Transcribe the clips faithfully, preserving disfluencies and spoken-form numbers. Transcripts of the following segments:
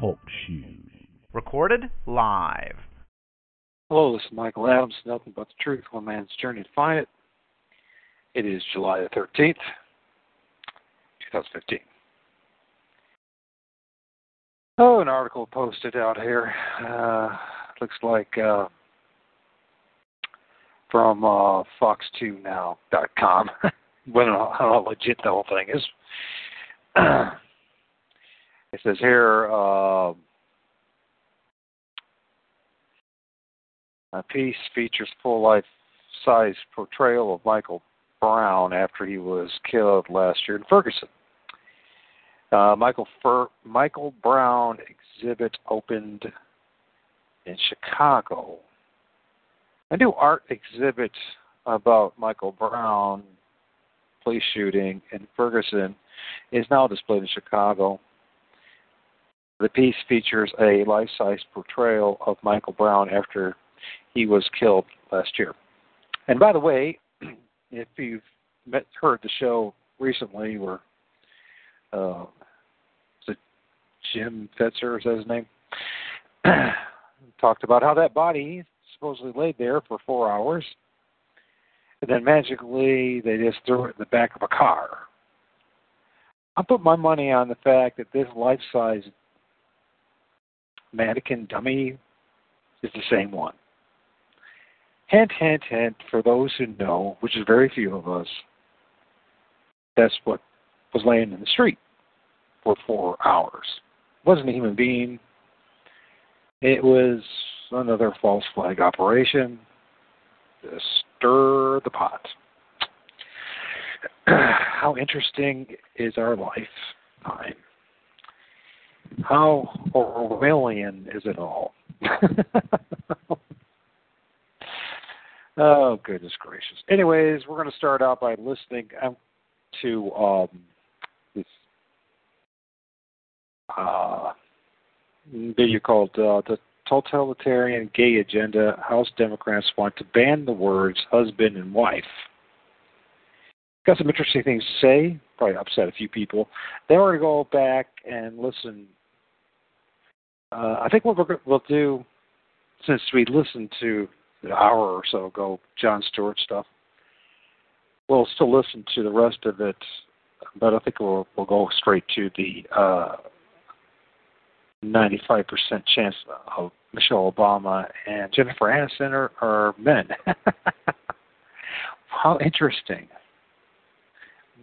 Talk shoes. Recorded live. Hello, this is Michael Adams, Nothing But the Truth, One Man's Journey to Find It. It is July the thirteenth, twenty fifteen. Oh, an article posted out here. Uh, looks like uh, from uh, fox two now dot com. I don't know how legit the whole thing is. It says here... Uh, The piece features full life-size portrayal of Michael Brown after he was killed last year in Ferguson. Uh, Michael Fer- Michael Brown exhibit opened in Chicago. A new art exhibit about Michael Brown police shooting in Ferguson is now displayed in Chicago. The piece features a life-size portrayal of Michael Brown after he was killed last year. And by the way, if you've met, heard the show recently where uh, is it Jim Fetzer, is that his name? Talked about how that body supposedly laid there for four hours, and then magically they just threw it in the back of a car. I put my money on the fact that this life-size mannequin dummy is the same one. Hint, hint, hint, for those who know, which is very few of us, that's what was laying in the street for four hours. It wasn't a human being. It was another false flag operation to stir the pot. How interesting is our lifetime? How Orwellian is it all? Oh, goodness gracious. Anyways, we're going to start out by listening to um, this uh, video called uh, The Totalitarian Gay Agenda, House Democrats Want to Ban the Words Husband and Wife. Got some interesting things to say, probably upset a few people. Then we're going to go back and listen. Uh, I think what we're, we'll do, since we listened to an hour or so ago, Jon Stewart stuff. We'll still listen to the rest of it, but I think we'll, we'll go straight to the uh, ninety-five percent chance of Michelle Obama and Jennifer Aniston are, are men. How interesting.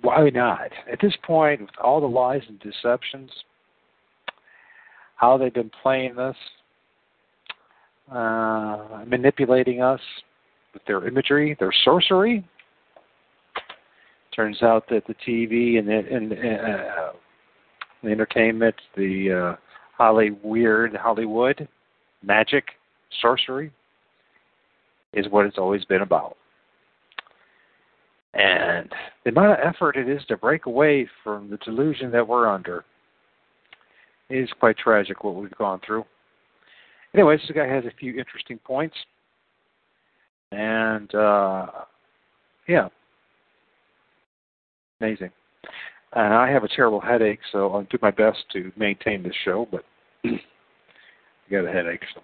Why not? At this point, with all the lies and deceptions, how they've been playing this, Uh, manipulating us with their imagery, their sorcery. Turns out that the T V and the, and, uh, the entertainment, the uh, Holly weird Hollywood, magic, sorcery, is what it's always been about. And the amount of effort it is to break away from the delusion that we're under is quite tragic what we've gone through. Anyways, this guy has a few interesting points. And, uh, yeah. Amazing. And I have a terrible headache, so I'll do my best to maintain this show, but I got a headache. So.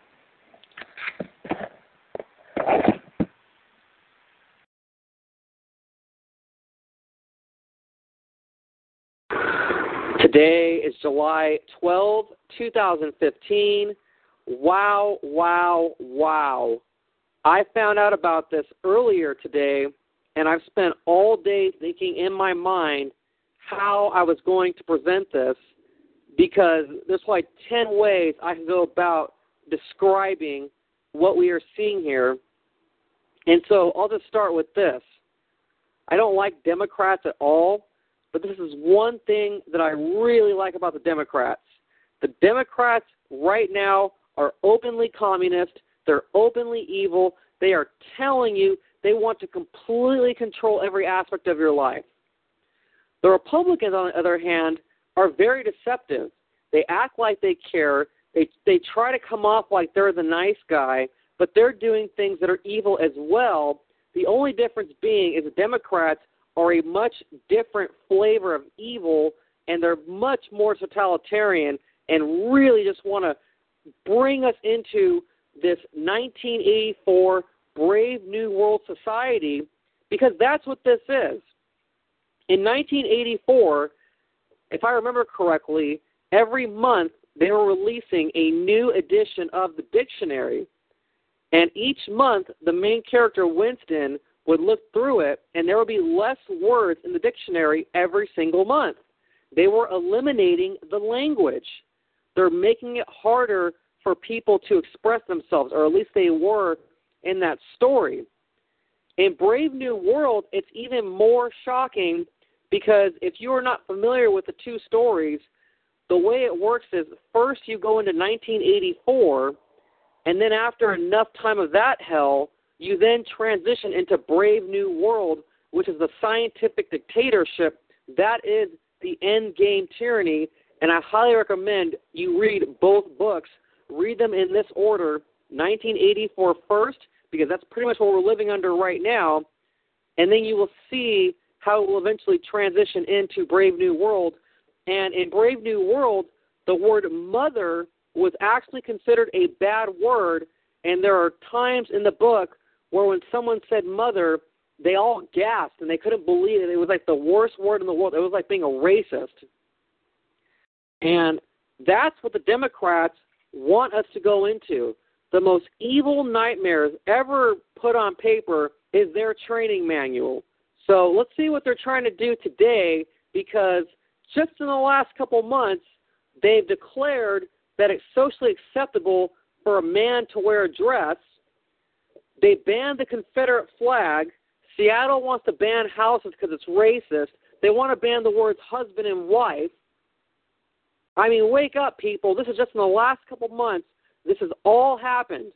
Today is July twelfth, twenty fifteen. Wow, wow, wow. I found out about this earlier today, and I've spent all day thinking in my mind how I was going to present this, because there's like ten ways I can go about describing what we are seeing here. And so I'll just start with this. I don't like Democrats at all. But this is one thing that I really like about the Democrats. The Democrats right now are openly communist. They're openly evil. They are telling you they want to completely control every aspect of your life. The Republicans, on the other hand, are very deceptive. They act like they care. They they try to come off like they're the nice guy, but they're doing things that are evil as well. The only difference being is the Democrats are a much different flavor of evil, and they're much more totalitarian and really just want to bring us into this nineteen eighty-four Brave New World society, because that's what this is. In nineteen eighty-four, if I remember correctly, every month they were releasing a new edition of the dictionary, and each month the main character, Winston, would look through it, and there would be less words in the dictionary every single month. They were eliminating the language. They're making it harder for people to express themselves, or at least they were in that story. In Brave New World, it's even more shocking because if you are not familiar with the two stories, the way it works is first you go into nineteen eighty-four, and then after enough time of that hell, you then transition into Brave New World, which is the scientific dictatorship. That is the end game tyranny, and I highly recommend you read both books. Read them in this order, nineteen eighty-four first, because that's pretty much what we're living under right now, and then you will see how it will eventually transition into Brave New World. And in Brave New World, the word mother was actually considered a bad word, and there are times in the book where when someone said mother, they all gasped, and they couldn't believe it. It was like the worst word in the world. It was like being a racist. And that's what the Democrats want us to go into. The most evil nightmares ever put on paper is their training manual. So let's see what they're trying to do today, because just in the last couple months, they've declared that it's socially acceptable for a man to wear a dress. They banned the Confederate flag. Seattle wants to ban houses because it's racist. They want to ban the words husband and wife. I mean, wake up, people. This is just in the last couple months. This has all happened.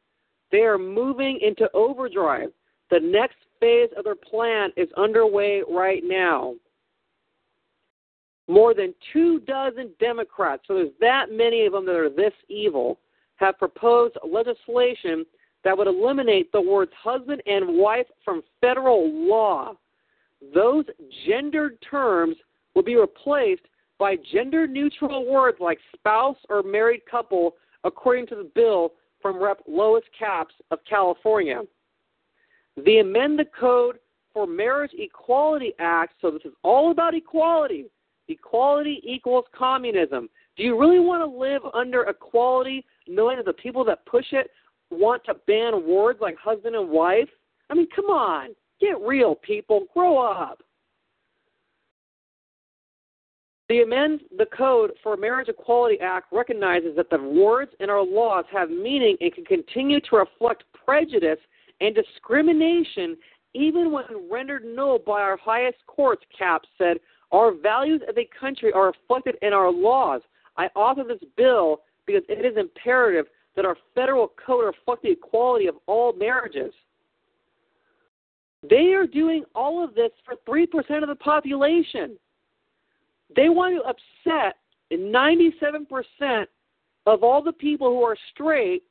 They are moving into overdrive. The next phase of their plan is underway right now. More than two dozen Democrats, so there's that many of them that are this evil, have proposed legislation that would eliminate the words husband and wife from federal law. Those gendered terms will be replaced by gender-neutral words like spouse or married couple, according to the bill from Representative Lois Capps of California. They amend the Code for Marriage Equality Act, so this is all about equality. Equality equals communism. Do you really want to live under equality knowing that the people that push it want to ban words like husband and wife? I mean, come on. Get real, people. Grow up. The amend the Code for Marriage Equality Act recognizes that the words in our laws have meaning and can continue to reflect prejudice and discrimination even when rendered null by our highest courts, Capps said. Our values as a country are reflected in our laws. I author this bill because it is imperative that our federal code reflect the equality of all marriages. They are doing all of this for three percent of the population. They want to upset ninety-seven percent of all the people who are straight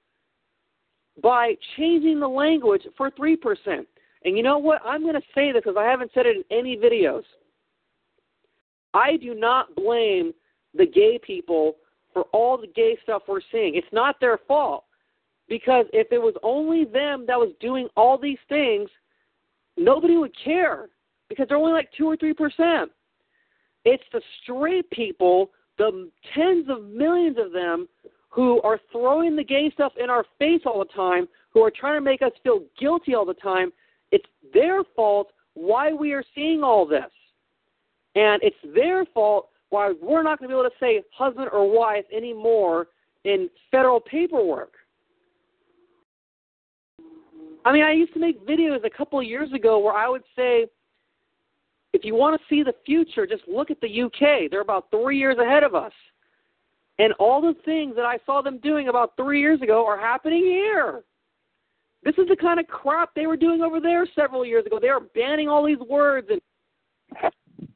by changing the language for three percent. And you know what? I'm going to say this because I haven't said it in any videos. I do not blame the gay people for all the gay stuff we're seeing. It's not their fault, because if it was only them that was doing all these things, nobody would care, because they're only like two or three percent. It's the straight people, the tens of millions of them, who are throwing the gay stuff in our face all the time, who are trying to make us feel guilty all the time. It's their fault why we are seeing all this. And it's their fault why we're not going to be able to say husband or wife anymore in federal paperwork. I mean, I used to make videos a couple of years ago where I would say, If you want to see the future, just look at the U K. They're about three years ahead of us. And all the things that I saw them doing about three years ago are happening here. This is the kind of crap they were doing over there several years ago. They are banning all these words. And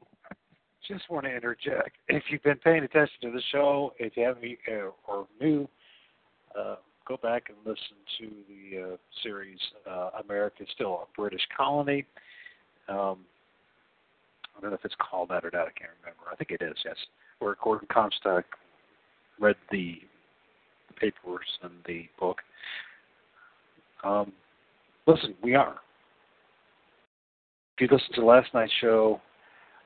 just want to interject. If you've been paying attention to the show, if you haven't uh, or new, uh, go back and listen to the uh, series uh, America Still a British Colony. Um, I don't know if it's called that or not. I can't remember. I think it is, yes. Where Gordon Comstock read the papers and the book. Um, listen, we are. If you listen to last night's show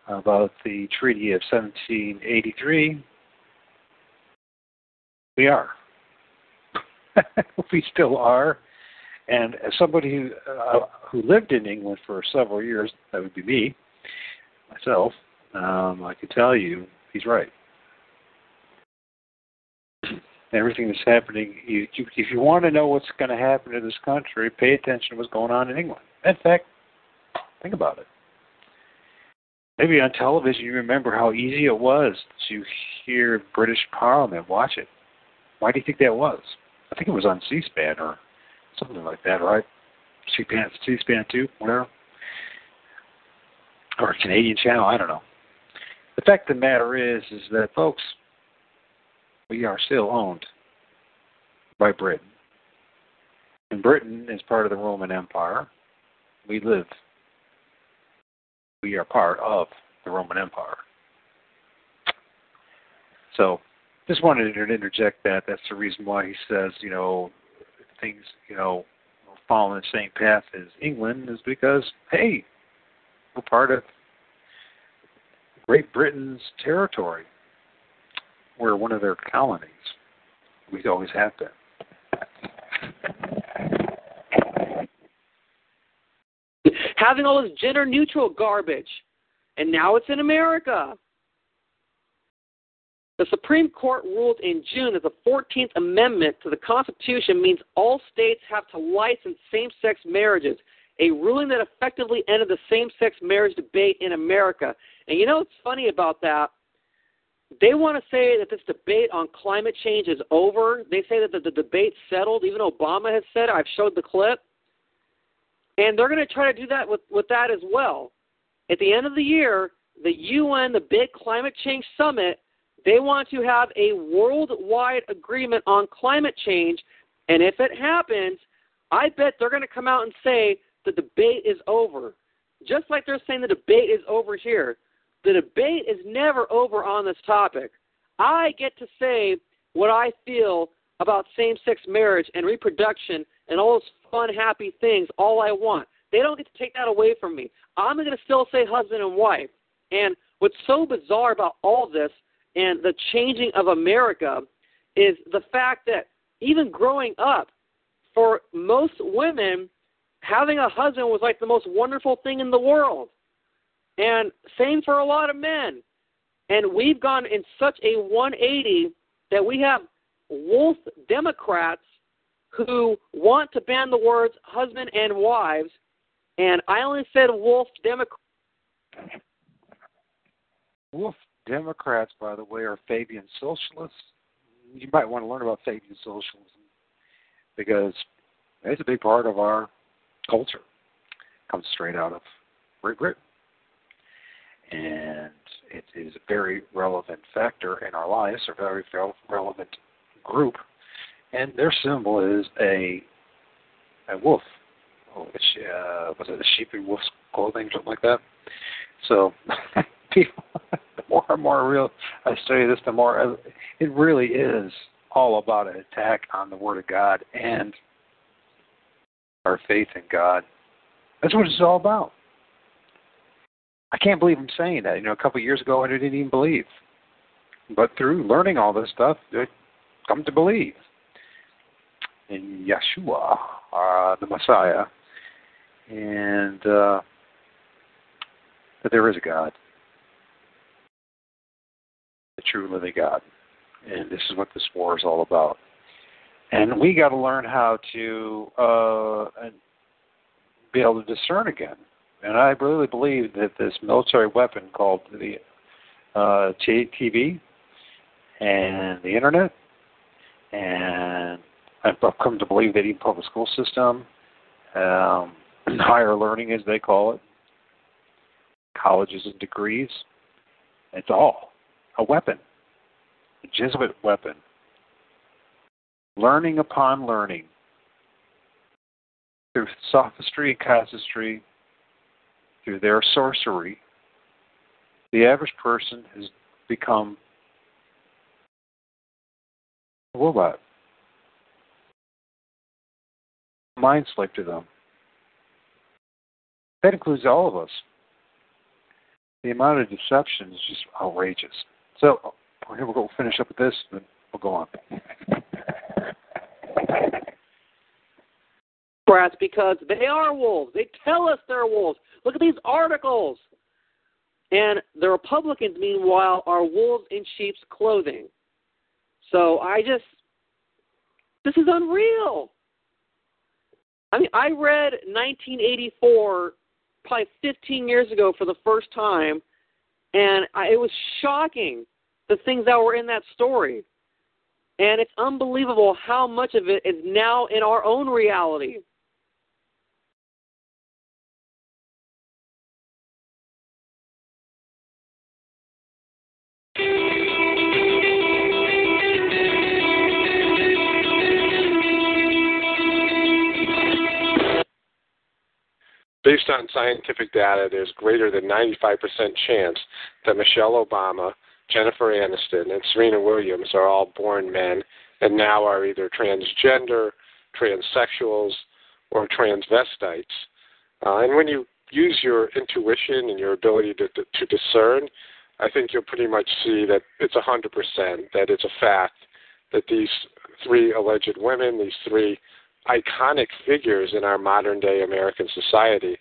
about the Treaty of seventeen eighty-three, we are. We still are. And as somebody who, uh, who lived in England for several years, that would be me, myself, um, I can tell you he's right. Everything that's happening, you, you, if you want to know what's going to happen to this country, pay attention to what's going on in England. In fact, think about it. Maybe on television you remember how easy it was to hear British Parliament watch it. Why do you think that was? I think it was on C-SPAN or something like that, right? C-SPAN, C-SPAN two, whatever. Or a Canadian channel, I don't know. The fact of the matter is, is that, folks, we are still owned by Britain. And Britain is part of the Roman Empire. We live. We are part of the Roman Empire. So, just wanted to interject that. That's the reason why he says, you know, things, you know, following the same path as England is because, hey, we're part of Great Britain's territory. We're one of their colonies. We always have been. Having all this gender-neutral garbage. And now it's in America. The Supreme Court ruled in June that the fourteenth Amendment to the Constitution means all states have to license same-sex marriages, a ruling that effectively ended the same-sex marriage debate in America. And you know what's funny about that? They want to say that this debate on climate change is over. They say that the, the debate settled. Even Obama has said it. I've showed the clip. And they're going to try to do that with, with that as well. At the end of the year, the U N, the big climate change summit, they want to have a worldwide agreement on climate change. And if it happens, I bet they're going to come out and say the debate is over. Just like they're saying the debate is over here. The debate is never over on this topic. I get to say what I feel about same-sex marriage and reproduction and all those fun, happy things all I want. They don't get to take that away from me. I'm going to still say husband and wife. And what's so bizarre about all this and the changing of America is the fact that even growing up, for most women, having a husband was like the most wonderful thing in the world. And same for a lot of men. And we've gone in such a one eighty that we have wolf Democrats who want to ban the words husband and wives. And I only said wolf Democrats. Wolf Democrats, by the way, are Fabian socialists. You might want to learn about Fabian socialism because it's a big part of our culture. It comes straight out of Great Britain. And it is a very relevant factor in our lives, a very relevant group. And their symbol is a a wolf. Oh, which, uh, was it a sheep in wolf's clothing, something like that? So, people, the more and more real I study this, the more I, it really is all about an attack on the Word of God and our faith in God. That's what it's all about. I can't believe I'm saying that. You know, a couple of years ago, I didn't even believe. But through learning all this stuff, I come to believe in Yeshua, uh, the Messiah, and uh, that there is a God, the true living God. And this is what this war is all about. And we got to learn how to uh, be able to discern again. And I really believe that this military weapon called the uh, T V and the Internet, and I've come to believe that even public school system, um, higher learning as they call it, colleges and degrees, it's all a weapon, a Jesuit weapon. Learning upon learning, through sophistry and casuistry, through their sorcery, the average person has become a robot, mind slave to them. That includes all of us. The amount of deception is just outrageous. So here we'll go finish up with this, and we'll go on. Brats, because they are wolves. They tell us they're wolves. Look at these articles. And the Republicans, meanwhile, are wolves in sheep's clothing. So I just, this is unreal. I mean, I read nineteen eighty-four probably fifteen years ago for the first time, and I, it was shocking, the things that were in that story. And it's unbelievable how much of it is now in our own reality. Based on scientific data, there's greater than ninety-five percent chance that Michelle Obama, Jennifer Aniston, and Serena Williams are all born men and now are either transgender, transsexuals, or transvestites. Uh, and when you use your intuition and your ability to, to, to discern, I think you'll pretty much see that it's one hundred percent, that it's a fact that these three alleged women, these three iconic figures in our modern-day American society,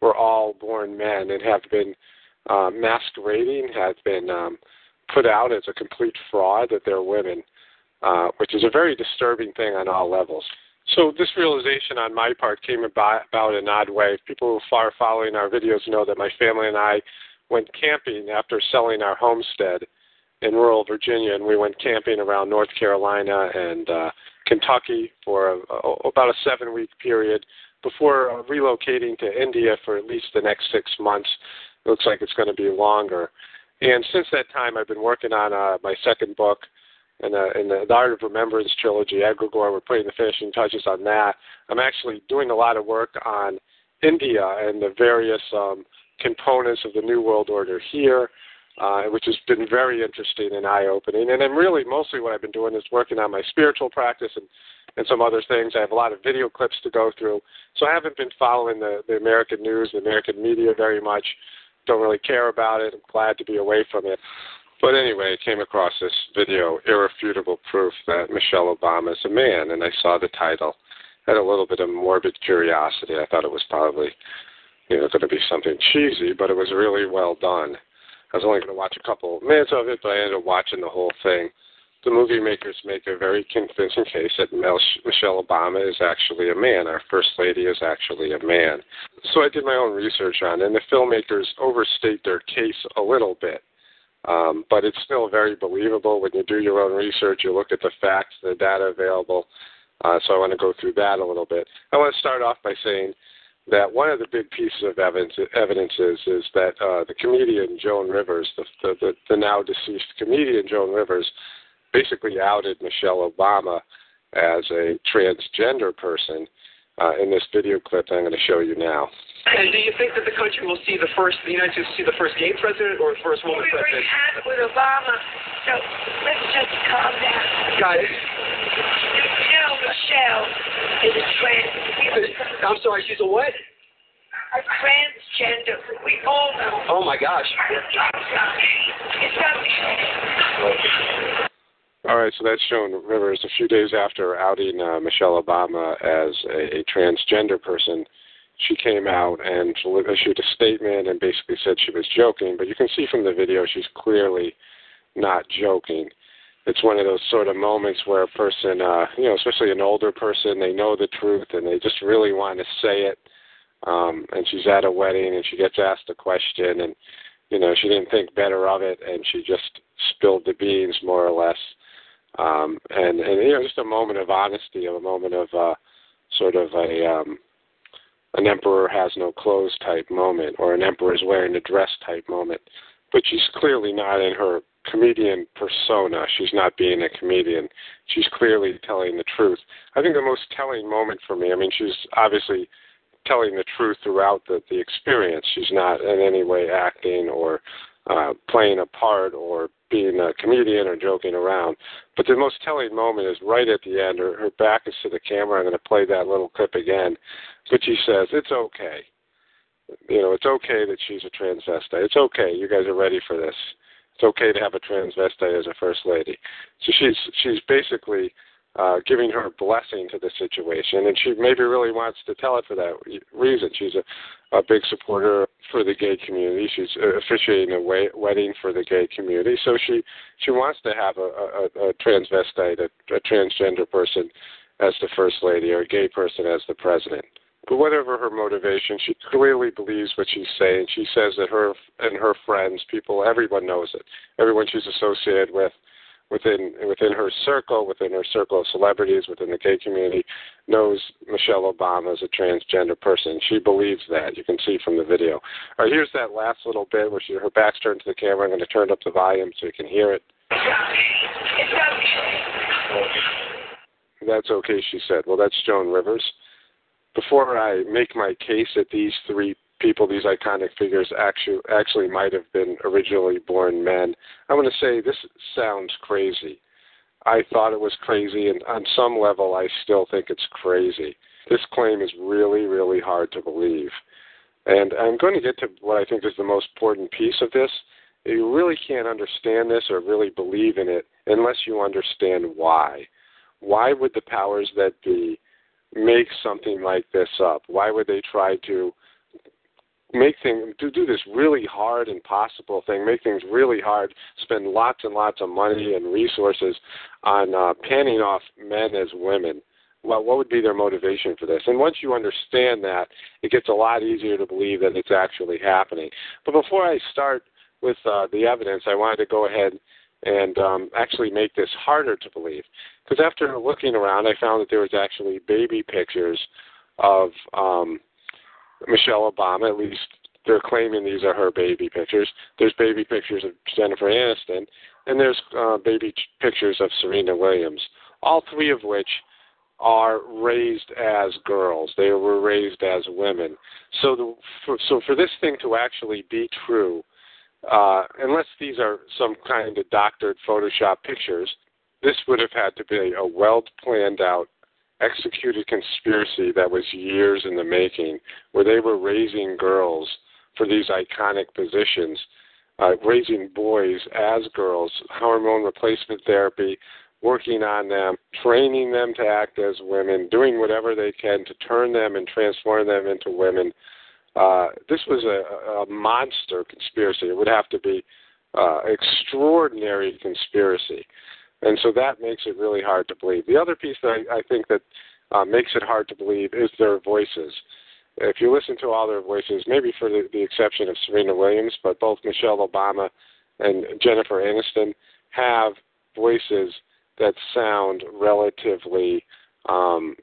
were all born men and have been uh, masquerading, have been um, put out as a complete fraud that they're women, uh, which is a very disturbing thing on all levels. So this realization on my part came about in an odd way. People who are following our videos know that my family and I went camping after selling our homestead in rural Virginia, and we went camping around North Carolina and uh, Kentucky for a, a, about a seven-week period before uh, relocating to India for at least the next six months. It looks like it's going to be longer. And since that time, I've been working on uh, my second book and uh, in the Art of Remembrance trilogy, Egregore. We're putting the finishing touches on that. I'm actually doing a lot of work on India and the various um, components of the New World Order here, Uh, which has been very interesting and eye-opening. And I'm really, mostly what I've been doing is working on my spiritual practice and, and some other things. I have a lot of video clips to go through. So I haven't been following the, the American news, the American media very much. Don't really care about it. I'm glad to be away from it. But anyway, I came across this video, Irrefutable Proof That Michelle Obama Is a Man, and I saw the title. I had a little bit of morbid curiosity. I thought it was probably, you know, going to be something cheesy, but it was really well done. I was only going to watch a couple minutes of it, but I ended up watching the whole thing. The movie makers make a very convincing case that Mel- Michelle Obama is actually a man. Our First Lady is actually a man. So I did my own research on it, and the filmmakers overstate their case a little bit. Um, but it's still very believable. When you do your own research, you look at the facts, the data available. Uh, so I want to go through that a little bit. I want to start off by saying that one of the big pieces of evidence, evidence is, is that uh, the comedian Joan Rivers, the, the, the now deceased comedian Joan Rivers, basically outed Michelle Obama as a transgender person uh, in this video clip that I'm going to show you now. And do you think that the country will see the first, the United States will see the first gay president or the first woman we president? We already had with Obama, so let's just calm down. Got it. Michelle, Michelle is a trans. I'm sorry, she's a what? A transgender. We all know. Oh my gosh. It's not Michelle. All right, so that's Joan Rivers a few days after outing uh, Michelle Obama as a, a transgender person. She came out and issued a statement and basically said she was joking, but you can see from the video she's clearly not joking. It's one of those sort of moments where a person, uh, you know, especially an older person, they know the truth and they just really want to say it, Um, and she's at a wedding, and she gets asked a question, and, you know, she didn't think better of it, and she just spilled the beans, more or less. Um, and, and, you know, just a moment of honesty, a moment of uh, sort of a um, an emperor has no clothes type moment, or an emperor is wearing a dress type moment. But she's clearly not in her comedian persona. She's not being a comedian. She's clearly telling the truth. I think the most telling moment for me, I mean, she's obviously telling the truth throughout the, the experience. She's not in any way acting or uh, playing a part or being a comedian or joking around. But the most telling moment is right at the end. Her, her back is to the camera. I'm going to play that little clip again. But she says, it's okay. You know, it's okay that she's a transvestite. It's okay. You guys are ready for this. It's okay to have a transvestite as a first lady. So she's she's basically uh, giving her blessing to the situation, and she maybe really wants to tell it for that reason. She's a, a big supporter for the gay community. She's officiating a we- wedding for the gay community. So she, she wants to have a, a, a transvestite, a, a transgender person as the first lady, or a gay person as the president. But whatever her motivation, she clearly believes what she's saying. She says that her and her friends, people, everyone knows it. Everyone she's associated with, within within her circle, within her circle of celebrities, within the gay community, knows Michelle Obama is a transgender person. She believes that. You can see from the video. All right, here's that last little bit where she, her back's turned to the camera. I'm going to turn up the volume so you can hear it. It's okay. It's okay. That's okay, she said. Well, that's Joan Rivers. Before I make my case that these three people, these iconic figures, actually, actually might have been originally born men, I'm going to say this sounds crazy. I thought it was crazy, and on some level I still think it's crazy. This claim is really, really hard to believe. And I'm going to get to what I think is the most important piece of this. You really can't understand this or really believe in it unless you understand why. Why would the powers that be make something like this up? Why would they try to make things, to do this really hard, impossible thing, make things really hard, spend lots and lots of money and resources on uh, panning off men as women? Well, what would be their motivation for this? And once you understand that, it gets a lot easier to believe that it's actually happening. But before I start with uh, the evidence, I wanted to go ahead and um, actually make this harder to believe. Because after looking around, I found that there was actually baby pictures of um, Michelle Obama. At least they're claiming these are her baby pictures. There's baby pictures of Jennifer Aniston, and there's uh, baby ch- pictures of Serena Williams, all three of which are raised as girls. They were raised as women. So, the, for, so for this thing to actually be true, uh, unless these are some kind of doctored Photoshop pictures, this would have had to be a well-planned-out, executed conspiracy that was years in the making, where they were raising girls for these iconic positions, uh, raising boys as girls, hormone replacement therapy, working on them, training them to act as women, doing whatever they can to turn them and transform them into women. Uh, this was a, a monster conspiracy. It would have to be uh, extraordinary conspiracy. And so that makes it really hard to believe. The other piece that I, I think that uh, makes it hard to believe is their voices. If you listen to all their voices, maybe for the, the exception of Serena Williams, but both Michelle Obama and Jennifer Aniston have voices that sound relatively um,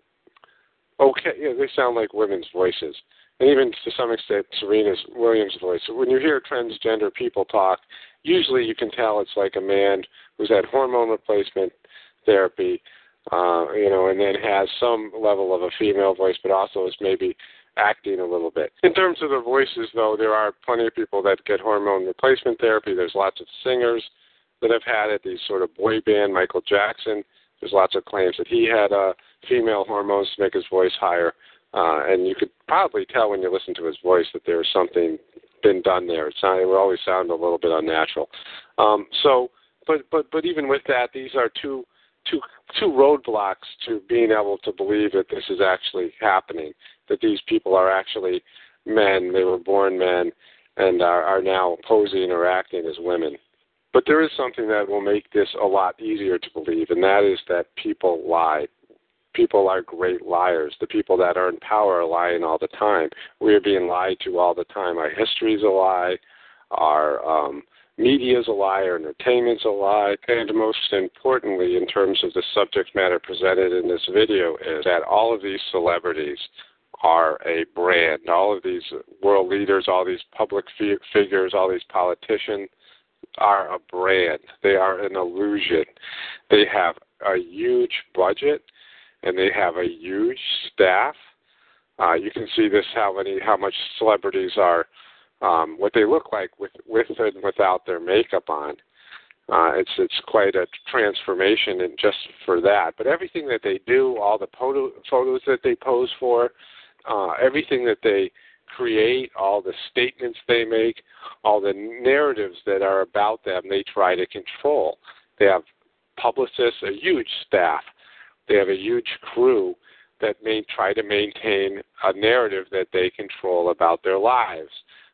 okay. You know, they sound like women's voices. And even to some extent, Serena Williams' voice. When you hear transgender people talk, usually you can tell it's like a man who's had hormone replacement therapy, uh, you know, and then has some level of a female voice, but also is maybe acting a little bit. In terms of their voices, though, there are plenty of people that get hormone replacement therapy. There's lots of singers that have had it, these sort of boy band, Michael Jackson. There's lots of claims that he had uh, female hormones to make his voice higher. Uh, and you could probably tell when you listen to his voice that there was something been done there. It, sound, it would always sound a little bit unnatural. Um, so, but but but even with that, these are two two two roadblocks to being able to believe that this is actually happening. That these people are actually men. They were born men, and are, are now posing or acting as women. But there is something that will make this a lot easier to believe, and that is that people lie. people are great liars. The people that are in power are lying all the time. We are being lied to all the time. Our history is a lie. Our um, media is a lie. Our entertainment is a lie. And most importantly, in terms of the subject matter presented in this video, is that all of these celebrities are a brand. All of these world leaders, all these public fi- figures, all these politicians are a brand. They are an illusion. They have a huge budget, and they have a huge staff. Uh, you can see this, how many, how much celebrities are, um, what they look like with, with and without their makeup on. Uh, it's it's quite a transformation, and just for that. But everything that they do, all the photo, photos that they pose for, uh, everything that they create, all the statements they make, all the narratives that are about them, they try to control. They have publicists, a huge staff. They have a huge crew that may try to maintain a narrative that they control about their lives.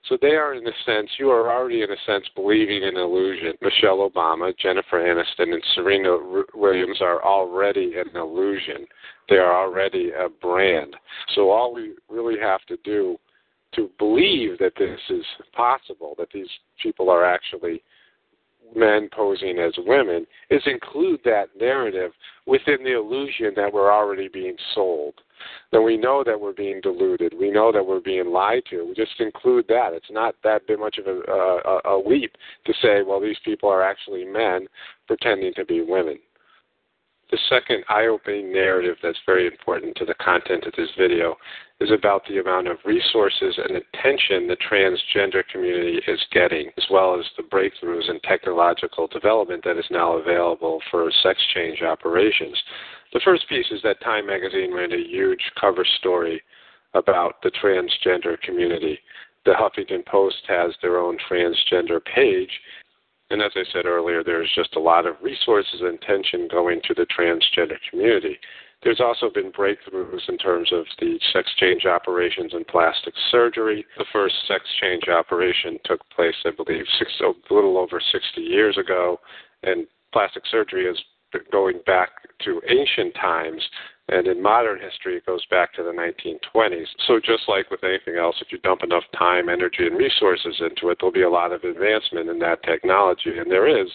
So they are, in a sense, you are already, in a sense, believing in illusion. Michelle Obama, Jennifer Aniston, and Serena R- Williams are already an illusion. They are already a brand. So all we really have to do to believe that this is possible, that these people are actually men posing as women, is include that narrative within the illusion that we're already being sold. Then we know that we're being deluded. We know that we're being lied to. We just include that. It's not that much of a, a, a leap to say, well, these people are actually men pretending to be women. The second eye-opening narrative that's very important to the content of this video is about the amount of resources and attention the transgender community is getting, as well as the breakthroughs in technological development that is now available for sex change operations. The first piece is that Time magazine ran a huge cover story about the transgender community. The Huffington Post has their own transgender page, and as I said earlier, there's just a lot of resources and attention going to the transgender community. There's also been breakthroughs in terms of the sex change operations and plastic surgery. The first sex change operation took place, I believe, six, a little over sixty years ago, and plastic surgery is going back to ancient times, and in modern history it goes back to the nineteen twenties. So just like with anything else, if you dump enough time, energy, and resources into it, there'll be a lot of advancement in that technology, and there is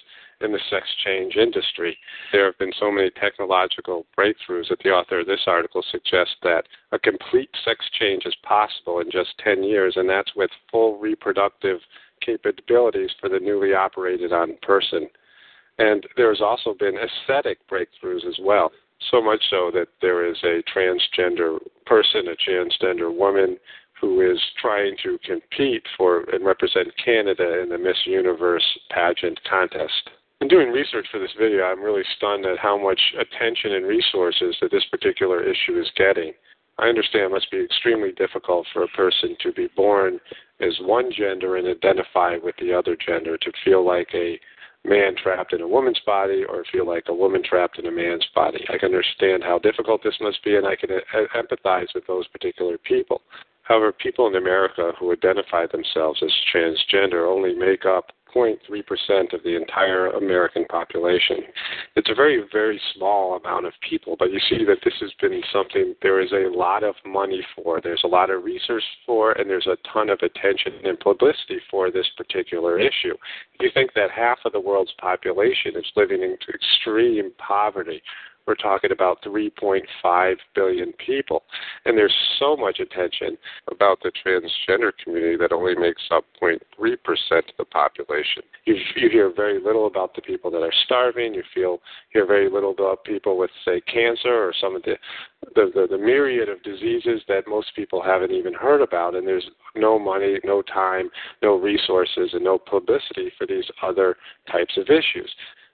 in the sex change industry. There have been so many technological breakthroughs that the author of this article suggests that a complete sex change is possible in just ten years, and that's with full reproductive capabilities for the newly operated on person. And there's also been aesthetic breakthroughs as well, so much so that there is a transgender person, a transgender woman, who is trying to compete for and represent Canada in the Miss Universe pageant contest. In doing research for this video, I'm really stunned at how much attention and resources that this particular issue is getting. I understand it must be extremely difficult for a person to be born as one gender and identify with the other gender, to feel like a man trapped in a woman's body or feel like a woman trapped in a man's body. I can understand how difficult this must be, and I can empathize with those particular people. However, people in America who identify themselves as transgender only make up zero point three percent of the entire American population. It's a very, very small amount of people, but you see that this has been something there is a lot of money for, there's a lot of research for, and there's a ton of attention and publicity for this particular issue. If you think that half of the world's population is living in extreme poverty, we're talking about three point five billion people. And there's so much attention about the transgender community that only makes up zero point three percent of the population. You, you hear very little about the people that are starving. You feel, hear very little about people with, say, cancer or some of the, the, the, the myriad of diseases that most people haven't even heard about. And there's no money, no time, no resources, and no publicity for these other types of issues.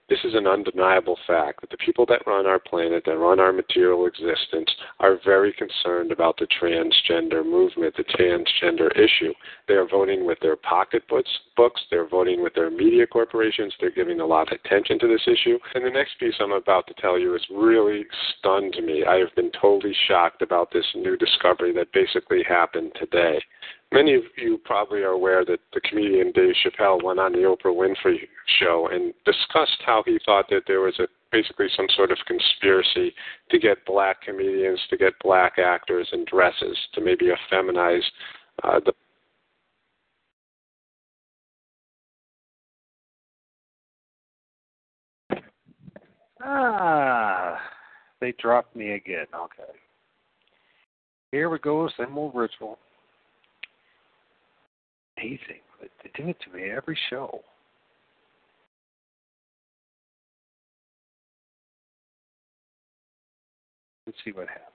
This is an undeniable fact that the people that run our planet, that run our material existence, are very concerned about the transgender movement, the transgender issue. They are voting with their pocketbooks, books, they're voting with their media corporations, they're giving a lot of attention to this issue. And the next piece I'm about to tell you has really stunned me. I have been totally shocked about this new discovery that basically happened today. Many of you probably are aware that the comedian Dave Chappelle went on the Oprah Winfrey Show and discussed how he thought that there was a, basically some sort of conspiracy to get black comedians, to get black actors in dresses, to maybe effeminize uh, the Ah, they dropped me again. Okay. Here we go, same old ritual. Amazing. They do it to me every show. Let's see what happens.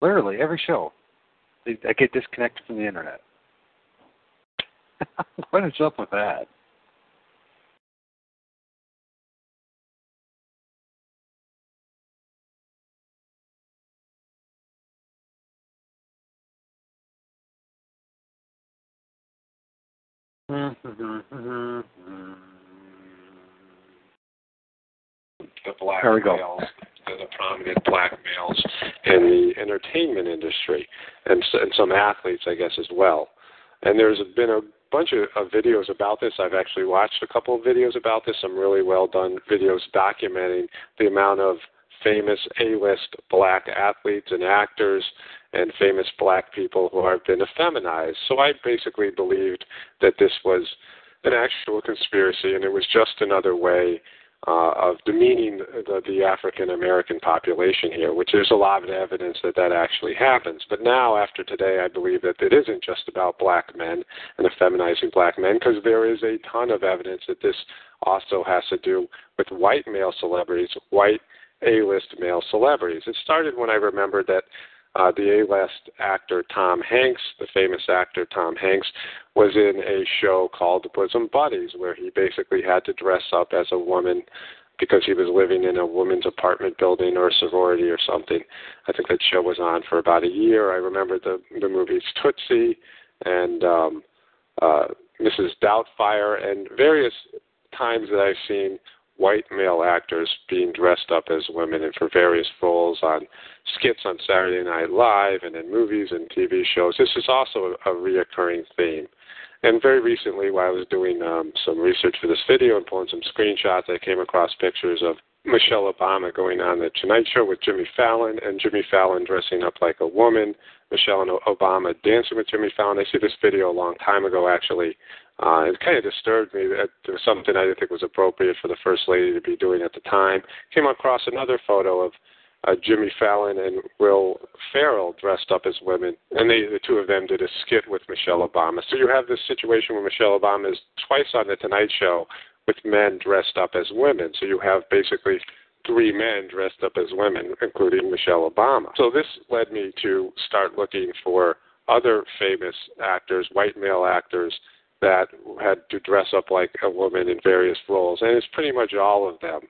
Literally, every show. I get disconnected from the internet. What is up with that? The black males, the prominent black males in the entertainment industry, and, and some athletes, I guess, as well. And there's been a bunch of, of videos about this. I've actually watched a couple of videos about this, some really well-done videos documenting the amount of famous A-list black athletes and actors and famous black people who have been effeminized. So I basically believed that this was an actual conspiracy, and it was just another way uh, of demeaning the, the African-American population here, which there's a lot of evidence that that actually happens. But now, after today, I believe that it isn't just about black men and effeminizing black men, because there is a ton of evidence that this also has to do with white male celebrities, white A-list male celebrities. It started when I remembered that uh, the A-list actor Tom Hanks, the famous actor Tom Hanks, was in a show called Bosom Buddies, where he basically had to dress up as a woman because he was living in a woman's apartment building or a sorority or something. I think that show was on for about a year. I remember the, the movies Tootsie and um, uh, Missus Doubtfire and various times that I've seen white male actors being dressed up as women and for various roles on skits on Saturday Night Live and in movies and T V shows. This is also a reoccurring theme. And very recently, while I was doing um, some research for this video and pulling some screenshots, I came across pictures of Michelle Obama going on The Tonight Show with Jimmy Fallon and Jimmy Fallon dressing up like a woman, Michelle and Obama dancing with Jimmy Fallon. I see this video a long time ago, actually. Uh, it kind of disturbed me. That there was something I didn't think was appropriate for the First Lady to be doing at the time. Came across another photo of uh, Jimmy Fallon and Will Ferrell dressed up as women, and they, the two of them did a skit with Michelle Obama. So you have this situation where Michelle Obama is twice on The Tonight Show with men dressed up as women. So you have basically three men dressed up as women, including Michelle Obama. So this led me to start looking for other famous actors, white male actors, that had to dress up like a woman in various roles. And it's pretty much all of them.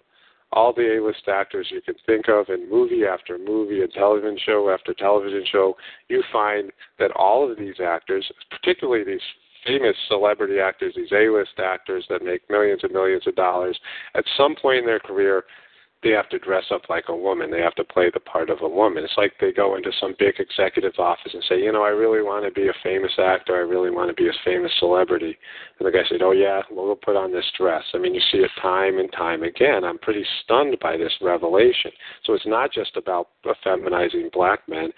All the A-list actors you can think of in movie after movie and television show after television show, you find that all of these actors, particularly these famous celebrity actors, these A-list actors that make millions and millions of dollars, at some point in their career, they have to dress up like a woman. They have to play the part of a woman. It's like they go into some big executive's office and say, you know, I really want to be a famous actor. I really want to be a famous celebrity. And the guy said, oh, yeah, well, we'll put on this dress. I mean, you see it time and time again. I'm pretty stunned by this revelation. So it's not just about effeminizing black men,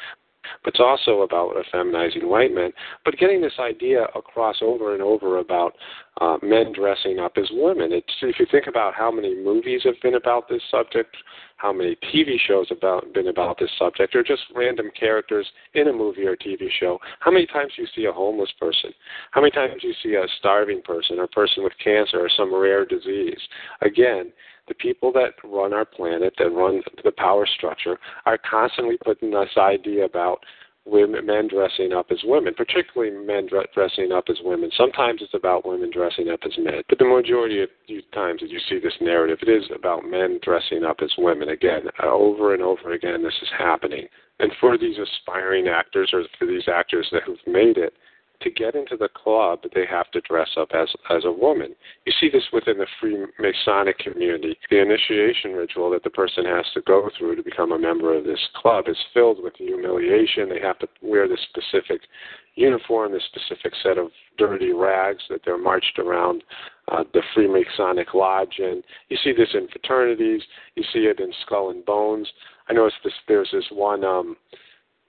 but it's also about effeminizing white men. But getting this idea across over and over about uh, men dressing up as women, it's, if you think about how many movies have been about this subject, how many T V shows have been about this subject, or just random characters in a movie or T V show, how many times you see a homeless person, how many times you see a starving person or a person with cancer or some rare disease. Again, the people that run our planet, that run the power structure, are constantly putting this idea about women, men dressing up as women, particularly men dre- dressing up as women. Sometimes it's about women dressing up as men, but the majority of the times that you see this narrative, it is about men dressing up as women. Again, over and over again, this is happening. And for these aspiring actors or for these actors that who've made it, to get into the club, they have to dress up as, as a woman. You see this within the Freemasonic community. The initiation ritual that the person has to go through to become a member of this club is filled with humiliation. They have to wear this specific uniform, this specific set of dirty rags that they're marched around uh, the Freemasonic lodge in. You see this in fraternities. You see it in Skull and Bones. I noticed this, there's this one... Um,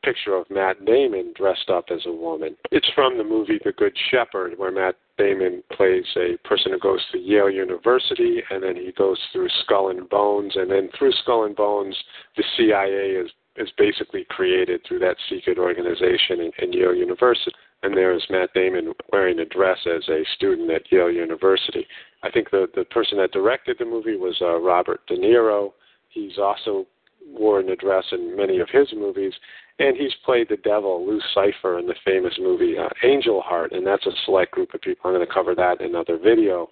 picture of Matt Damon dressed up as a woman. It's from the movie The Good Shepherd, where Matt Damon plays a person who goes to Yale University, and then he goes through Skull and Bones, and then through Skull and Bones, the C I A is, is basically created through that secret organization in, in Yale University. And there's Matt Damon wearing a dress as a student at Yale University. I think the, the person that directed the movie was uh, Robert De Niro. He's also worn a dress in many of his movies, and he's played the devil, Lou Cipher, in the famous movie uh, Angel Heart, and that's a select group of people. I'm going to cover that in another video.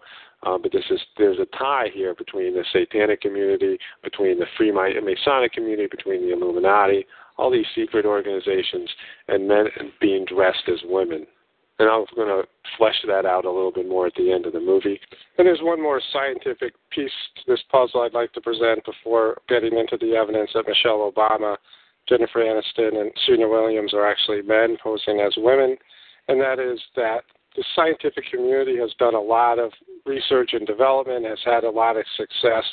Uh, but this is there's a tie here between the Satanic community, between the Freemasonic community, between the Illuminati, all these secret organizations, and men being dressed as women. And I'm going to flesh that out a little bit more at the end of the movie. And there's one more scientific piece to this puzzle I'd like to present before getting into the evidence that Michelle Obama, Jennifer Aniston, and Serena Williams are actually men posing as women, and that is that the scientific community has done a lot of research and development, has had a lot of success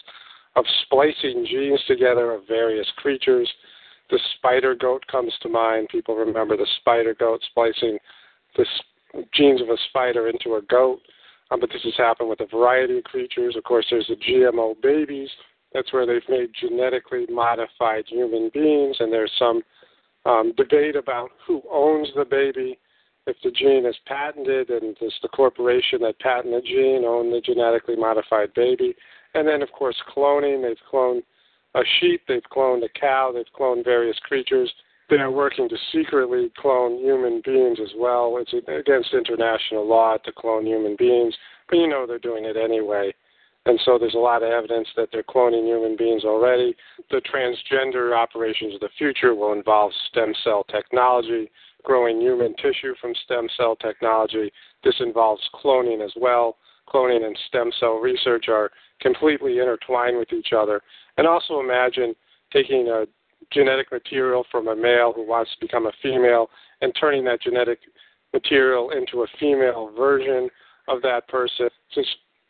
of splicing genes together of various creatures. The spider goat comes to mind. People remember the spider goat splicing the genes of a spider into a goat, um, but this has happened with a variety of creatures. Of course, there's the G M O babies. That's where they've made genetically modified human beings, and there's some um, debate about who owns the baby, if the gene is patented, and does the corporation that patented the gene own the genetically modified baby. And then, of course, cloning. They've cloned a sheep. They've cloned a cow. They've cloned various creatures. They're working to secretly clone human beings as well. It's against international law to clone human beings, but you know they're doing it anyway. And so there's a lot of evidence that they're cloning human beings already. The transgender operations of the future will involve stem cell technology, growing human tissue from stem cell technology. This involves cloning as well. Cloning and stem cell research are completely intertwined with each other. And also imagine taking a genetic material from a male who wants to become a female and turning that genetic material into a female version of that person. Since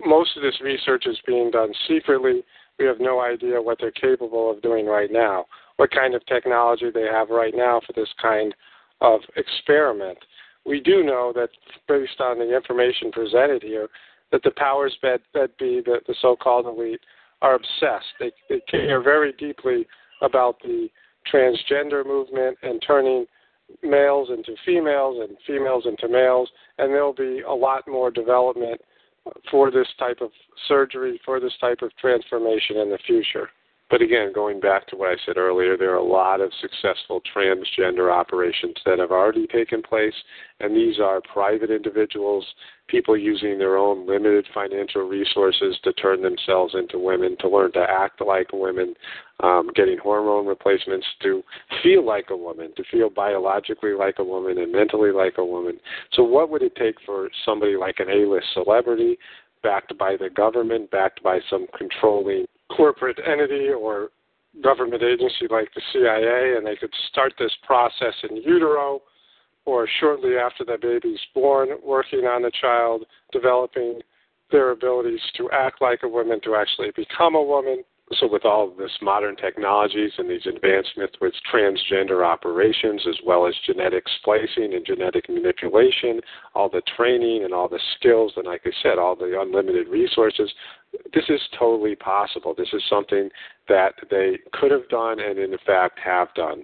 most of this research is being done secretly, we have no idea what they're capable of doing right now, what kind of technology they have right now for this kind of experiment. We do know that, based on the information presented here, that the powers that, that be, the, the so-called elite, are obsessed. They, they care very deeply about the transgender movement and turning males into females and females into males, and there'll be a lot more development for this type of surgery, for this type of transformation in the future. But again, going back to what I said earlier, there are a lot of successful transgender operations that have already taken place, and these are private individuals, people using their own limited financial resources to turn themselves into women, to learn to act like women, um, getting hormone replacements to feel like a woman, to feel biologically like a woman and mentally like a woman. So what would it take for somebody like an A-list celebrity, backed by the government, backed by some controlling corporate entity or government agency like the C I A, and they could start this process in utero or shortly after the baby's born, working on the child, developing their abilities to act like a woman, to actually become a woman. So with all of this modern technologies and these advancements with transgender operations, as well as genetic splicing and genetic manipulation, all the training and all the skills, and like I said, all the unlimited resources, this is totally possible. This is something that they could have done and in fact have done.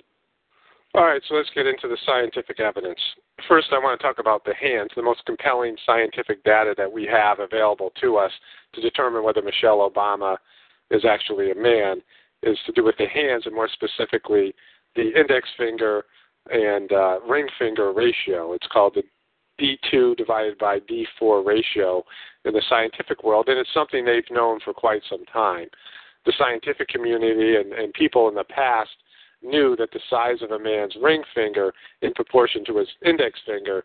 All right, so let's get into the scientific evidence. First, I want to talk about the hands, the most compelling scientific data that we have available to us to determine whether Michelle Obama is actually a man, is to do with the hands, and more specifically the index finger and uh, ring finger ratio. It's called the D two divided by D four ratio in the scientific world, and it's something they've known for quite some time. The scientific community and, and people in the past knew that the size of a man's ring finger in proportion to his index finger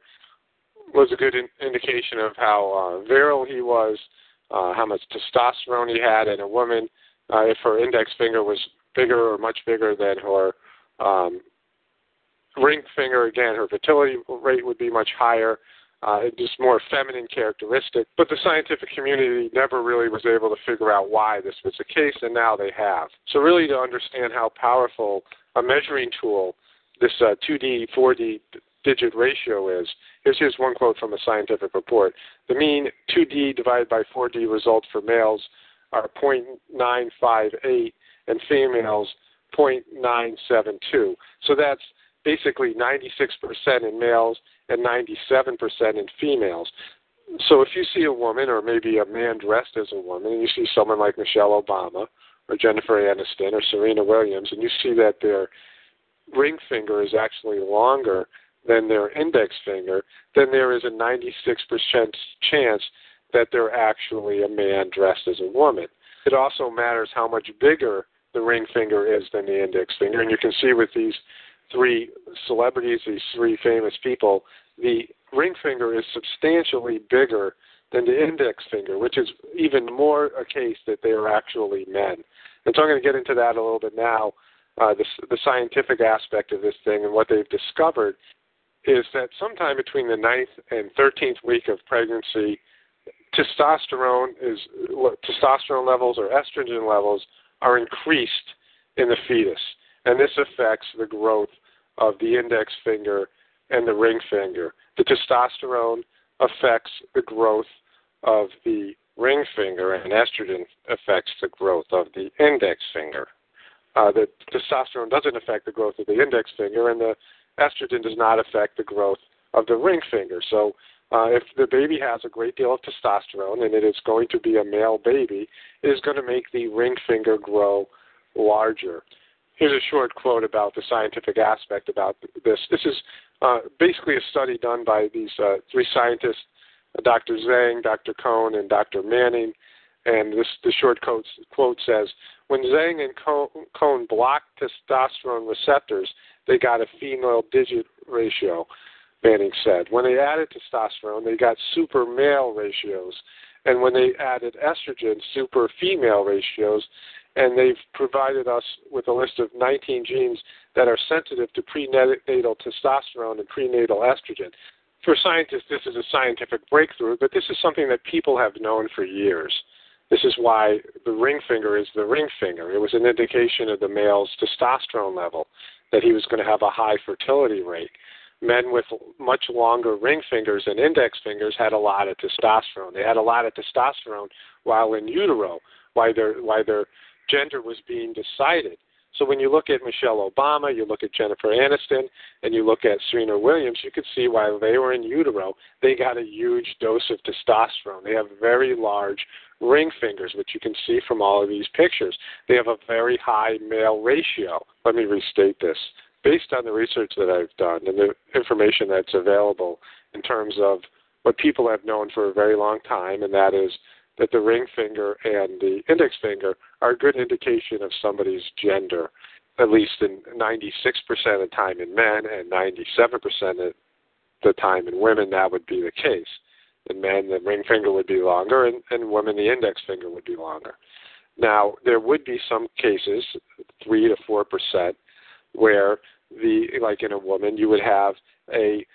was a good in, indication of how uh, virile he was, uh, how much testosterone he had in a woman. Uh, if her index finger was bigger or much bigger than her um, ring finger, again, her fertility rate would be much higher, uh, just more feminine characteristic. But the scientific community never really was able to figure out why this was the case, and now they have. So really to understand how powerful a measuring tool this uh, two D, four D digit ratio is, here's, here's one quote from a scientific report. The mean two D divided by four D result for males are zero point nine five eight and females zero point nine seven two. So that's basically ninety-six percent in males and ninety-seven percent in females. So if you see a woman or maybe a man dressed as a woman, and you see someone like Michelle Obama or Jennifer Aniston or Serena Williams, and you see that their ring finger is actually longer than their index finger, then there is a ninety-six percent chance that they're actually a man dressed as a woman. It also matters how much bigger the ring finger is than the index finger. And you can see with these three celebrities, these three famous people, the ring finger is substantially bigger than the index finger, which is even more a case that they are actually men. And so I'm going to get into that a little bit now, uh, the, the scientific aspect of this thing. And what they've discovered is that sometime between the ninth and thirteenth week of pregnancy, testosterone is testosterone levels or estrogen levels are increased in the fetus, and this affects the growth of the index finger and the ring finger. The testosterone affects the growth of the ring finger, and estrogen affects the growth of the index finger. Uh, the testosterone doesn't affect the growth of the index finger, and the estrogen does not affect the growth of the ring finger. So Uh, if the baby has a great deal of testosterone, and it is going to be a male baby, it is going to make the ring finger grow larger. Here's a short quote about the scientific aspect about this. This is uh, basically a study done by these uh, three scientists, Doctor Zhang, Doctor Cohn, and Doctor Manning. And this the short quote, quote says, when Zhang and Cohn blocked testosterone receptors, they got a female digit ratio. Manning said. When they added testosterone, they got super male ratios, and when they added estrogen, super female ratios, and they've provided us with a list of nineteen genes that are sensitive to prenatal testosterone and prenatal estrogen. For scientists, this is a scientific breakthrough, but this is something that people have known for years. This is why the ring finger is the ring finger. It was an indication of the male's testosterone level, that he was going to have a high fertility rate. Men with much longer ring fingers and index fingers had a lot of testosterone. They had a lot of testosterone while in utero, while their, while their gender was being decided. So when you look at Michelle Obama, you look at Jennifer Aniston, and you look at Serena Williams, you could see while they were in utero, they got a huge dose of testosterone. They have very large ring fingers, which you can see from all of these pictures. They have a very high male ratio. Let me restate this. Based on the research that I've done and the information that's available in terms of what people have known for a very long time, and that is that the ring finger and the index finger are a good indication of somebody's gender, at least in ninety-six percent of the time in men and ninety-seven percent of the time in women, that would be the case. In men, the ring finger would be longer, and in women, the index finger would be longer. Now, there would be some cases, three to four percent, where the like in a woman you would have a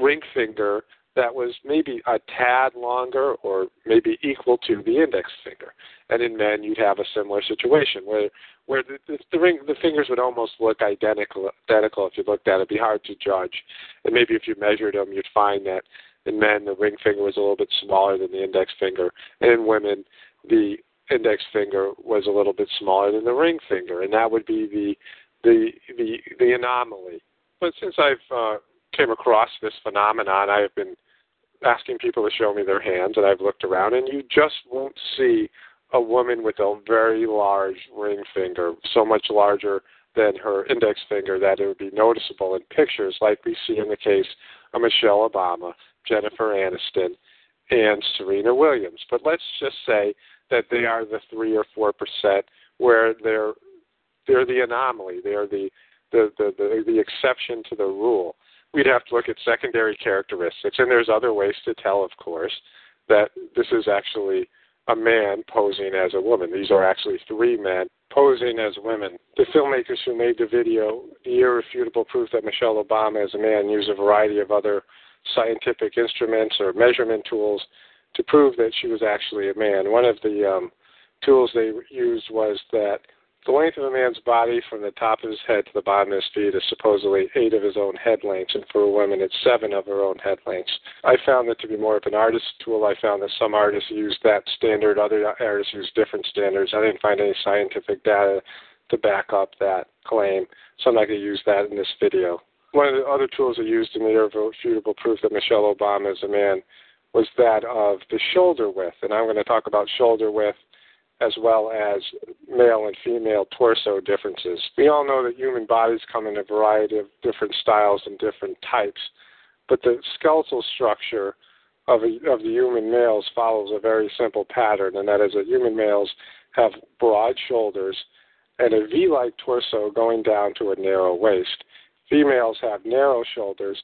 ring finger that was maybe a tad longer or maybe equal to the index finger, and in men you'd have a similar situation where where the, the, the ring the fingers would almost look identical. Identical if you looked at it, it'd be hard to judge, and maybe if you measured them, you'd find that in men the ring finger was a little bit smaller than the index finger, and in women the index finger was a little bit smaller than the ring finger, and that would be the The, the the anomaly. But since I've uh, came across this phenomenon, I've been asking people to show me their hands, and I've looked around, and you just won't see a woman with a very large ring finger, so much larger than her index finger that it would be noticeable in pictures, like we see in the case of Michelle Obama, Jennifer Aniston, and Serena Williams. But let's just say that they are the three or four percent where they're They're the anomaly. They're the the, the the the exception to the rule. we'd have to look at secondary characteristics. And there's other ways to tell, of course, that this is actually a man posing as a woman. These are actually three men posing as women. The filmmakers who made the video, The Irrefutable Proof That Michelle Obama is a Man, use a variety of other scientific instruments or measurement tools to prove that she was actually a man. One of the um, tools they used was that the length of a man's body from the top of his head to the bottom of his feet is supposedly eight of his own head lengths, and for a woman it's seven of her own head lengths. I found it to be more of an artist's tool. I found that some artists use that standard, other artists use different standards. I didn't find any scientific data to back up that claim, so I'm not going to use that in this video. One of the other tools they used in the irrefutable proof that Michelle Obama is a man was that of the shoulder width, and I'm going to talk about shoulder width as well as male and female torso differences. We all know that human bodies come in a variety of different styles and different types, but the skeletal structure of, a, of the human males follows a very simple pattern, and that is that human males have broad shoulders and a V-like torso going down to a narrow waist. Females have narrow shoulders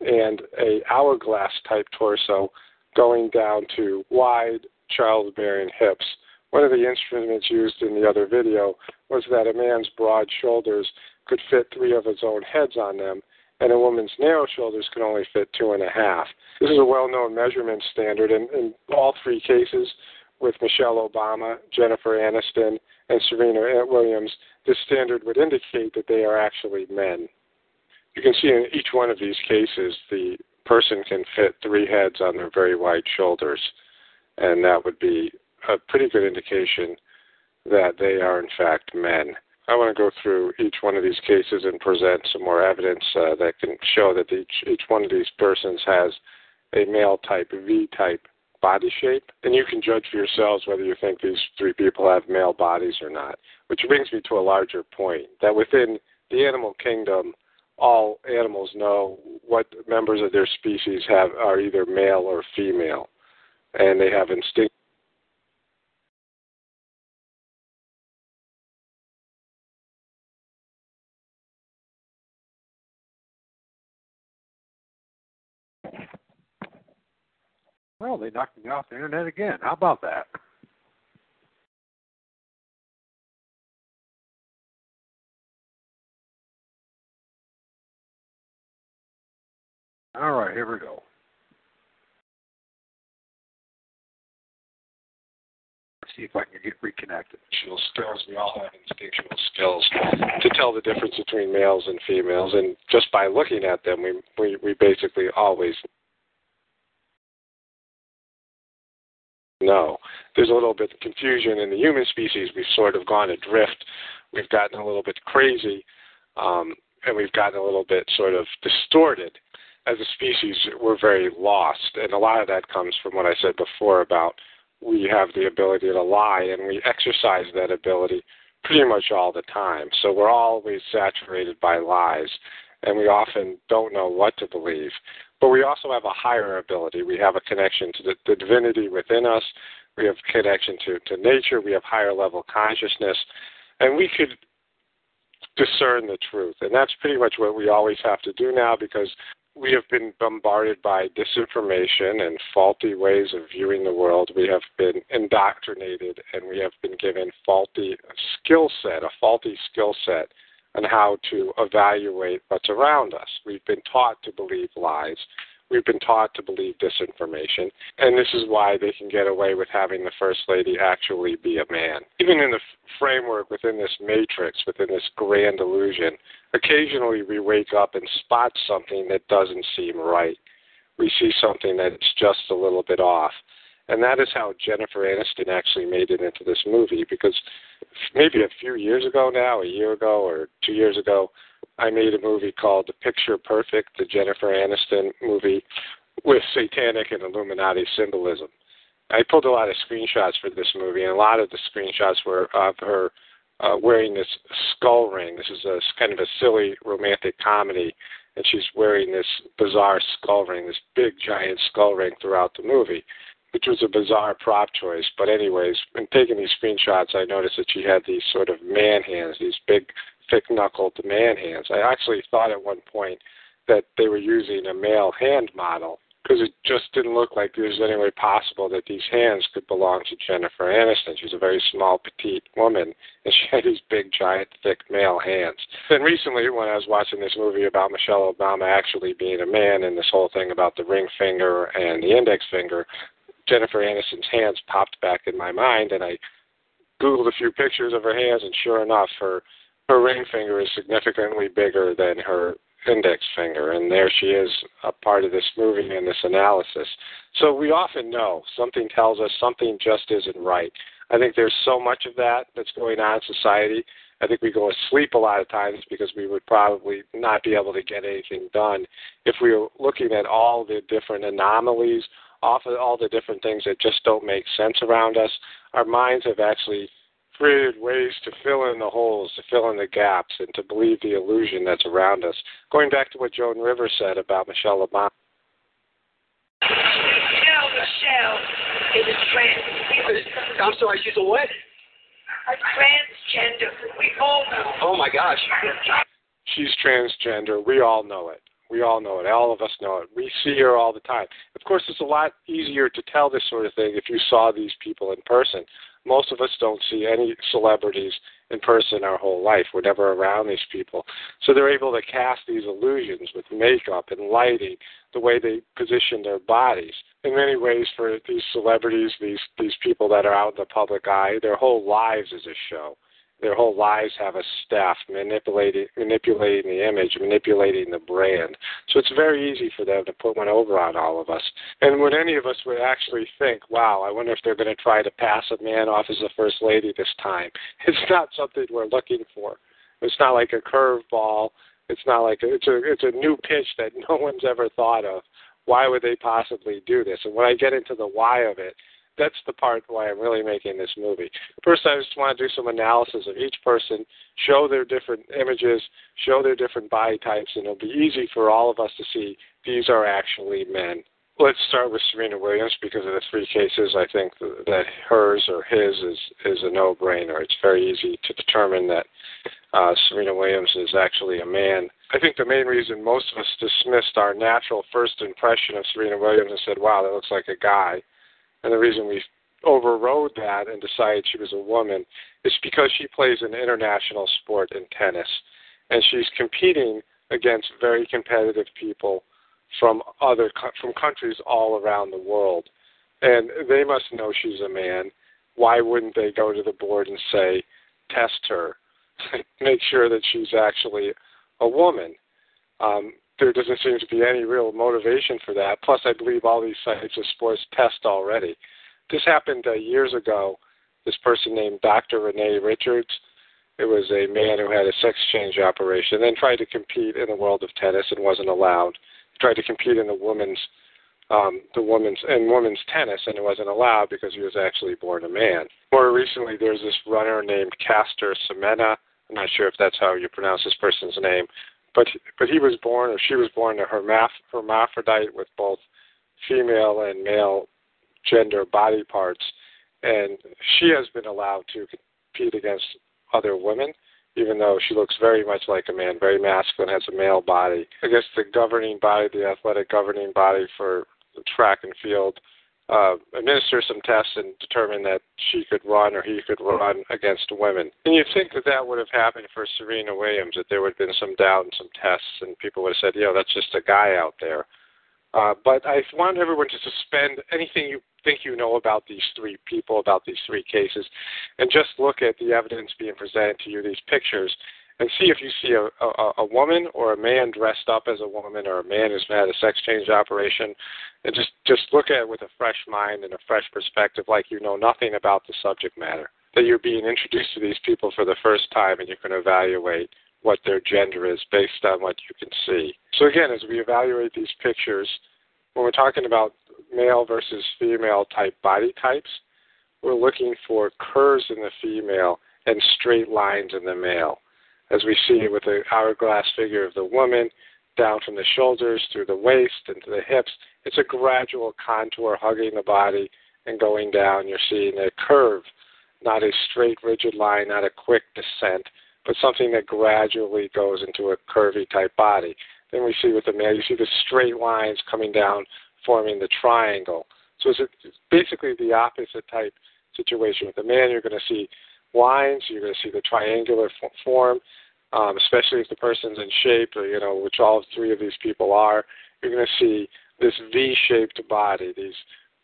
and a hourglass-type torso going down to wide childbearing hips. One of the instruments used in the other video was that a man's broad shoulders could fit three of his own heads on them, and a woman's narrow shoulders could only fit two and a half. This is a well-known measurement standard, and in all three cases, with Michelle Obama, Jennifer Aniston, and Serena Williams, this standard would indicate that they are actually men. You can see in each one of these cases, the person can fit three heads on their very wide shoulders, and that would be a pretty good indication that they are, in fact, men. I want to go through each one of these cases and present some more evidence uh, that can show that each, each one of these persons has a male-type, V-type body shape, and you can judge for yourselves whether you think these three people have male bodies or not, which brings me to a larger point, that within the animal kingdom, all animals know what members of their species have are either male or female, and they have instinct. Well, they knocked me off the internet again. How about that? All right, here we go. Let's see if I can get reconnected. Skills. We all have instinctual skills to tell the difference between males and females, and just by looking at them, we we, we basically always know. There's a little bit of confusion in the human species. We've sort of gone adrift. We've gotten a little bit crazy, um, and we've gotten a little bit sort of distorted. As a species, we're very lost, and a lot of that comes from what I said before about we have the ability to lie, and we exercise that ability pretty much all the time. So we're always saturated by lies, and we often don't know what to believe. But we also have a higher ability. We have a connection to the, the divinity within us. We have a connection to, to nature. We have higher-level consciousness, and we could discern the truth. And that's pretty much what we always have to do now, because we have been bombarded by disinformation and faulty ways of viewing the world. We have been indoctrinated, and we have been given faulty skill set, a faulty skill set on how to evaluate what's around us. We've been taught to believe lies. We've been taught to believe disinformation, and this is why they can get away with having the First Lady actually be a man. Even in the framework within this matrix, within this grand illusion, occasionally we wake up and spot something that doesn't seem right. We see something that's just a little bit off, and that is how Jennifer Aniston actually made it into this movie, because maybe a few years ago now, a year ago or two years ago, I made a movie called The Picture Perfect, the Jennifer Aniston movie, with satanic and Illuminati symbolism. I pulled a lot of screenshots for this movie, and a lot of the screenshots were of her uh, wearing this skull ring. This is a, kind of a silly romantic comedy, and she's wearing this bizarre skull ring, this big, giant skull ring throughout the movie, which was a bizarre prop choice. But anyways, in taking these screenshots, I noticed that she had these sort of man hands, these big, thick-knuckled man hands. I actually thought at one point that they were using a male hand model, because it just didn't look like there was any way possible that these hands could belong to Jennifer Aniston. She's a very small, petite woman, and she had these big, giant, thick male hands. And recently, when I was watching this movie about Michelle Obama actually being a man and this whole thing about the ring finger and the index finger, Jennifer Aniston's hands popped back in my mind, and I Googled a few pictures of her hands, and sure enough, her, her ring finger is significantly bigger than her index finger, and there she is, a part of this movie and this analysis. So we often know something tells us something just isn't right. I think there's so much of that that's going on in society. I think we go asleep a lot of times because we would probably not be able to get anything done if we were looking at all the different anomalies, all the different things that just don't make sense around us. Our minds have actually created ways to fill in the holes, to fill in the gaps, and to believe the illusion that's around us. Going back to what Joan Rivers said about Michelle Obama. Michelle, Michelle is a trans... I'm sorry, she's a what? A transgender. We all know. Oh, my gosh. She's transgender. We all know it. We all know it. All of us know it. We see her all the time. Of course, it's a lot easier to tell this sort of thing if you saw these people in person. Most of us don't see any celebrities in person our whole life. We're never around these people. So they're able to cast these illusions with makeup and lighting, the way they position their bodies. In many ways, for these celebrities, these, these people that are out in the public eye, their whole lives is a show. Their whole lives have a staff manipulating, manipulating the image, manipulating the brand. So it's very easy for them to put one over on all of us. And when any of us would actually think, wow, I wonder if they're going to try to pass a man off as the first lady this time, it's not something we're looking for. It's not like a curveball. It's not like a, it's a, it's a new pitch that no one's ever thought of. Why would they possibly do this? And when I get into the why of it, that's the part why I'm really making this movie. First, I just want to do some analysis of each person, show their different images, show their different body types, and it'll be easy for all of us to see these are actually men. Let's start with Serena Williams because of the three cases. I think that hers or his is, is a no-brainer. It's very easy to determine that uh, Serena Williams is actually a man. I think the main reason most of us dismissed our natural first impression of Serena Williams and said, wow, that looks like a guy, and the reason we overrode that and decided she was a woman is because she plays an international sport in tennis, and she's competing against very competitive people from other from countries all around the world, and they must know she's a man. Why wouldn't they go to the board and say, test her, make sure that she's actually a woman? Um, There doesn't seem to be any real motivation for that. Plus, I believe all these sites of sports test already. This happened uh, years ago. This person named Doctor Renee Richards, it was a man who had a sex change operation, then tried to compete in the world of tennis and wasn't allowed. He tried to compete in the women's, um, the women's, in women's tennis and it wasn't allowed because he was actually born a man. More recently, there's this runner named Castor Semenya. I'm not sure if that's how you pronounce this person's name. But but he was born, or she was born, a hermaphrodite with both female and male gender body parts, and she has been allowed to compete against other women, even though she looks very much like a man, very masculine, has a male body. I guess the governing body, the athletic governing body for the track and field, uh, administer some tests and determine that she could run or he could run against women. And you'd think that that would have happened for Serena Williams, that there would have been some doubt and some tests, and people would have said, you know, that's just a guy out there. Uh, but I want everyone to suspend anything you think you know about these three people, about these three cases, and just look at the evidence being presented to you, these pictures, and see if you see a, a, a woman or a man dressed up as a woman or a man who's had a sex change operation, and just, just look at it with a fresh mind and a fresh perspective like you know nothing about the subject matter, that you're being introduced to these people for the first time and you can evaluate what their gender is based on what you can see. So again, as we evaluate these pictures, when we're talking about male versus female type body types, we're looking for curves in the female and straight lines in the male. As we see with the hourglass figure of the woman, down from the shoulders, through the waist, into the hips, it's a gradual contour hugging the body and going down. You're seeing a curve, not a straight, rigid line, not a quick descent, but something that gradually goes into a curvy-type body. than we see with the male. You see the straight lines coming down, forming the triangle. So it's, a, it's basically the opposite type situation. With the man, you're going to see lines, you're going to see the triangular form, um, especially if the person's in shape, or, you know, which all three of these people are. You're going to see this V-shaped body, these,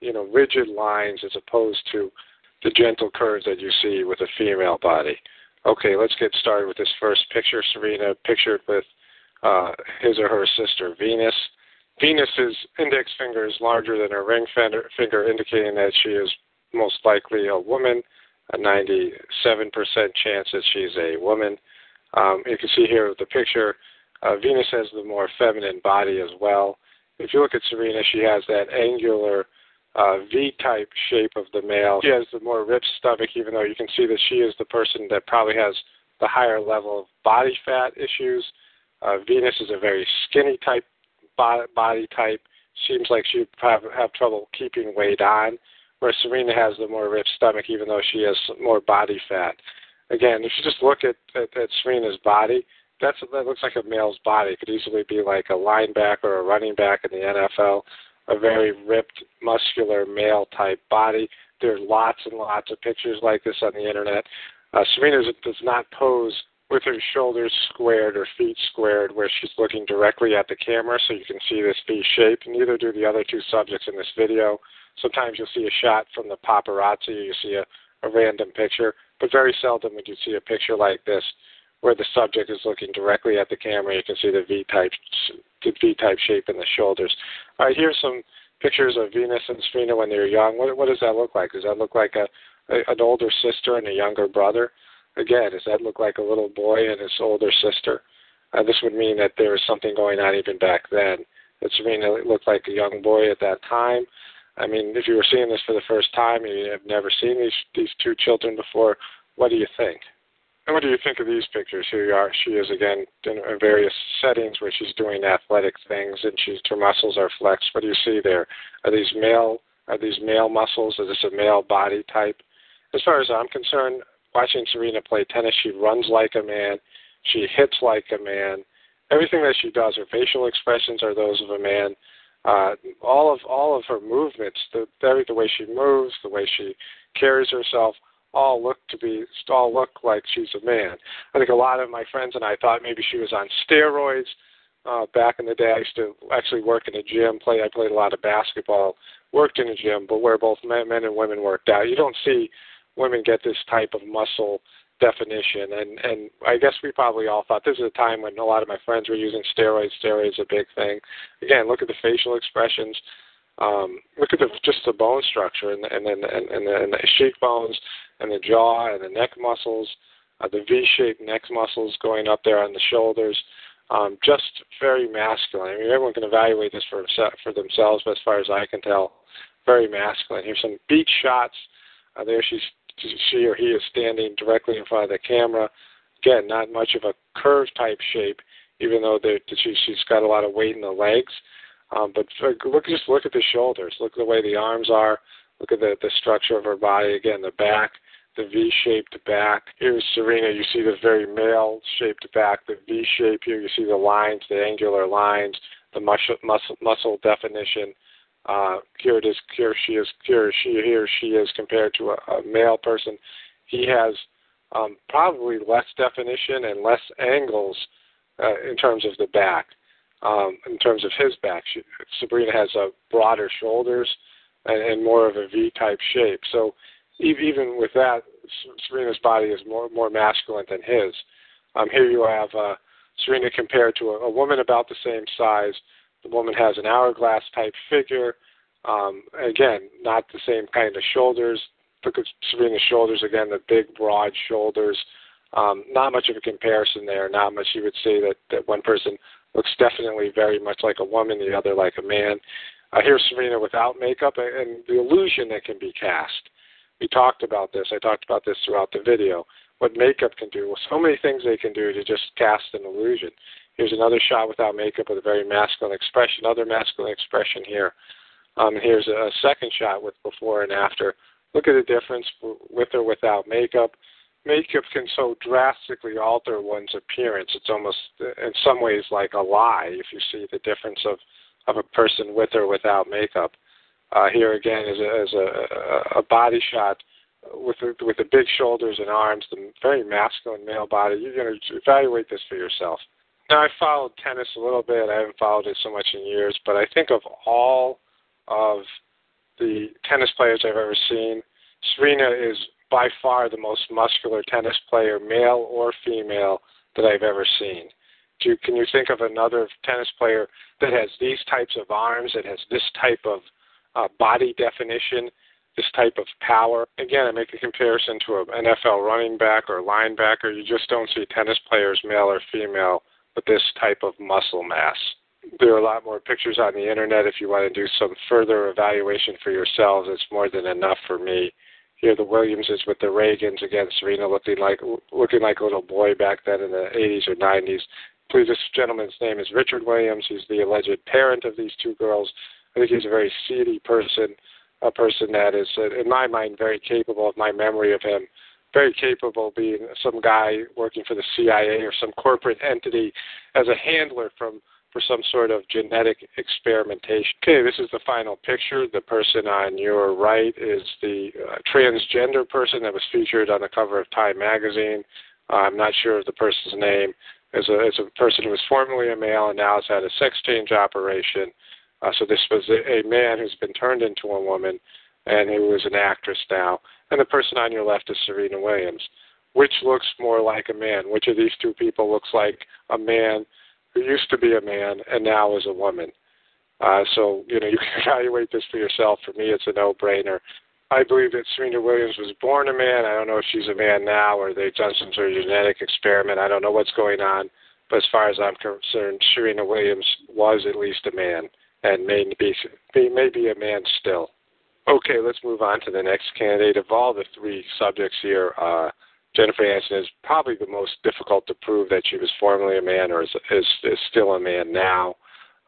you know, rigid lines as opposed to the gentle curves that you see with a female body. Okay, let's get started with this first picture. Serena pictured with uh, his or her sister, Venus. Venus's index finger is larger than her ring finger, indicating that she is most likely a woman, a ninety-seven percent chance that she's a woman. Um, you can see here with the picture, uh, Venus has the more feminine body as well. If you look at Serena, she has that angular uh, V-type shape of the male. She has the more ripped stomach, even though you can see that she is the person that probably has the higher level of body fat issues. Uh, Venus is a very skinny type body type. Seems like she'd have, have trouble keeping weight on, where Serena has the more ripped stomach, even though she has more body fat. Again, if you just look at, at, at Serena's body, That's, that looks like a male's body. It could easily be like a linebacker or a running back in the N F L, a very ripped, muscular, male-type body. There are lots and lots of pictures like this on the Internet. Uh, Serena does not pose with her shoulders squared or feet squared where she's looking directly at the camera, so you can see this V shape. Neither do the other two subjects in this video. Sometimes you'll see a shot from the paparazzi, you see a, a random picture, but very seldom would you see a picture like this where the subject is looking directly at the camera. You can see the V-type, the V-type shape in the shoulders. All right, here's some pictures of Venus and Serena when they were young. What, what does that look like? Does that look like a, a an older sister and a younger brother? Again, does that look like a little boy and his older sister? Uh, this would mean that there was something going on even back then, that Serena looked like a young boy at that time. I mean, if you were seeing this for the first time and you have never seen these these two children before, what do you think? And what do you think of these pictures? Here you are. She is, again, in various settings where she's doing athletic things, and she's, her muscles are flexed. What do you see there? Are these male Are these male muscles? Is this a male body type? As far as I'm concerned, watching Serena play tennis, she runs like a man. She hits like a man. Everything that she does, her facial expressions are those of a man. Uh, all of all of her movements, the, the way she moves, the way she carries herself, all look to be, all look like she's a man. I think a lot of my friends and I thought maybe she was on steroids. Uh, back in the day, I used to actually work in a gym. Play, I played a lot of basketball, worked in a gym, but where both men, men and women worked out. You don't see women get this type of muscle definition, and, and I guess we probably all thought this is a time when a lot of my friends were using steroids. Steroids a big thing. Again, look at the facial expressions. Um, look at the, just the bone structure and the, and, and, and, and, the, and the cheekbones and the jaw and the neck muscles, uh, the V-shaped neck muscles going up there on the shoulders, um, just very masculine. I mean, everyone can evaluate this for, for themselves, but as far as I can tell, very masculine. Here's some beach shots. Uh, there she's, she or he is standing directly in front of the camera. Again, not much of a curve-type shape, even though she, she's got a lot of weight in the legs. Um, but for, look, just look at the shoulders. Look at the way the arms are. Look at the, the structure of her body. Again, the back, the V-shaped back. Here's Serena. You see the very male-shaped back, the V-shape here. You see the lines, the angular lines, the muscle muscle, muscle definition. Uh, here it is. Here she is. Here she. Here she is compared to a, a male person. He has um, probably less definition and less angles uh, in terms of the back. Um, in terms of his back, she, Serena has a broader shoulders and, and more of a V-type shape. So even with that, Serena's body is more more masculine than his. Um, here you have uh, Serena compared to a, a woman about the same size. The woman has an hourglass-type figure. Um, again, not the same kind of shoulders. Look at Serena's shoulders again, the big, broad shoulders. Um, not much of a comparison there. Not much. You would say that, that one person looks definitely very much like a woman, the other like a man. Uh, here's Serena without makeup and the illusion that can be cast. We talked about this. I talked about this throughout the video, what makeup can do. Well, so many things they can do to just cast an illusion. Here's another shot without makeup with a very masculine expression, another masculine expression here. Um, here's a second shot with before and after. Look at the difference with or without makeup. makeup can so drastically alter one's appearance. It's almost, in some ways, like a lie if you see the difference of, of a person with or without makeup. Uh, here again is a, is a, a body shot with a, with the big shoulders and arms, the very masculine male body. You're going to evaluate this for yourself. Now, I followed tennis a little bit. I haven't followed it so much in years, but I think of all of the tennis players I've ever seen, Serena is by far the most muscular tennis player, male or female, that I've ever seen. Do you, can you think of another tennis player that has these types of arms, that has this type of uh, body definition, this type of power? Again, I make a comparison to an N F L running back or linebacker. You just don't see tennis players, male or female, with this type of muscle mass. There are a lot more pictures on the internet if you want to do some further evaluation for yourselves. It's more than enough for me. Here, the Williamses with the Reagans, again, Serena looking like looking like a little boy back then in the eighties or nineties. Please, this gentleman's name is Richard Williams. He's the alleged parent of these two girls. I think he's a very seedy person, a person that is, in my mind, very capable of my memory of him, very capable of being some guy working for the C I A or some corporate entity as a handler from for some sort of genetic experimentation. Okay, this is the final picture. The person on your right is the uh, transgender person that was featured on the cover of Time magazine. Uh, I'm not sure of the person's name. It's a, it's a person who was formerly a male and now has had a sex change operation. Uh, so this was a, a man who's been turned into a woman and who is an actress now. And the person on your left is Serena Williams. Which looks more like a man? Which of these two people looks like a man who used to be a man and now is a woman? Uh, so, you know, you can evaluate this for yourself. For me, it's a no-brainer. I believe that Serena Williams was born a man. I don't know if she's a man now or they've done some sort of genetic experiment. I don't know what's going on. But as far as I'm concerned, Serena Williams was at least a man and may be, may be a man still. Okay, let's move on to the next candidate. Of all the three subjects here, uh, Jennifer Aniston is probably the most difficult to prove that she was formerly a man or is is, is still a man now.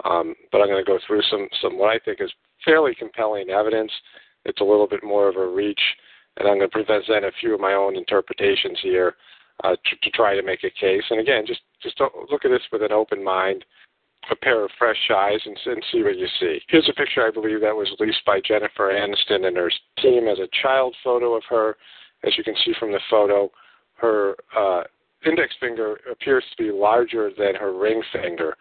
Um, but I'm going to go through some, some what I think is fairly compelling evidence. It's a little bit more of a reach, and I'm going to present a few of my own interpretations here uh, to, to try to make a case. And again, just, just look at this with an open mind, a pair of fresh eyes, and, and see what you see. Here's a picture I believe that was released by Jennifer Aniston and her team as a child photo of her. As you can see from the photo, her uh, index finger appears to be larger than her ring finger,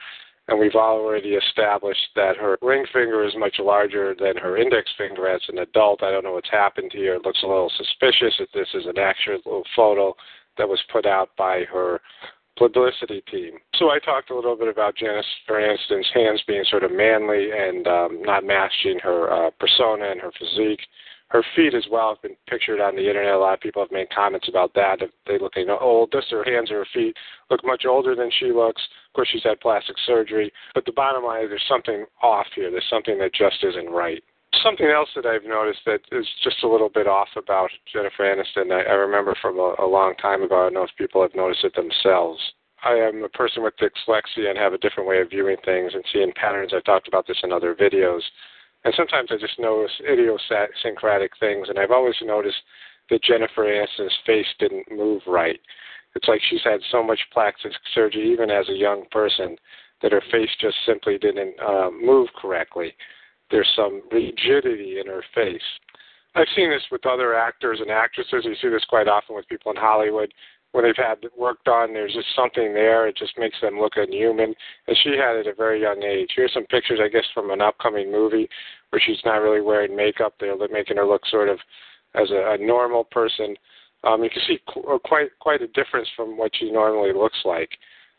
and we've already established that her ring finger is much larger than her index finger as an adult. I don't know what's happened here. It looks a little suspicious that this is an actual photo that was put out by her publicity team. So I talked a little bit about Jennifer Aniston's hands being sort of manly and um, not matching her uh, persona and her physique. Her feet as well have been pictured on the internet. A lot of people have made comments about that. If they look, you know, old, just her hands or her feet look much older than she looks. Of course, she's had plastic surgery. But the bottom line is there's something off here. There's something that just isn't right. Something else that I've noticed that is just a little bit off about Jennifer Aniston, I, I remember from a, a long time ago, I don't know if people have noticed it themselves. I am a person with dyslexia and have a different way of viewing things and seeing patterns. I've talked about this in other videos. And sometimes I just notice idiosyncratic things, and I've always noticed that Jennifer Aniston's face didn't move right. It's like she's had so much plastic surgery, even as a young person, that her face just simply didn't uh, move correctly. There's some rigidity in her face. I've seen this with other actors and actresses. You see this quite often with people in Hollywood. When they've had work done, there's just something there. It just makes them look inhuman. And she had it at a very young age. Here's some pictures, I guess, from an upcoming movie where she's not really wearing makeup. They're making her look sort of as a, a normal person. Um, you can see qu- quite quite a difference from what she normally looks like.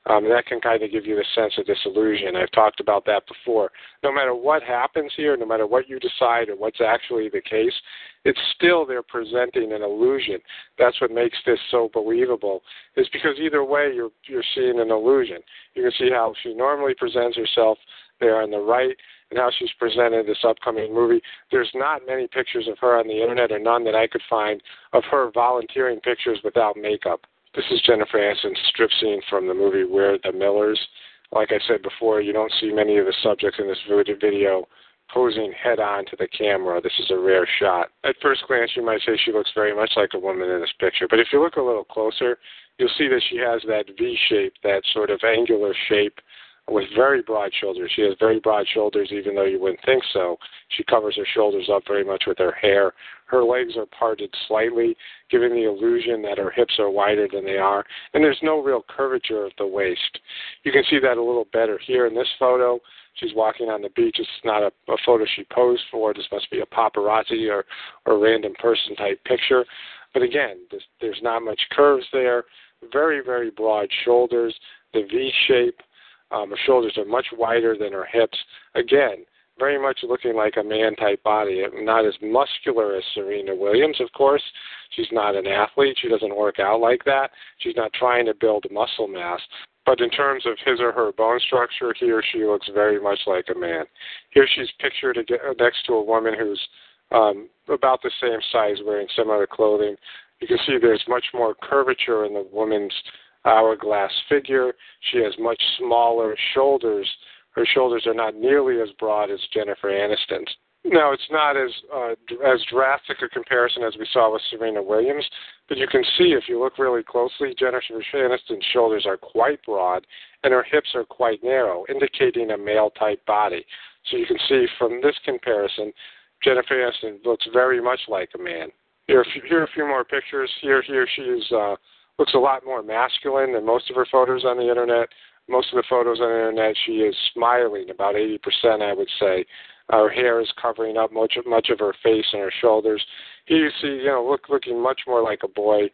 Um, and that can kind of give you the sense of disillusion. I've talked about that before. No matter what happens here, no matter what you decide or what's actually the case, it's still they're presenting an illusion. That's what makes this so believable, is because either way you're you're seeing an illusion. You can see how she normally presents herself there on the right and how she's presented this upcoming movie. There's not many pictures of her on the internet, or none that I could find, of her volunteering pictures without makeup. This is Jennifer Aniston's strip scene from the movie We're the Millers. Like I said before, you don't see many of the subjects in this video posing head-on to the camera. This is a rare shot. At first glance, you might say she looks very much like a woman in this picture, but if you look a little closer, you'll see that she has that V shape, that sort of angular shape with very broad shoulders. She has very broad shoulders, even though you wouldn't think so. She covers her shoulders up very much with her hair. Her legs are parted slightly, giving the illusion that her hips are wider than they are, and there's no real curvature of the waist. You can see that a little better here in this photo. She's walking on the beach. It's not a, a photo she posed for. This must be a paparazzi or, or random person-type picture. But again, this, there's not much curves there. Very, very broad shoulders, the V shape. Um, her shoulders are much wider than her hips. Again, very much looking like a man-type body, not as muscular as Serena Williams, of course. She's not an athlete. She doesn't work out like that. She's not trying to build muscle mass. But in terms of his or her bone structure, he or she looks very much like a man. Here she's pictured next to a woman who's um, about the same size, wearing similar clothing. You can see there's much more curvature in the woman's hourglass figure. She has much smaller shoulders. Her shoulders are not nearly as broad as Jennifer Aniston's. Now, it's not as uh, as drastic a comparison as we saw with Serena Williams, but you can see if you look really closely, Jennifer Aniston's shoulders are quite broad and her hips are quite narrow, indicating a male-type body. So you can see from this comparison, Jennifer Aniston looks very much like a man. Here, here are a few more pictures. Here, here she is, uh, looks a lot more masculine than most of her photos on the Internet. Most of the photos on the Internet, she is smiling, about eighty percent, I would say. Her hair is covering up much of, much of her face and her shoulders. Here you see, you know, look, looking much more like a boy.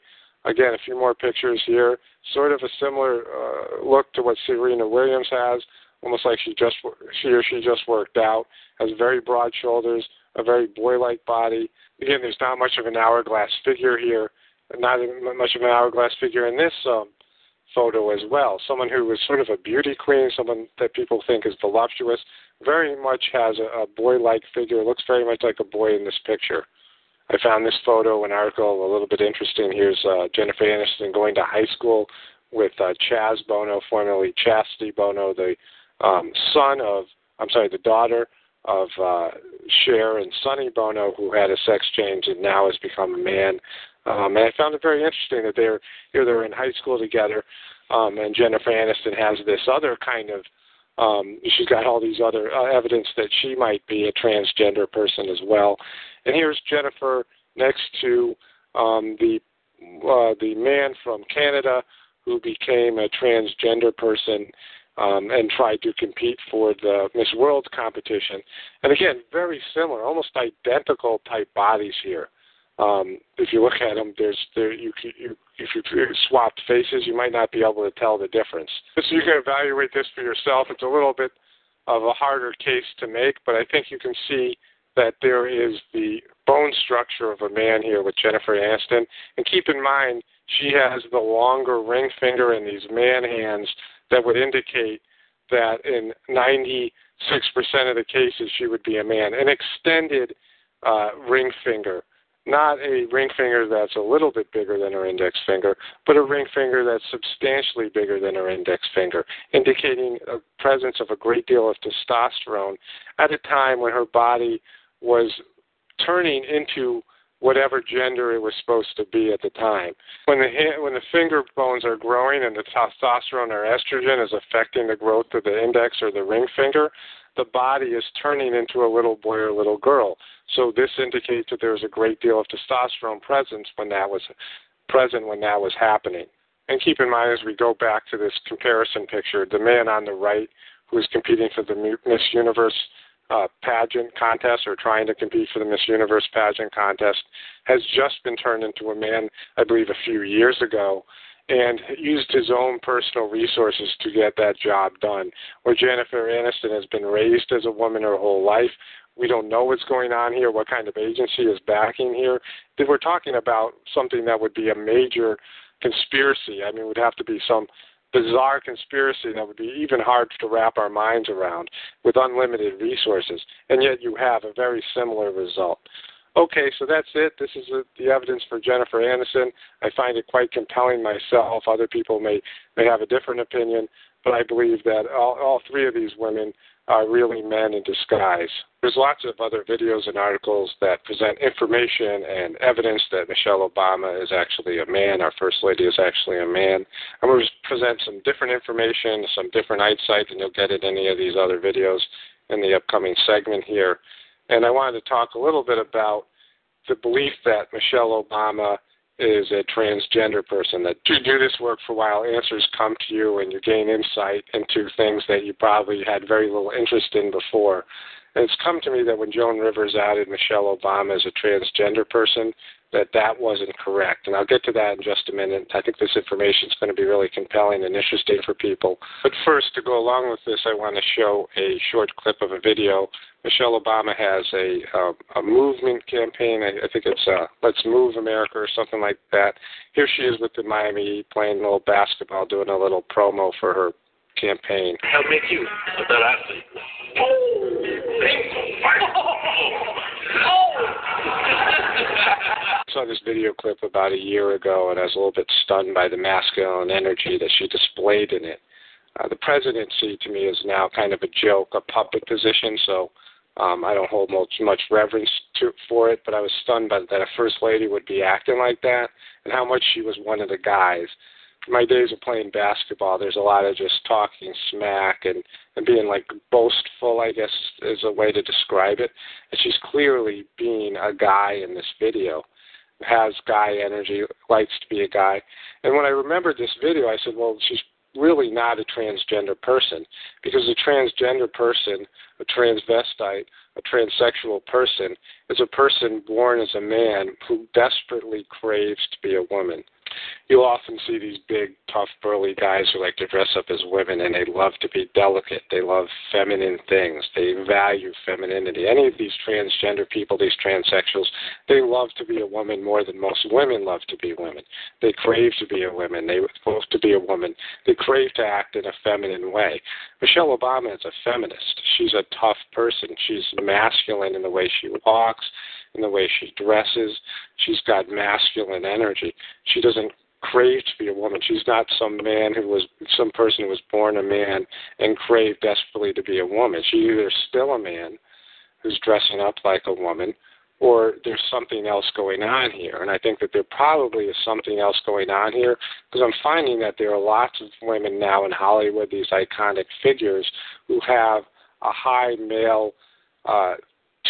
Again, a few more pictures here. Sort of a similar uh, look to what Serena Williams has, almost like she just she or she just worked out. Has very broad shoulders, a very boy-like body. Again, there's not much of an hourglass figure here, not much of an hourglass figure in this um, photo as well. Someone who was sort of a beauty queen, someone that people think is voluptuous, very much has a, a boy-like figure, looks very much like a boy in this picture. I found this photo and article a little bit interesting. Here's uh, Jennifer Aniston going to high school with uh, Chaz Bono, formerly Chastity Bono, the um, son of, I'm sorry, the daughter of uh, Cher and Sonny Bono, who had a sex change and now has become a man. Um, and I found it very interesting that they're here. They're in high school together, um, and Jennifer Aniston has this other kind of. Um, she's got all these other uh, evidence that she might be a transgender person as well. And here's Jennifer next to um, the uh, the man from Canada who became a transgender person um, and tried to compete for the Miss World competition. And again, very similar, almost identical type bodies here. Um, if you look at them, there's there, you, you, if you swapped faces, you might not be able to tell the difference. So you can evaluate this for yourself. It's a little bit of a harder case to make, but I think you can see that there is the bone structure of a man here with Jennifer Aniston. And keep in mind, she has the longer ring finger and these man hands that would indicate that in ninety-six percent of the cases she would be a man. An extended uh, ring finger. Not a ring finger that's a little bit bigger than her index finger, but a ring finger that's substantially bigger than her index finger, indicating a presence of a great deal of testosterone at a time when her body was turning into whatever gender it was supposed to be at the time. When the hand, when the finger bones are growing and the testosterone or estrogen is affecting the growth of the index or the ring finger, the body is turning into a little boy or little girl. So this indicates that there was a great deal of testosterone presence when that was present when that was happening. And keep in mind as we go back to this comparison picture, the man on the right who is competing for the Miss Universe uh, pageant contest or trying to compete for the Miss Universe pageant contest has just been turned into a man, I believe, a few years ago, and used his own personal resources to get that job done. Where Jennifer Aniston has been raised as a woman her whole life, we don't know what's going on here, what kind of agency is backing here. If we're talking about something that would be a major conspiracy, I mean, it would have to be some bizarre conspiracy that would be even hard to wrap our minds around with unlimited resources, and yet you have a very similar result. Okay, so that's it. This is the evidence for Jennifer Aniston. I find it quite compelling myself. Other people may, may have a different opinion, but I believe that all, all three of these women are really men in disguise. There's lots of other videos and articles that present information and evidence that Michelle Obama is actually a man, our First Lady is actually a man. I'm going to present some different information, some different insight than you'll get at any of these other videos in the upcoming segment here. And I wanted to talk a little bit about the belief that Michelle Obama is a transgender person, that you do this work for a while, answers come to you, and you gain insight into things that you probably had very little interest in before. And it's come to me that when Joan Rivers outed Michelle Obama as a transgender person, that that wasn't correct. And I'll get to that in just a minute. I think this information is going to be really compelling and interesting for people. But first, to go along with this, I want to show a short clip of a video. Michelle Obama has a uh, a movement campaign. I, I think it's uh, Let's Move America or something like that. Here she is with the Miami Heat playing a little basketball, doing a little promo for her campaign. I'll make you a better athlete. I saw this video clip about a year ago, and I was a little bit stunned by the masculine energy that she displayed in it. Uh, the presidency, to me, is now kind of a joke, a puppet position, so um, I don't hold much, much reverence to, for it, but I was stunned by that a First Lady would be acting like that and how much she was one of the guys. My days of playing basketball, there's a lot of just talking smack and, and being, like, boastful, I guess, is a way to describe it. And she's clearly being a guy in this video, has guy energy, likes to be a guy. And when I remembered this video, I said, well, she's really not a transgender person, because a transgender person, a transvestite, a transsexual person, is a person born as a man who desperately craves to be a woman. You'll often see these big, tough, burly guys who like to dress up as women, and they love to be delicate. They love feminine things. They value femininity. Any of these transgender people, these transsexuals, they love to be a woman more than most women love to be women. They crave to be a woman. They love to be a woman. They crave to act in a feminine way. Michelle Obama is a feminist. She's a tough person. She's masculine in the way she walks, in the way she dresses. She's got masculine energy. She doesn't crave to be a woman. She's not some man who was, some person who was born a man and craved desperately to be a woman. She's either still a man who's dressing up like a woman, or there's something else going on here. And I think that there probably is something else going on here, because I'm finding that there are lots of women now in Hollywood, these iconic figures, who have a high male uh,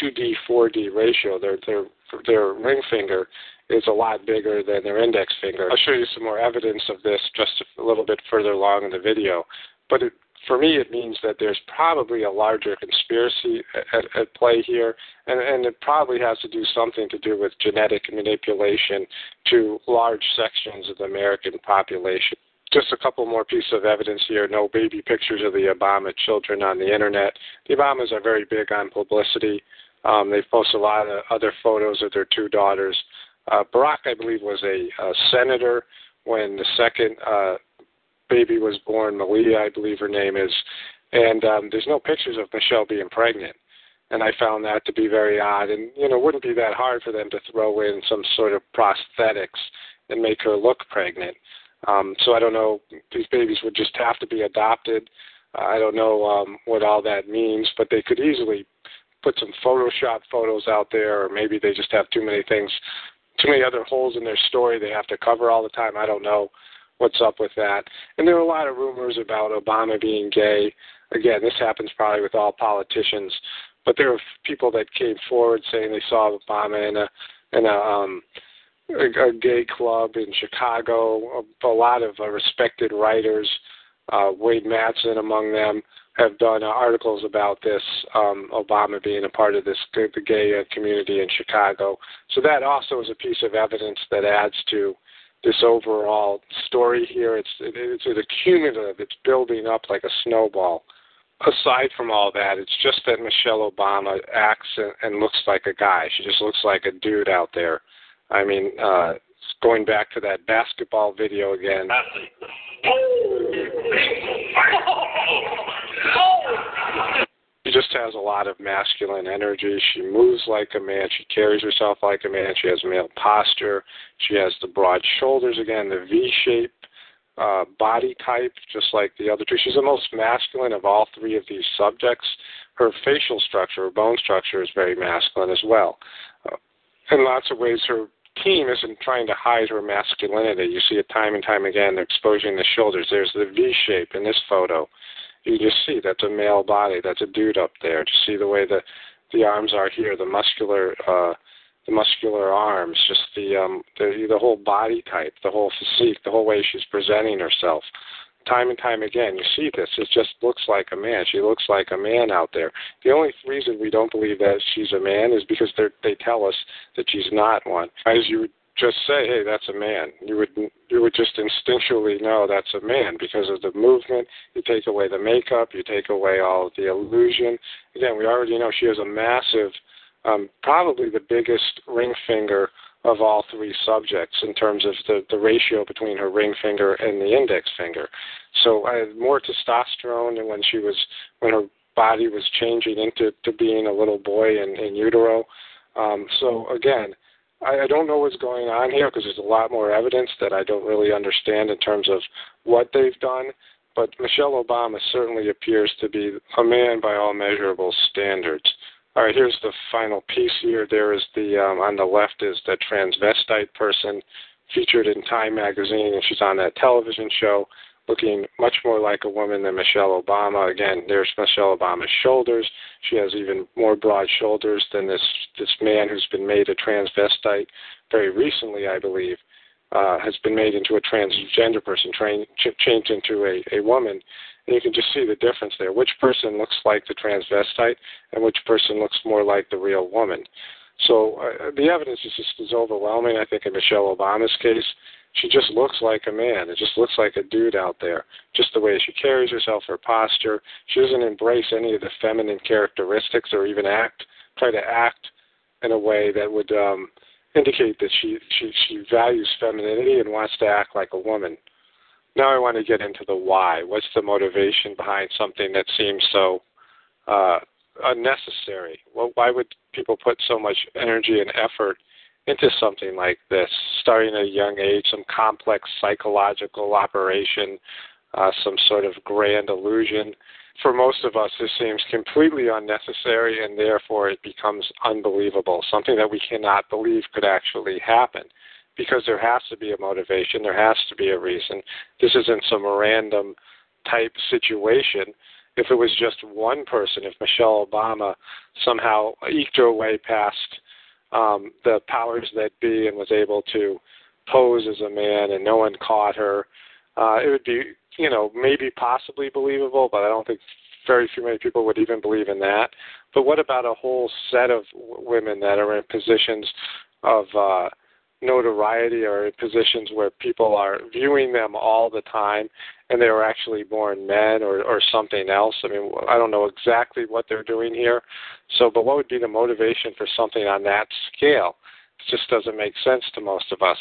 two D, four D ratio. Their, their, their ring finger is a lot bigger than their index finger. I'll show you some more evidence of this just a little bit further along in the video. But it, for me, it means that there's probably a larger conspiracy at, at play here, and, and it probably has to do something to do with genetic manipulation to large sections of the American population. Just a couple more pieces of evidence here. No baby pictures of the Obama children on the internet. The Obamas are very big on publicity. Um, they post a lot of other photos of their two daughters. Uh, Barack, I believe, was a, a senator when the second uh, baby was born, Malia, I believe her name is. And um, there's no pictures of Michelle being pregnant. And I found that to be very odd. And, you know, it wouldn't be that hard for them to throw in some sort of prosthetics and make her look pregnant. Um, so I don't know, these babies would just have to be adopted. Uh, I don't know um, what all that means, but they could easily put some Photoshop photos out there, or maybe they just have too many things, too many other holes in their story they have to cover all the time. I don't know what's up with that. And there are a lot of rumors about Obama being gay. Again, this happens probably with all politicians, but there are people that came forward saying they saw Obama in a, in a, um, a gay club in Chicago. A lot of uh, respected writers, uh, Wade Mattson among them, have done uh, articles about this, um, Obama being a part of this the gay uh, community in Chicago. So that also is a piece of evidence that adds to this overall story here. It's, it, it's, it's cumulative. It's building up like a snowball. Aside from all that, it's just that Michelle Obama acts and, and looks like a guy. She just looks like a dude out there. I mean, uh, going back to that basketball video again. She just has a lot of masculine energy. She moves like a man. She carries herself like a man. She has male posture. She has the broad shoulders again, the V shape uh, body type, just like the other two. She's the most masculine of all three of these subjects. Her facial structure, her bone structure, is very masculine as well. Uh, in lots of ways, her team isn't trying to hide her masculinity. You see it time and time again. They're exposing the shoulders. There's the V shape in this photo. You just see that's a male body. That's a dude up there. Just see the way the, the arms are here, the muscular uh, the muscular arms, just the, um, the the whole body type, the whole physique, the whole way she's presenting herself. Time and time again, you see this. It just looks like a man. She looks like a man out there. The only reason we don't believe that she's a man is because they tell us that she's not one. As you would just say, hey, that's a man. You would you would just instinctually know that's a man because of the movement. You take away the makeup. You take away all of the illusion. Again, we already know she has a massive, um, probably the biggest ring finger of all three subjects in terms of the, the ratio between her ring finger and the index finger. So I had more testosterone than when she was, when her body was changing into to being a little boy in, in utero. Um, so again, I, I don't know what's going on here because there's a lot more evidence that I don't really understand in terms of what they've done. But Michelle Obama certainly appears to be a man by all measurable standards. All right, here's the final piece here. There is the, um, on the left is the transvestite person featured in Time magazine, and she's on that television show looking much more like a woman than Michelle Obama. Again, there's Michelle Obama's shoulders. She has even more broad shoulders than this, this man who's been made a transvestite very recently, I believe, uh, has been made into a transgender person, train, ch- changed into a, a woman. And you can just see the difference there. Which person looks like the transvestite and which person looks more like the real woman? So uh, the evidence is just is overwhelming, I think, in Michelle Obama's case. She just looks like a man. It just looks like a dude out there. Just the way she carries herself, her posture. She doesn't embrace any of the feminine characteristics or even act, try to act in a way that would um, indicate that she, she, she values femininity and wants to act like a woman. Now I want to get into the why. What's the motivation behind something that seems so uh, unnecessary? Well, why would people put so much energy and effort into something like this, starting at a young age, some complex psychological operation, uh, some sort of grand illusion? For most of us, this seems completely unnecessary, and therefore it becomes unbelievable, something that we cannot believe could actually happen. Because there has to be a motivation, there has to be a reason. This isn't some random type situation. If it was just one person, if Michelle Obama somehow eked her way past um, the powers that be and was able to pose as a man and no one caught her, uh, it would be, you know, maybe possibly believable, but I don't think very few many people would even believe in that. But what about a whole set of women that are in positions of uh, notoriety or in positions where people are viewing them all the time and they were actually born men or, or something else? I mean, I don't know exactly what they're doing here. So, but what would be the motivation for something on that scale? It just doesn't make sense to most of us.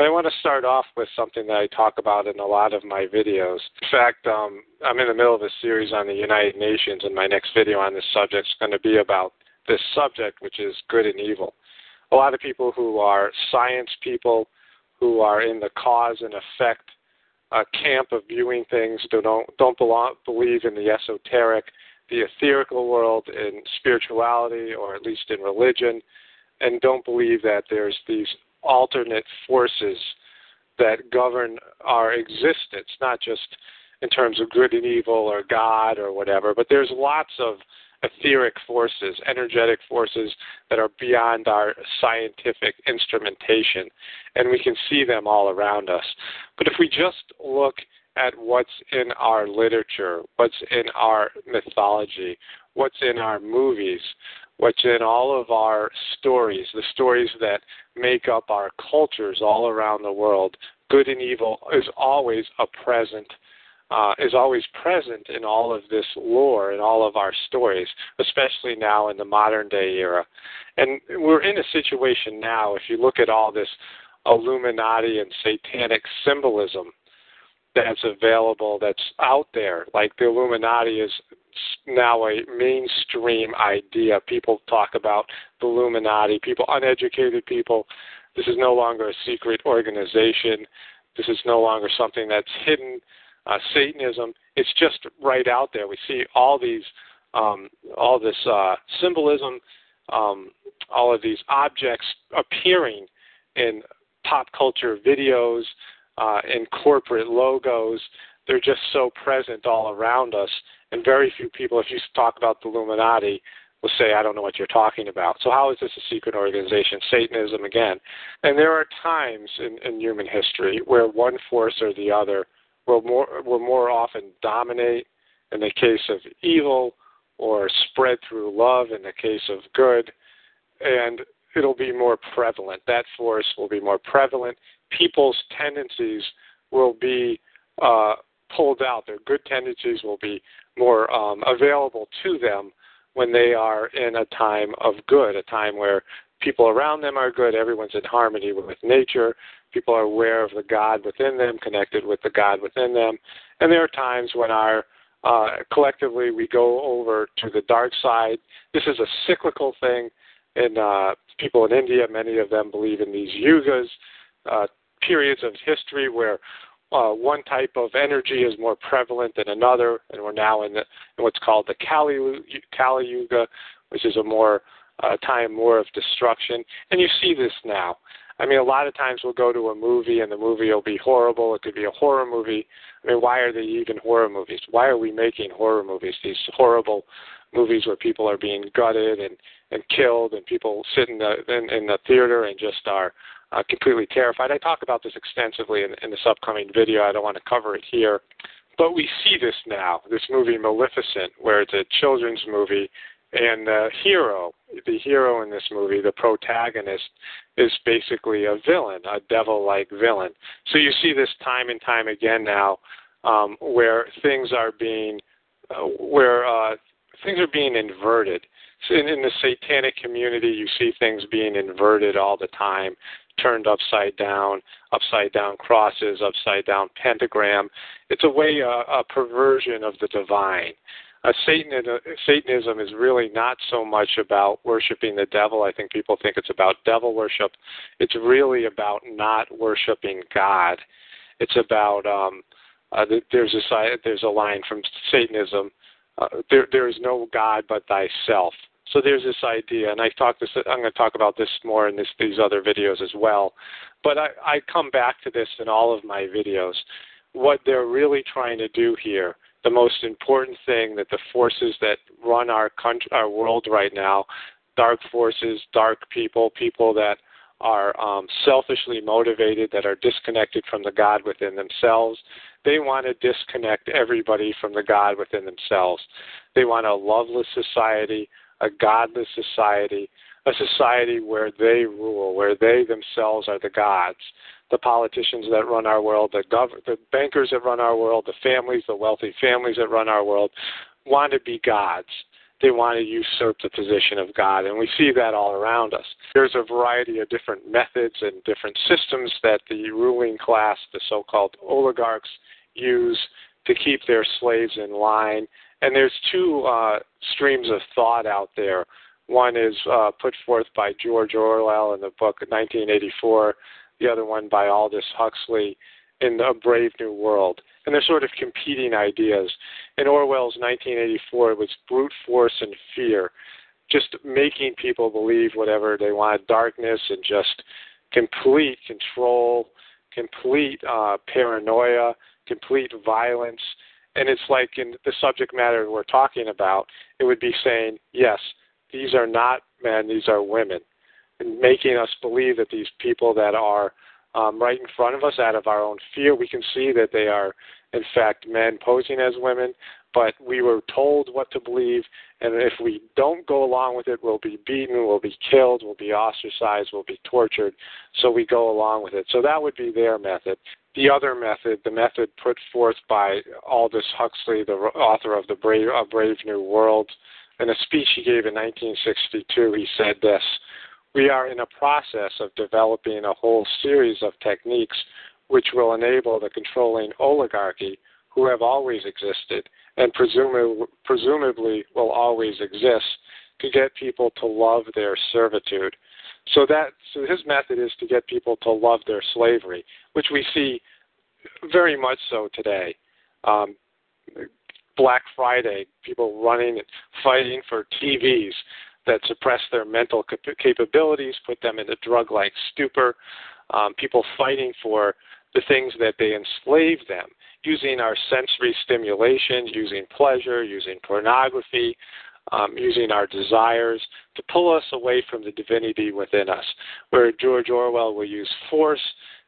And I want to start off with something that I talk about in a lot of my videos. In fact, um, I'm in the middle of a series on the United Nations, and my next video on this subject is going to be about this subject, which is good and evil. A lot of people who are science people, who are in the cause and effect uh, camp of viewing things, don't don't belong, believe in the esoteric, the etherical world, in spirituality, or at least in religion, and don't believe that there's these alternate forces that govern our existence, not just in terms of good and evil or God or whatever, but there's lots of etheric forces, energetic forces that are beyond our scientific instrumentation, and we can see them all around us. But if we just look at what's in our literature, what's in our mythology, what's in our movies, what's in all of our stories, the stories that make up our cultures all around the world, good and evil is always a present Uh, is always present in all of this lore, in all of our stories, especially now in the modern day era. And we're in a situation now, if you look at all this Illuminati and satanic symbolism that's available, that's out there, like the Illuminati is now a mainstream idea. People talk about the Illuminati, people, uneducated people. This is no longer a secret organization. This is no longer something that's hidden. Uh, Satanism, it's just right out there. We see all these, um, all this uh, symbolism, um, all of these objects appearing in pop culture videos, uh, in corporate logos. They're just so present all around us. And very few people, if you talk about the Illuminati, will say, I don't know what you're talking about. So how is this a secret organization? Satanism again. And there are times in, in human history where one force or the other will more, will more often dominate in the case of evil, or spread through love in the case of good. And it'll be more prevalent. That force will be more prevalent. People's tendencies will be uh, pulled out. Their good tendencies will be more um, available to them when they are in a time of good, a time where people around them are good, everyone's in harmony with nature, people are aware of the God within them, connected with the God within them. And there are times when our uh, collectively we go over to the dark side. This is a cyclical thing. And uh, people in India, many of them believe in these yugas, uh, periods of history where Uh, one type of energy is more prevalent than another, and we're now in, the, in what's called the Kali, Kali Yuga, which is a more uh, time more of destruction. And you see this now. I mean, a lot of times we'll go to a movie, and the movie will be horrible. It could be a horror movie. I mean, why are they even horror movies? Why are we making horror movies, these horrible movies where people are being gutted and, and killed, and people sit in the, in, in the theater and just are Uh, completely terrified. I talk about this extensively in, in this upcoming video. I don't want to cover it here. But we see this now, this movie Maleficent, where it's a children's movie, and the hero, the hero in this movie, the protagonist, is basically a villain, a devil-like villain. So you see this time and time again now um, where things are being, uh, where uh, things are being inverted. In, in the satanic community, you see things being inverted all the time, turned upside down, upside down crosses, upside down pentagram. It's a way, a, a perversion of the divine. Uh, Satanism, Satanism is really not so much about worshiping the devil. I think people think it's about devil worship. It's really about not worshiping God. It's about, um, uh, there's, a, there's a line from Satanism, Uh, there, there is no God but thyself. So there's this idea, and I talk this, I'm going to talk about this more in this, these other videos as well. But I, I come back to this in all of my videos. What they're really trying to do here, the most important thing that the forces that run our country, our world right now, dark forces, dark people, people that are um, selfishly motivated, that are disconnected from the God within themselves. They want to disconnect everybody from the God within themselves. They want a loveless society, a godless society, a society where they rule, where they themselves are the gods. The politicians that run our world, the, gov- the bankers that run our world, the families, the wealthy families that run our world want to be gods. They want to usurp the position of God, and we see that all around us. There's a variety of different methods and different systems that the ruling class, the so-called oligarchs, use to keep their slaves in line. And there's two uh, streams of thought out there. One is uh, put forth by George Orwell in the book nineteen eighty-four, the other one by Aldous Huxley in A Brave New World. And they're sort of competing ideas. In Orwell's nineteen eighty-four, it was brute force and fear, just making people believe whatever they wanted, darkness and just complete control, complete uh, paranoia, complete violence. And it's like in the subject matter we're talking about, it would be saying, yes, these are not men, these are women, and making us believe that these people that are Um, right in front of us, out of our own fear, we can see that they are, in fact, men posing as women, but we were told what to believe, and if we don't go along with it, we'll be beaten, we'll be killed, we'll be ostracized, we'll be tortured, so we go along with it. So that would be their method. The other method, the method put forth by Aldous Huxley, the author of the Brave, A Brave New World, in a speech he gave in nineteen sixty-two, he said this: "We are in a process of developing a whole series of techniques which will enable the controlling oligarchy, who have always existed and presum- presumably will always exist, to get people to love their servitude." So that so his method is to get people to love their slavery, which we see Very much so today. Um, Black Friday, people running and fighting for T Vs that suppress their mental cap- capabilities, put them in a drug-like stupor, um, people fighting for the things that they enslave them, using our sensory stimulation, using pleasure, using pornography, um, using our desires to pull us away from the divinity within us, where George Orwell will use force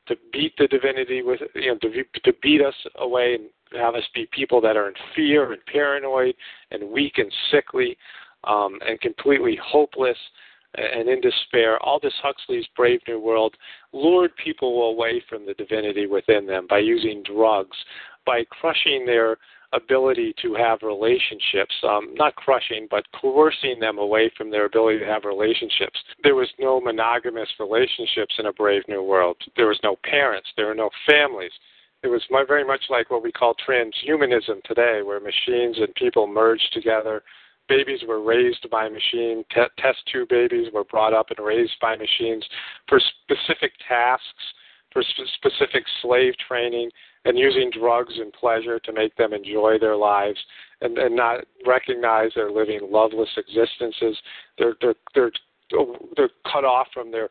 to beat the divinity with, you know, to, to beat us away and have us be people that are in fear and paranoid and weak and sickly um, and completely hopeless and in despair. Aldous Huxley's Brave New World lured people away from the divinity within them by using drugs, by crushing their ability to have relationships, um, not crushing, but coercing them away from their ability to have relationships. There was no monogamous relationships in A Brave New World. There was no parents. There were no families. It was very much like what we call transhumanism today, where machines and people merged together. Babies were raised by machine. T- test tube babies were brought up and raised by machines for specific tasks, for sp- specific slave training, and using drugs and pleasure to make them enjoy their lives and, and not recognize they're living loveless existences. They're, they're, they're, they're cut off from their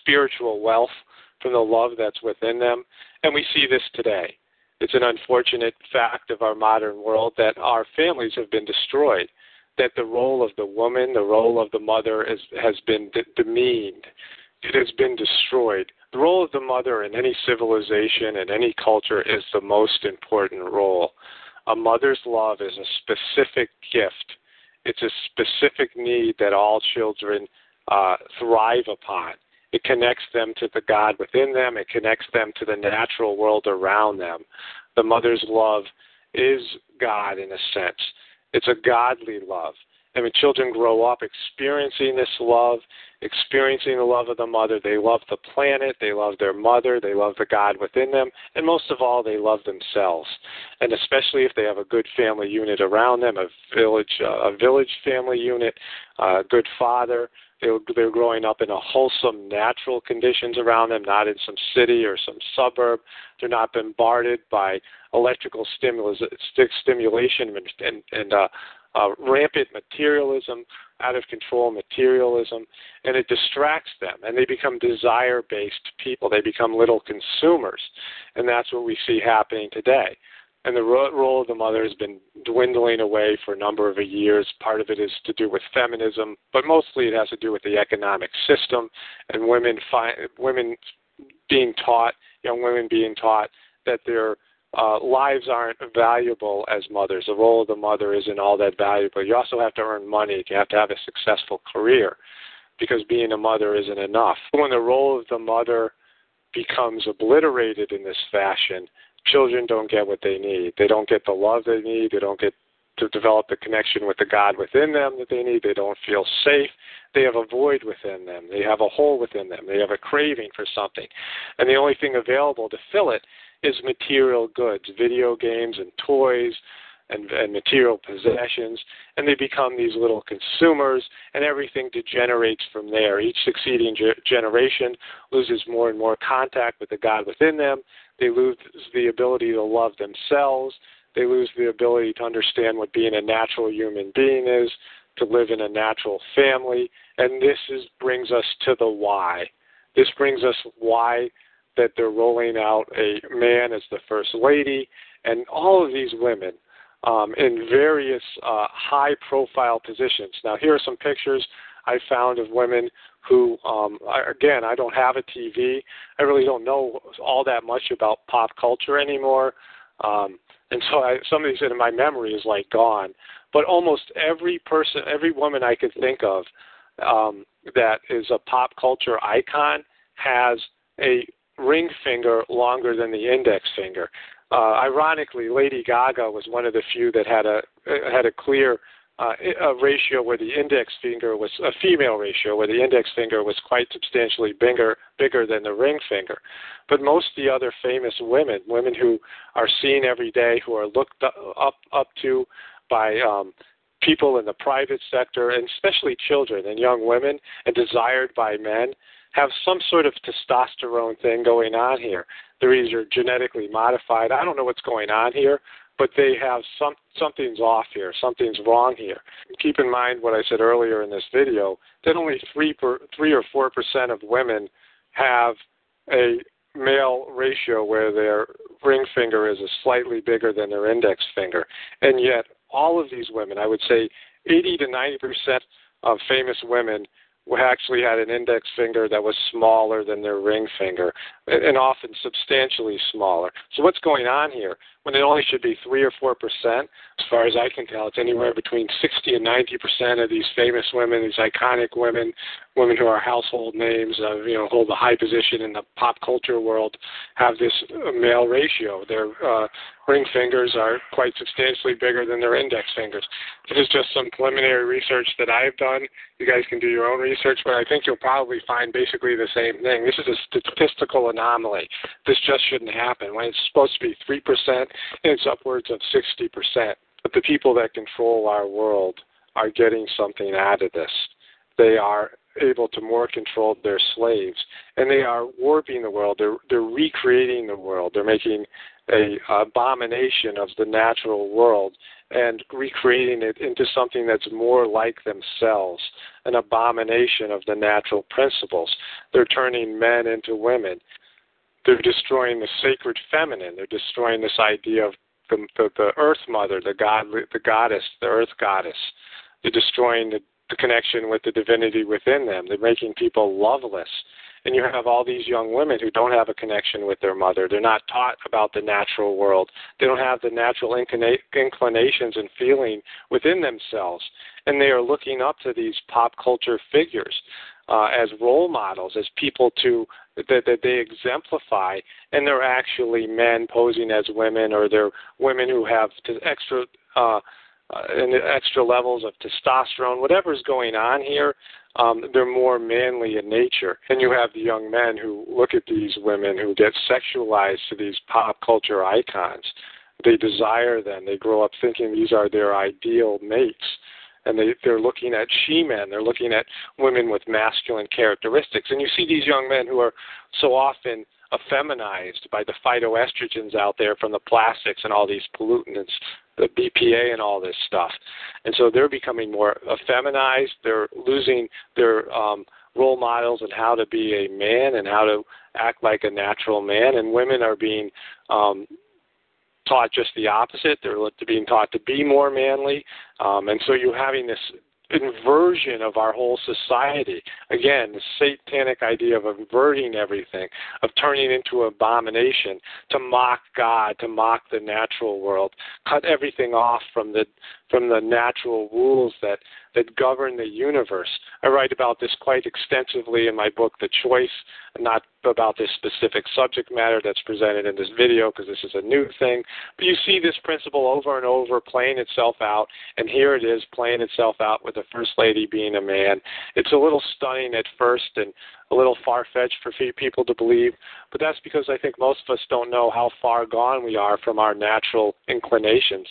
spiritual wealth, from the love that's within them. And we see this today. It's an unfortunate fact of our modern world that our families have been destroyed, that the role of the woman, the role of the mother is, has been de- demeaned. It has been destroyed. The role of the mother in any civilization and any culture is the most important role. A mother's love is a specific gift. It's a specific need that all children uh, thrive upon. It connects them to the God within them. It connects them to the natural world around them. The mother's love is God in a sense. It's a godly love. And when children grow up experiencing this love, experiencing the love of the mother, they love the planet, they love their mother, they love the God within them, and most of all, they love themselves. And especially if they have a good family unit around them, a village, uh, a village family unit, a uh, good father, they're growing up in a wholesome, natural conditions around them, not in some city or some suburb. They're not bombarded by electrical stimulus, stimulation and, and uh, uh, rampant materialism, out-of-control materialism, and it distracts them, and they become desire-based people. They become little consumers, and that's what we see happening today. And the role of the mother has been dwindling away for a number of years. Part of it is to do with feminism, but mostly it has to do with the economic system and women fi- women being taught, young women being taught that their uh, lives aren't valuable as mothers. The role of the mother isn't all that valuable. You also have to earn money. You have to have a successful career because being a mother isn't enough. When the role of the mother becomes obliterated in this fashion, children don't get what they need. They don't get the love they need. They don't get to develop the connection with the God within them that they need. They don't feel safe. They have a void within them. They have a hole within them. They have a craving for something. And the only thing available to fill it is material goods, video games and toys and, and material possessions. And they become these little consumers, and everything degenerates from there. Each succeeding ge- generation loses more and more contact with the God within them. They lose the ability to love themselves. They lose the ability to understand what being a natural human being is, to live in a natural family. And this is, brings us to the why. This brings us why that they're rolling out a man as the first lady. And all of these women um, in various uh, high-profile positions. Now, here are some pictures I found of women who, um, I, again, I don't have a T V. I really don't know all that much about pop culture anymore. Um, and so I, some of these in my memory is like gone. But almost every person, every woman I could think of um, that is a pop culture icon has a ring finger longer than the index finger. Uh, ironically, Lady Gaga was one of the few that had a had a clear Uh, a ratio where the index finger was a female ratio, where the index finger was quite substantially bigger, bigger than the ring finger. But most of the other famous women, women who are seen every day, who are looked up up, up to by um, people in the private sector, and especially children and young women, and desired by men, have some sort of testosterone thing going on here. They're either genetically modified. I don't know what's going on here, but they have some something's off here. Something's wrong here. Keep in mind what I said earlier in this video, that only three per, three or four percent of women have a male ratio where their ring finger is slightly bigger than their index finger. And yet all of these women, I would say eighty to ninety percent of famous women actually had an index finger that was smaller than their ring finger, and often substantially smaller. So what's going on here when it only should be three or four percent? As far as I can tell, it's anywhere between sixty and ninety percent of these famous women, these iconic women, women who are household names, uh, you know, hold a high position in the pop culture world, have this male ratio. Their uh, ring fingers are quite substantially bigger than their index fingers. This is just some preliminary research that I've done. You guys can do your own research, but I think you'll probably find basically the same thing. This is a statistical anomaly. This just shouldn't happen. When it's supposed to be three percent, and it's upwards of sixty percent. But the people that control our world are getting something out of this. They are able to more control their slaves, and they are warping the world. They're, they're recreating the world. They're making an abomination of the natural world and recreating it into something that's more like themselves, an abomination of the natural principles. They're turning men into women. They're destroying the sacred feminine. They're destroying this idea of the, the, the earth mother, the, god, the goddess, the earth goddess. They're destroying the the connection with the divinity within them. They're making people loveless. And you have all these young women who don't have a connection with their mother. They're not taught about the natural world. They don't have the natural inclina- inclinations and feeling within themselves. And they are looking up to these pop culture figures uh, as role models, as people to that, that they exemplify. And they're actually men posing as women, or they're women who have extra... Uh, Uh, and the extra levels of testosterone, whatever's going on here, um, they're more manly in nature. And you have the young men who look at these women who get sexualized to these pop culture icons. They desire them. They grow up thinking these are their ideal mates. And they, they're looking at she-men. They're looking at women with masculine characteristics. And you see these young men who are so often effeminized by the phytoestrogens out there from the plastics and all these pollutants, the B P A and all this stuff. And so they're becoming more effeminized. They're losing their um, role models and how to be a man and how to act like a natural man. And women are being um, taught just the opposite. They're being taught to be more manly. Um, and so you're having this inversion of our whole society. Again, the satanic idea of inverting everything, of turning into an abomination, to mock God, to mock the natural world, cut everything off from the from the natural rules that, that govern the universe. I write about this quite extensively in my book, The Choice, not about this specific subject matter that's presented in this video because this is a new thing. But you see this principle over and over playing itself out, and here it is playing itself out with the First Lady being a man. It's a little stunning at first and a little far-fetched for people to believe, but that's because I think most of us don't know how far gone we are from our natural inclinations,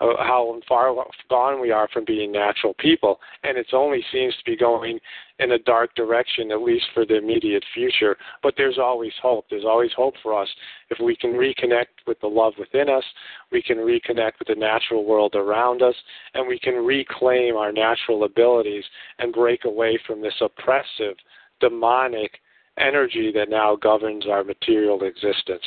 uh, how far gone we are from being natural people, and it only seems to be going in a dark direction, at least for the immediate future. But there's always hope. There's always hope for us. If we can reconnect with the love within us, we can reconnect with the natural world around us, and we can reclaim our natural abilities and break away from this oppressive, demonic energy that now governs our material existence.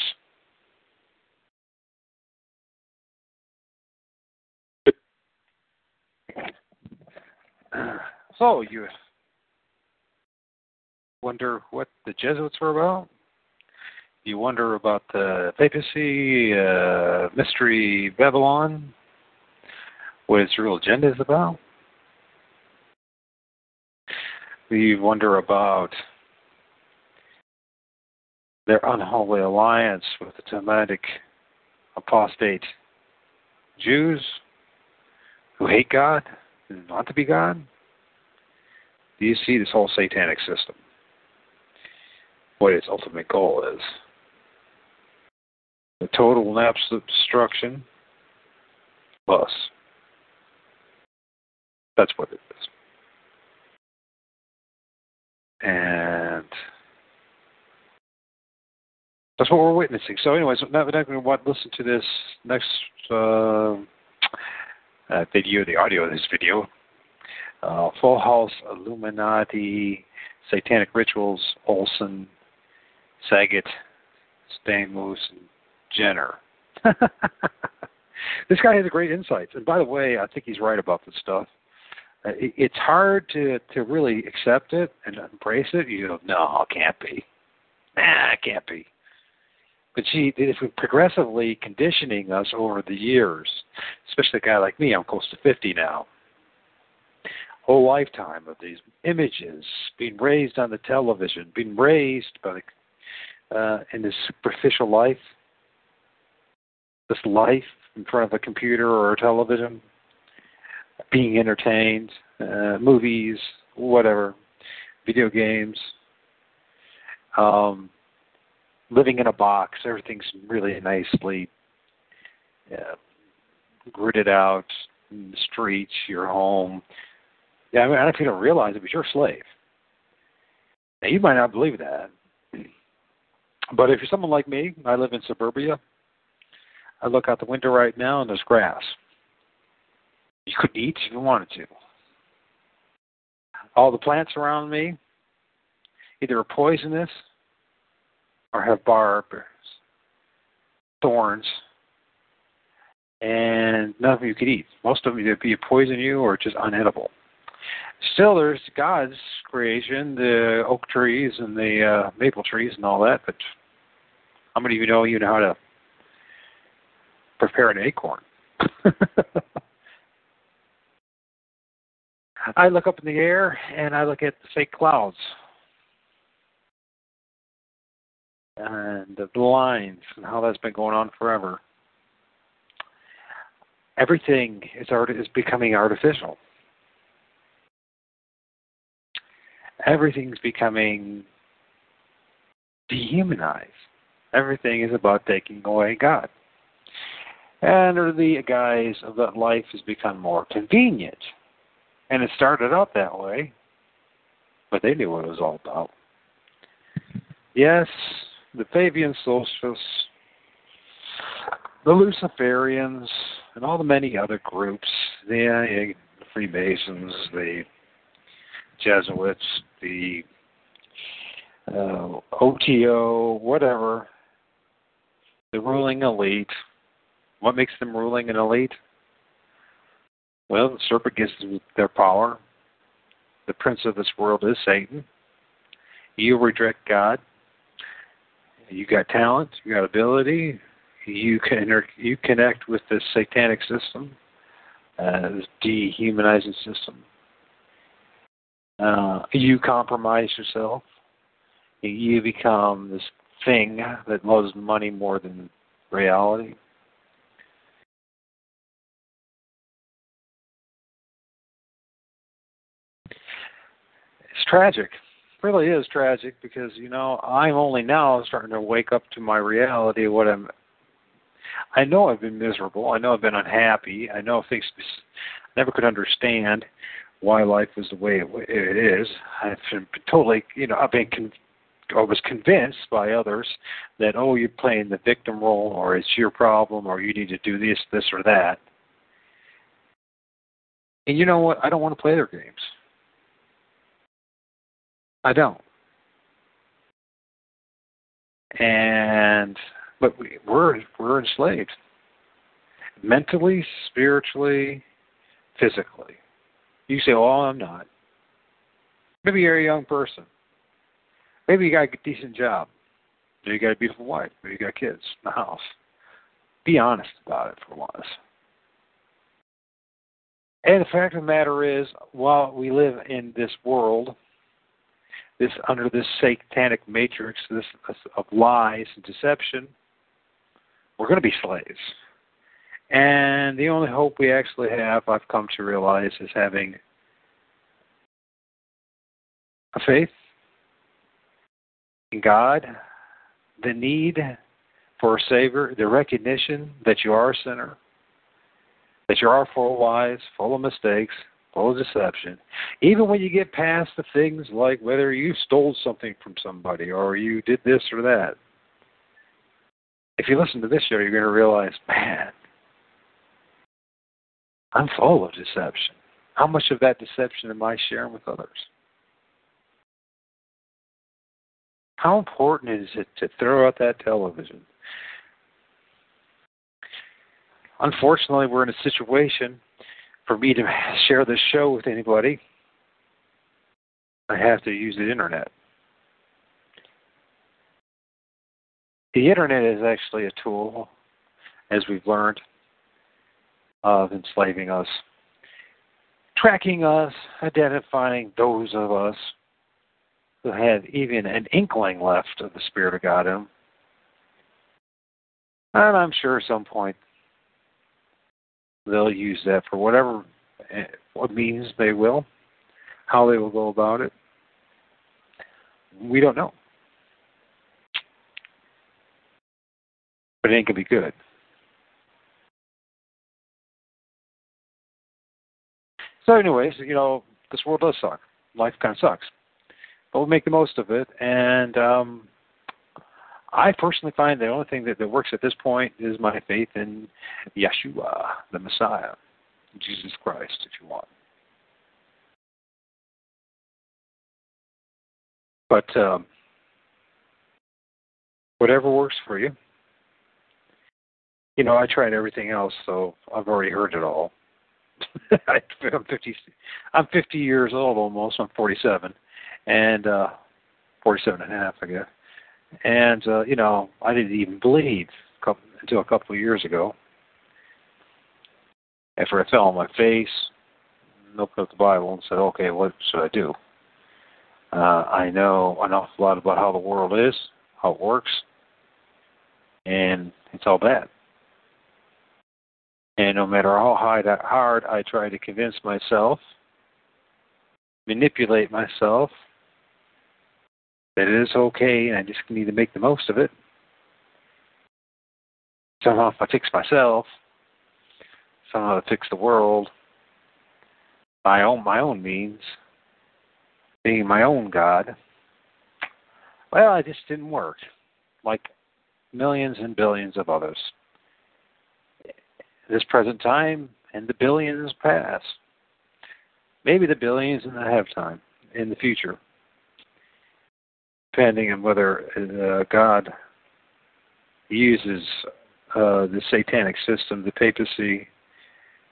So, you wonder what the Jesuits were about? You wonder about the papacy, uh, mystery Babylon, what its real agenda is about? We wonder about their unholy alliance with the Talmudic apostate Jews who hate God and want to be God. Do you see this whole satanic system? What its ultimate goal is? The total and absolute destruction of us. That's what it is. And That's what we're witnessing. So anyways, now we're not going to listen to this next uh, uh, video, the audio of this video. Uh, Full House, Illuminati, Satanic Rituals, Olson, Saget, Stamos, and Jenner. This guy has a great insights. And by the way, I think he's right about this stuff. Uh, it, it's hard to, to really accept it and embrace it. You go, no, it can't be. Nah, it can't be. But see, it's been progressively conditioning us over the years, especially a guy like me. I'm close to fifty now. Whole lifetime of these images being raised on the television, being raised by the, uh, in this superficial life, this life in front of a computer or a television, being entertained, uh, movies, whatever, video games, um, living in a box. Everything's really nicely uh, gridded out in the streets, your home. Yeah, I mean, I don't know if you don't realize it, but you're a slave. Now, you might not believe that. But if you're someone like me, I live in suburbia. I look out the window right now, and there's grass. You could eat if you wanted to. All the plants around me either are poisonous or have barbs, thorns, and none of them you could eat. Most of them either be poison you or just unedible. Still, there's God's creation, the oak trees and the uh, maple trees and all that, but how many of you know you know how to prepare an acorn? I look up in the air and I look at the fake clouds and the lines and how that's been going on forever. Everything is, art- is becoming artificial. Everything's becoming dehumanized. Everything is about taking away God. And under the guise of that life has become more convenient. And it started out that way, but they knew what it was all about. Yes, the Fabian Socialists, the Luciferians, and all the many other groups, the Freemasons, the Jesuits, the uh, O T O, whatever, the ruling elite. What makes them ruling an elite? Well, the serpent gives them their power. The prince of this world is Satan. You reject God. You got talent. You got ability. You can you connect with this satanic system, uh, this dehumanizing system. Uh, you compromise yourself. You become this thing that loves money more than reality. It's tragic. It really is tragic because, you know, I'm only now starting to wake up to my reality. What I'm, I know I've been miserable. I know I've been unhappy. I know things I never could understand. Why life is the way it is. I've been totally, you know, I've been, con- I was convinced by others that, oh, you're playing the victim role, or it's your problem, or you need to do this, this, or that. And you know what? I don't want to play their games. I don't. And, but we, we're, we're enslaved. Mentally, spiritually, physically. You say, oh, I'm not. Maybe you're a young person. Maybe you got a decent job. Maybe you got a beautiful wife. Maybe you got kids in the house. Be honest about it for once. And the fact of the matter is, while we live in this world, this under this satanic matrix this, of lies and deception, we're going to be slaves. And the only hope we actually have, I've come to realize, is having a faith in God, the need for a Savior, the recognition that you are a sinner, that you are full of lies, full of mistakes, full of deception. Even when you get past the things like whether you stole something from somebody or you did this or that, if you listen to this show, you're going to realize, man, I'm full of deception. How much of that deception am I sharing with others? How important is it to throw out that television? Unfortunately, we're in a situation for me to share this show with anybody. I have to use the internet. The internet is actually a tool, as we've learned, of enslaving us, tracking us, identifying those of us who have even an inkling left of the Spirit of God in them. And I'm sure at some point they'll use that for whatever what means they will, how they will go about it. We don't know. But it ain't going to be good. So anyways, you know, this world does suck. Life kind of sucks. But we'll make the most of it. And um, I personally find the only thing that, that works at this point is my faith in Yeshua, the Messiah, Jesus Christ, if you want. But um, whatever works for you. You know, I tried everything else, so I've already heard it all. I'm fifty. I'm fifty years old almost. I'm forty-seven, and uh, forty-seven and a half, I guess. And uh, you know, I didn't even believe a couple, until a couple of years ago. After I fell on my face, and opened up the Bible and said, "Okay, what should I do?" Uh, I know an awful lot about how the world is, how it works, and it's all bad. And no matter how hard I try to convince myself, manipulate myself, that it is okay and I just need to make the most of it, somehow if I fix myself, somehow I fix the world, by own, my own means, being my own God, well, it just didn't work, like millions and billions of others. This present time and the billions past. Maybe the billions in the have time in the future, depending on whether uh, God uses uh, the satanic system, the papacy,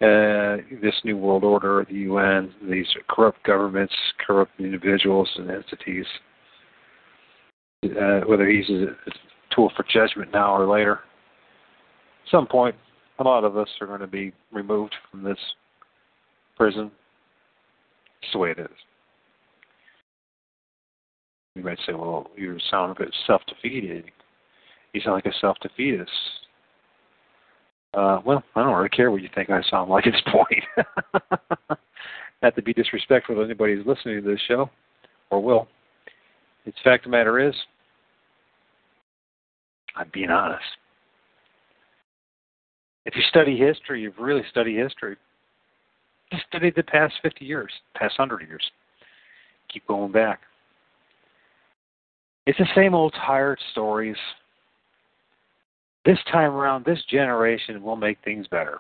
uh, this new world order, the U N, these corrupt governments, corrupt individuals and entities, uh, whether he uses it as a tool for judgment now or later. At some point, a lot of us are going to be removed from this prison. It's the way it is. You might say, well, you sound a bit self-defeated. You sound like a self-defeatist. Uh, well, I don't really care what you think I sound like at this point. Not to be disrespectful to anybody who's listening to this show, or will. It's fact of the matter is, I'm being honest. If you study history, you've really studied history. Just study the past fifty years, past one hundred years. Keep going back. It's the same old tired stories. This time around, this generation will make things better.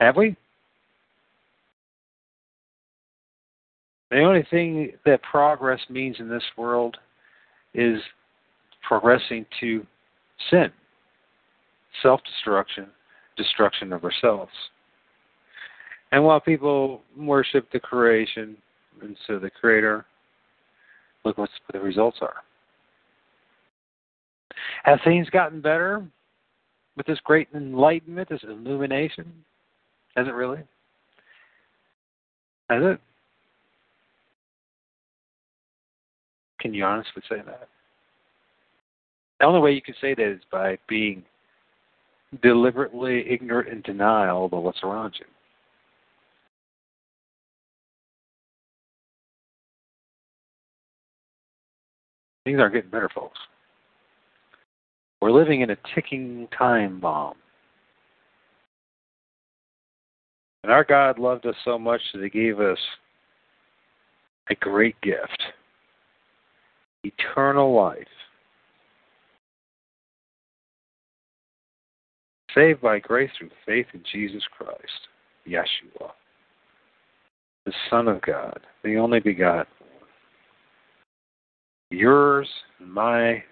Have we? The only thing that progress means in this world is progressing to sin. Self-destruction, destruction of ourselves. And while people worship the creation, and so the Creator, look what the results are. Have things gotten better with this great enlightenment, this illumination? Has it really? Has it? Can you honestly say that? The only way you can say that is by being deliberately ignorant and denial about what's around you. Things aren't getting better, folks. We're living in a ticking time bomb. And our God loved us so much that He gave us a great gift, eternal life, saved by grace through faith in Jesus Christ, Yeshua, the Son of God, the only begotten one, yours and my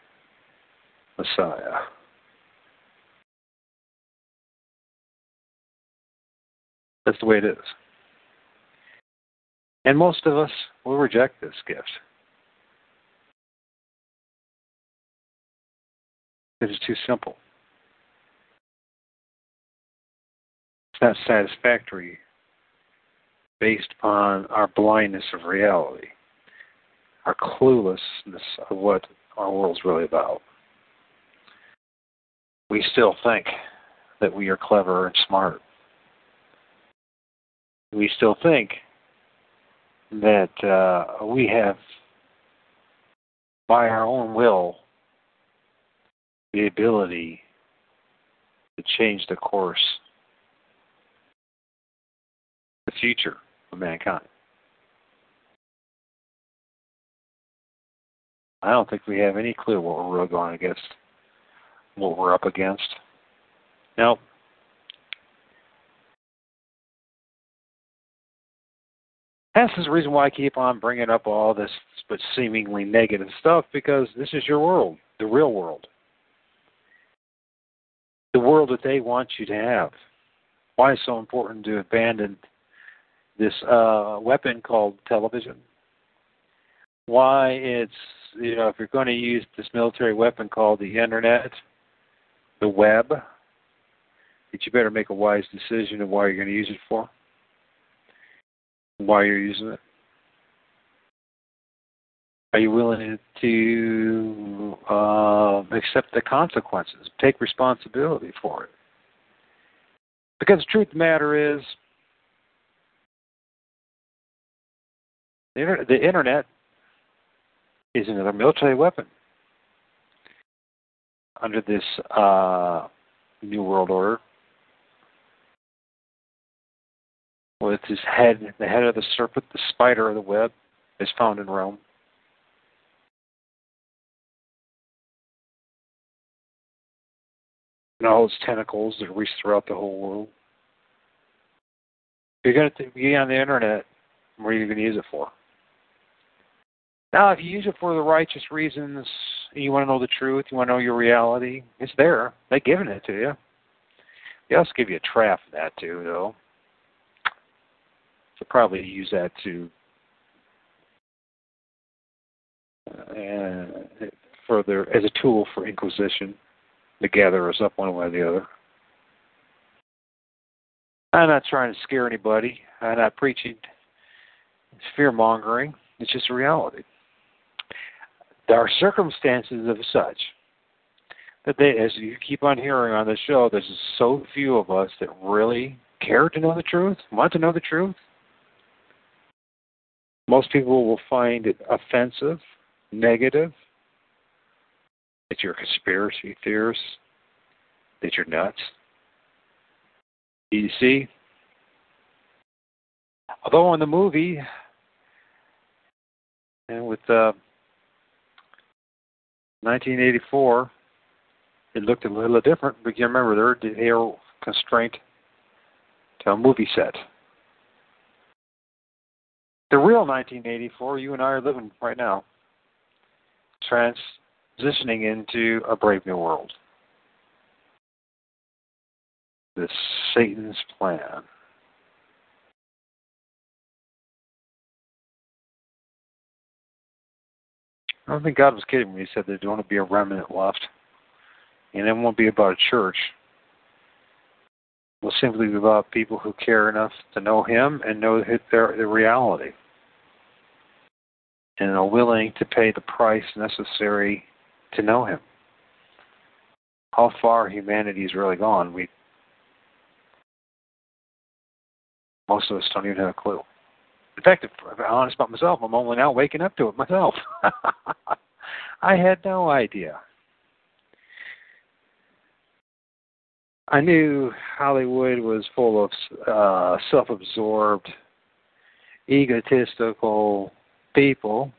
Messiah. That's the way it is. And most of us will reject this gift. It is too simple. It's not satisfactory based upon our blindness of reality, our cluelessness of what our world's really about. We still think that we are clever and smart. We still think that uh, we have, by our own will, the ability to change the course, the future of mankind. I don't think we have any clue what we're really going against, what we're up against. Nope. That's the reason why I keep on bringing up all this but seemingly negative stuff, because this is your world, the real world. The world that they want you to have. Why is it so important to abandon this uh, weapon called television? Why it's, you know, if you're going to use this military weapon called the internet, the web, that you better make a wise decision of why you're going to use it for, why you're using it. Are you willing to uh, accept the consequences, take responsibility for it? Because the truth of the matter is, the, inter- the internet is another military weapon under this uh, New World Order, with his head, the head of the serpent, the spider of the web, is found in Rome. And all its tentacles that reach throughout the whole world. You're going to be on the internet. What are you going to use it for? Now, if you use it for the righteous reasons, you want to know the truth, you want to know your reality, it's there. They've given it to you. They also give you a trap for that too, though. So probably use that to uh, further as a tool for inquisition. To gather us up one way or the other. I'm not trying to scare anybody. I'm not preaching. It's fear-mongering. It's just a reality. There are circumstances of such that they, as you keep on hearing on the show, there's so few of us that really care to know the truth, want to know the truth. Most people will find it offensive, negative, that you're a conspiracy theorist, that you're nuts. You see? Although in the movie, and with uh, nineteen eighty-four, it looked a little different, but you remember there they were constrained to a movie set. The real nineteen eighty-four, you and I are living right now. Trans. Transitioning into a brave new world. This Satan's plan. I don't think God was kidding when he said there's going to be a remnant left. And it won't be about a church. It will simply be about people who care enough to know him and know their, their reality. And are willing to pay the price necessary to know him. How far humanity has really gone, we most of us don't even have a clue. In fact, if I'm honest about myself, I'm only now waking up to it myself. I had no idea. I knew Hollywood was full of uh, self-absorbed, egotistical people,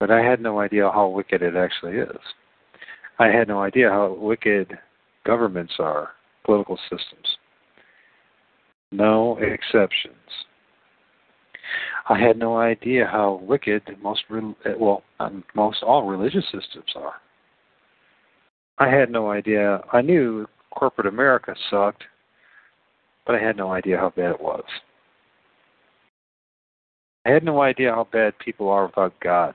but I had no idea how wicked it actually is. I had no idea how wicked governments are, political systems. No exceptions. I had no idea how wicked most, well, most all religious systems are. I had no idea. I knew corporate America sucked, but I had no idea how bad it was. I had no idea how bad people are without God.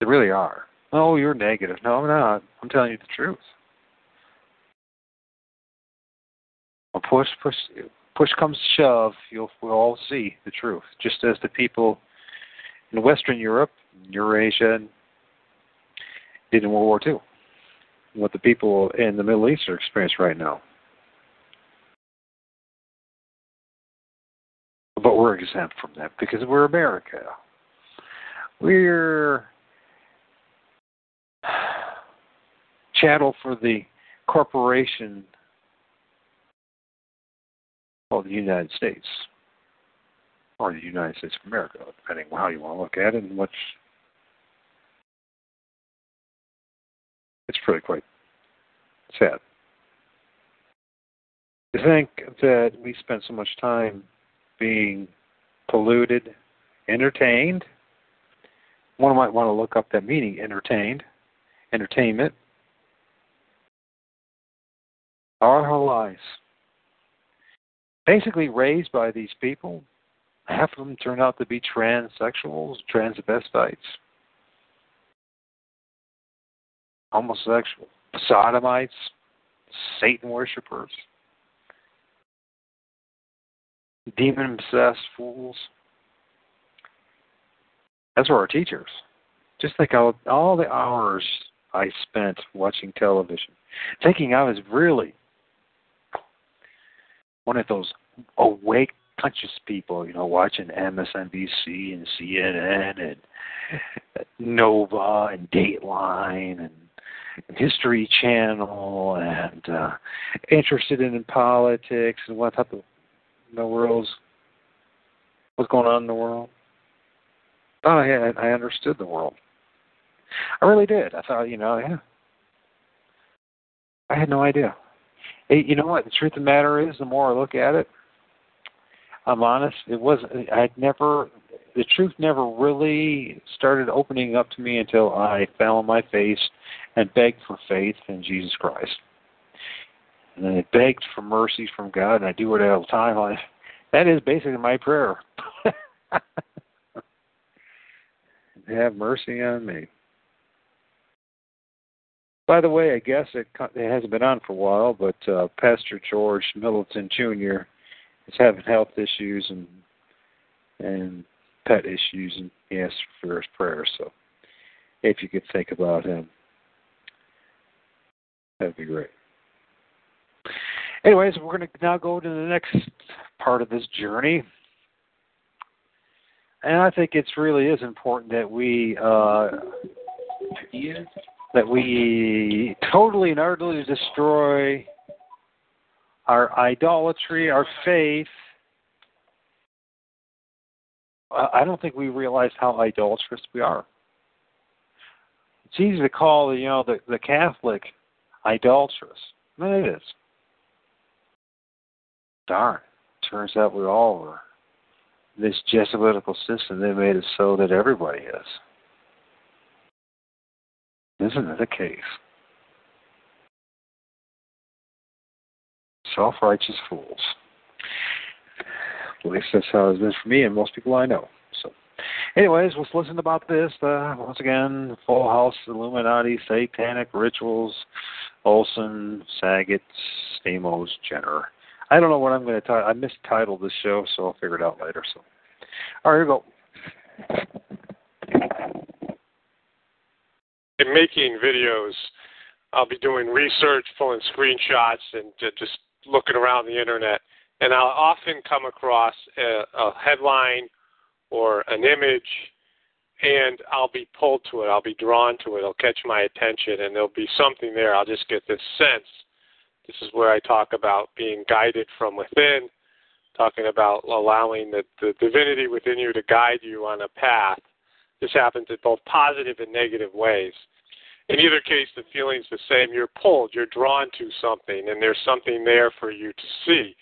They really are. Oh, you're negative. No, I'm not. I'm telling you the truth. Well, push, push, push comes to shove, you'll, we'll all see the truth. Just as the people in Western Europe, Eurasia, did in World War Two. What the people in the Middle East are experiencing right now. But we're exempt from that because we're America. We're chattel for the corporation called the United States, or the United States of America, depending on how you want to look at it. And what's, it's really quite sad to think that we spend so much time being polluted, entertained. One might want to look up that meaning, entertained, entertainment, our whole lives. Basically raised by these people, half of them turn out to be transsexuals, transvestites, homosexuals, sodomites, Satan worshippers, demon-obsessed fools. That's for our teachers. Just think of all the hours I spent watching television, thinking I was really one of those awake, conscious people, you know, watching M S N B C and C N N and Nova and Dateline and History Channel and uh, interested in, in politics and what type of in the world's what's going on in the world. Thought I had, I understood the world. I really did. I thought, you know, yeah. I had no idea. Hey, you know what? The truth of the matter is, the more I look at it, I'm honest. It wasn't. I'd never. The truth never really started opening up to me until I fell on my face and begged for faith in Jesus Christ. And I begged for mercy from God, and I do it all the time. I, that is basically my prayer. Have mercy on me. By the way, I guess it, it hasn't been on for a while, but uh, Pastor George Middleton Junior is having health issues and and pet issues, and he asked for his prayer. So if you could think about him, that'd be great. Anyways, we're going to now go to the next part of this journey. And I think it really is important that we uh, that we totally and utterly destroy our idolatry, our faith. I don't think we realize how idolatrous we are. It's easy to call, you know, the, the Catholic idolatrous. I mean, it is. Darn. Turns out we all were. This Jesuitical system, they made it so that everybody is. Isn't that the case? Self-righteous fools. At least that's how it's been for me and most people I know. So, anyways, let's listen about this. Uh, once again, Full House, Illuminati, Satanic Rituals, Olson, Saget, Stamos, Jenner. I don't know what I'm going to title. I mistitled this show, so I'll figure it out later. So, all right, here we go. In making videos, I'll be doing research, pulling screenshots, and just looking around the internet. And I'll often come across a, a headline or an image, and I'll be pulled to it. I'll be drawn to it. It'll catch my attention, and there'll be something there. I'll just get this sense. This is where I talk about being guided from within, talking about allowing the, the divinity within you to guide you on a path This happens in both positive and negative ways. In either case, the feeling's the same. You're pulled. You're drawn to something, and there's something there for you to see.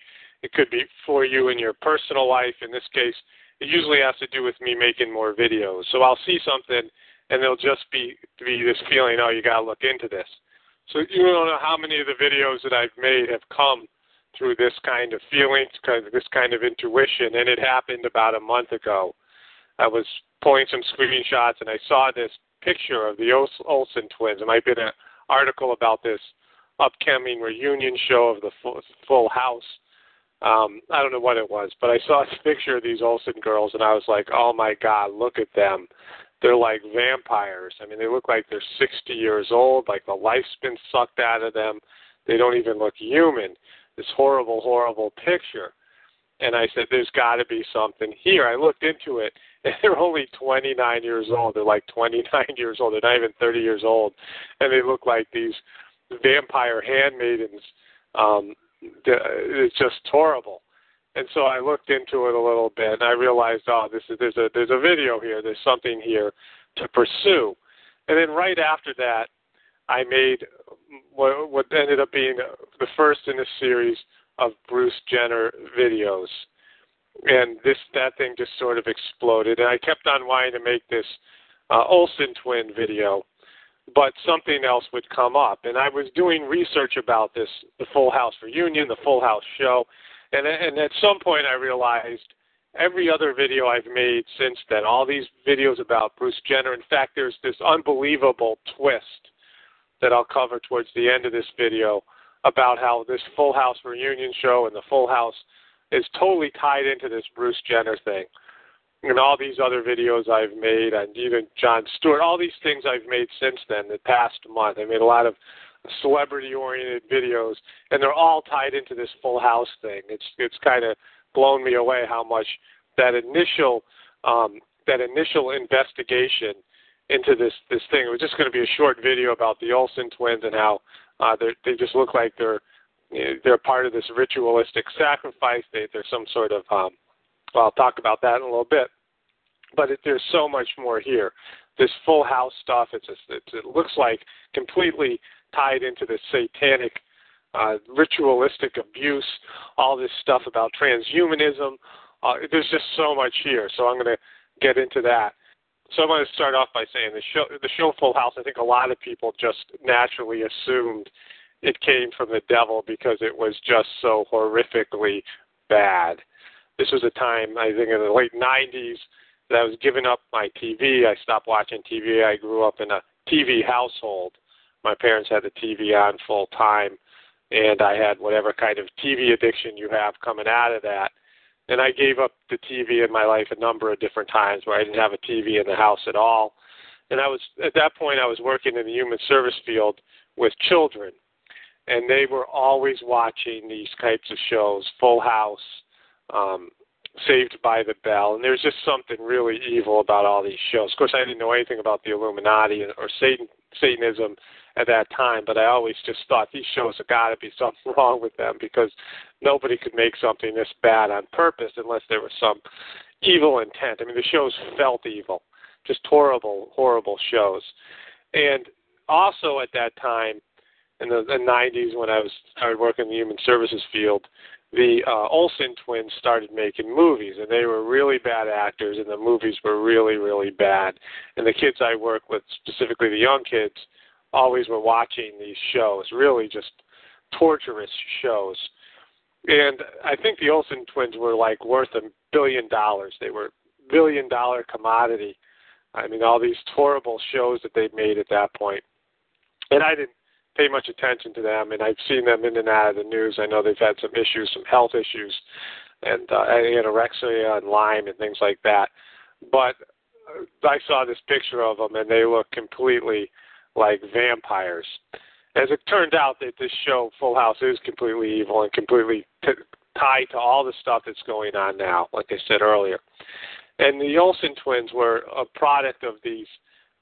It could be for you in your personal life. In this case, it usually has to do with me making more videos. So I'll see something, and there'll just be, be this feeling, oh, you got to look into this. So you don't know how many of the videos that I've made have come through this kind of feeling, this kind of intuition, and it happened about a month ago. I was pulling some screenshots, and I saw this picture of the Olsen twins. There might be an article about this upcoming reunion show of the Full, full House. Um, I don't know what it was, but I saw this picture of these Olsen girls, and I was like, oh, my God, look at them. They're like vampires. I mean, they look like they're sixty years old, like the life's been sucked out of them. They don't even look human. This horrible, horrible picture. And I said, there's got to be something here. I looked into it, and they're only twenty-nine years old. They're like twenty-nine years old. They're not even thirty years old. And they look like these vampire handmaidens. Um, it's just horrible. And so I looked into it a little bit, and I realized, oh, this is, there's a there's a video here. There's something here to pursue. And then right after that, I made what, what ended up being the first in a series of Bruce Jenner videos. And this that thing just sort of exploded. And I kept on wanting to make this uh, Olsen twin video, but something else would come up. And I was doing research about this, the Full House reunion, the Full House show. And, and at some point I realized every other video I've made since then, all these videos about Bruce Jenner, in fact, there's this unbelievable twist that I'll cover towards the end of this video about how this Full House reunion show and the Full House is totally tied into this Bruce Jenner thing. And all these other videos I've made, and even Jon Stewart, all these things I've made since then, the past month. I made a lot of celebrity-oriented videos, and they're all tied into this Full House thing. It's it's kind of blown me away how much that initial um, that initial investigation into this this thing. It was just going to be a short video about the Olsen twins and how uh, they just look like they're you know, they're part of this ritualistic sacrifice. They, they're some sort of um, well, I'll talk about that in a little bit. But it, there's so much more here. This Full House stuff. It's, just, it's it looks like completely tied into the satanic, uh, ritualistic abuse, all this stuff about transhumanism. Uh, there's just so much here, so I'm going to get into that. So I'm going to start off by saying the show, the show Full House, I think a lot of people just naturally assumed it came from the devil because it was just so horrifically bad. This was a time, I think, in the late nineties that I was giving up my T V. I stopped watching T V. I grew up in a T V household. My parents had the T V on full time, and I had whatever kind of T V addiction you have coming out of that. And I gave up the T V in my life a number of different times where I didn't have a T V in the house at all. And I was at that point, I was working in the human service field with children, and they were always watching these types of shows, Full House, um, Saved by the Bell, and there was just something really evil about all these shows. Of course, I didn't know anything about the Illuminati or Satan, Satanism at that time, but I always just thought these shows have got to be something wrong with them because nobody could make something this bad on purpose unless there was some evil intent. I mean, the shows felt evil, just horrible, horrible shows. And also at that time, in the, the nineties when I was started working in the human services field, the uh, Olsen twins started making movies, and they were really bad actors, and the movies were really, really bad. And the kids I work with, specifically the young kids, always were watching these shows, really just torturous shows. And I think the Olsen twins were like worth a billion dollars. They were billion-dollar commodity. I mean, all these horrible shows that they made at that point. And I didn't pay much attention to them, and I've seen them in and out of the news. I know they've had some issues, some health issues, and uh, anorexia and Lyme and things like that. But I saw this picture of them, and they look completely like vampires. As it turned out, that this show, Full House, is completely evil and completely t- tied to all the stuff that's going on now, like I said earlier. And the Olsen twins were a product of these,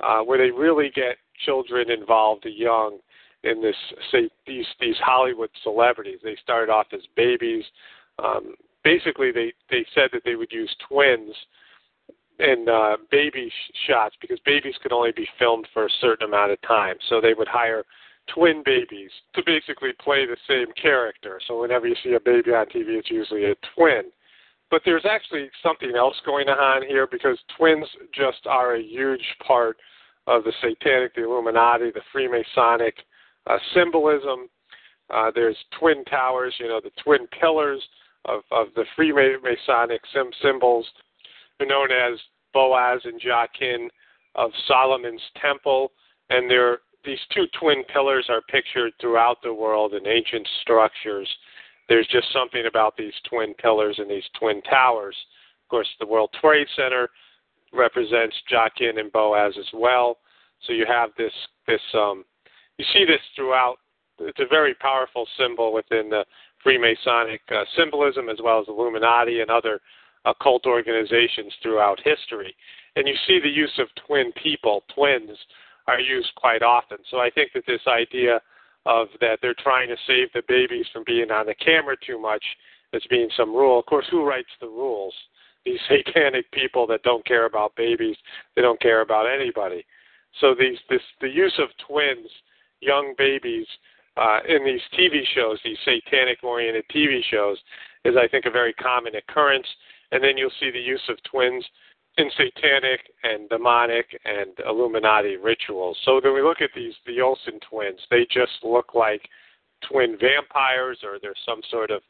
uh, where they really get children involved young in this, say, these these Hollywood celebrities. They started off as babies. Um, basically, they, they said that they would use twins and uh, baby shots, because babies could only be filmed for a certain amount of time. So they would hire twin babies to basically play the same character. So whenever you see a baby on T V, it's usually a twin. But there's actually something else going on here, because twins just are a huge part of the Satanic, the Illuminati, the Freemasonic uh, symbolism. Uh, there's twin towers, you know, the twin pillars of, of the Freemasonic sim- symbols. They're known as Boaz and Jachin of Solomon's Temple, and they're these two twin pillars are pictured throughout the world in ancient structures. There's just something about these twin pillars and these twin towers. Of course, the World Trade Center represents Jachin and Boaz as well. So you have this, this um, you see this throughout. It's a very powerful symbol within the Freemasonic uh, symbolism, as well as Illuminati and other occult organizations throughout history. And you see the use of twin people, twins, are used quite often. So I think that this idea of that they're trying to save the babies from being on the camera too much as being some rule. Of course, who writes the rules? These satanic people that don't care about babies, they don't care about anybody. So these, this, the use of twins, young babies, uh, in these T V shows, these satanic-oriented T V shows, is, I think, a very common occurrence. And then you'll see the use of twins in satanic and demonic and Illuminati rituals. So then we look at these, the Olsen twins. They just look like twin vampires, or they're some sort of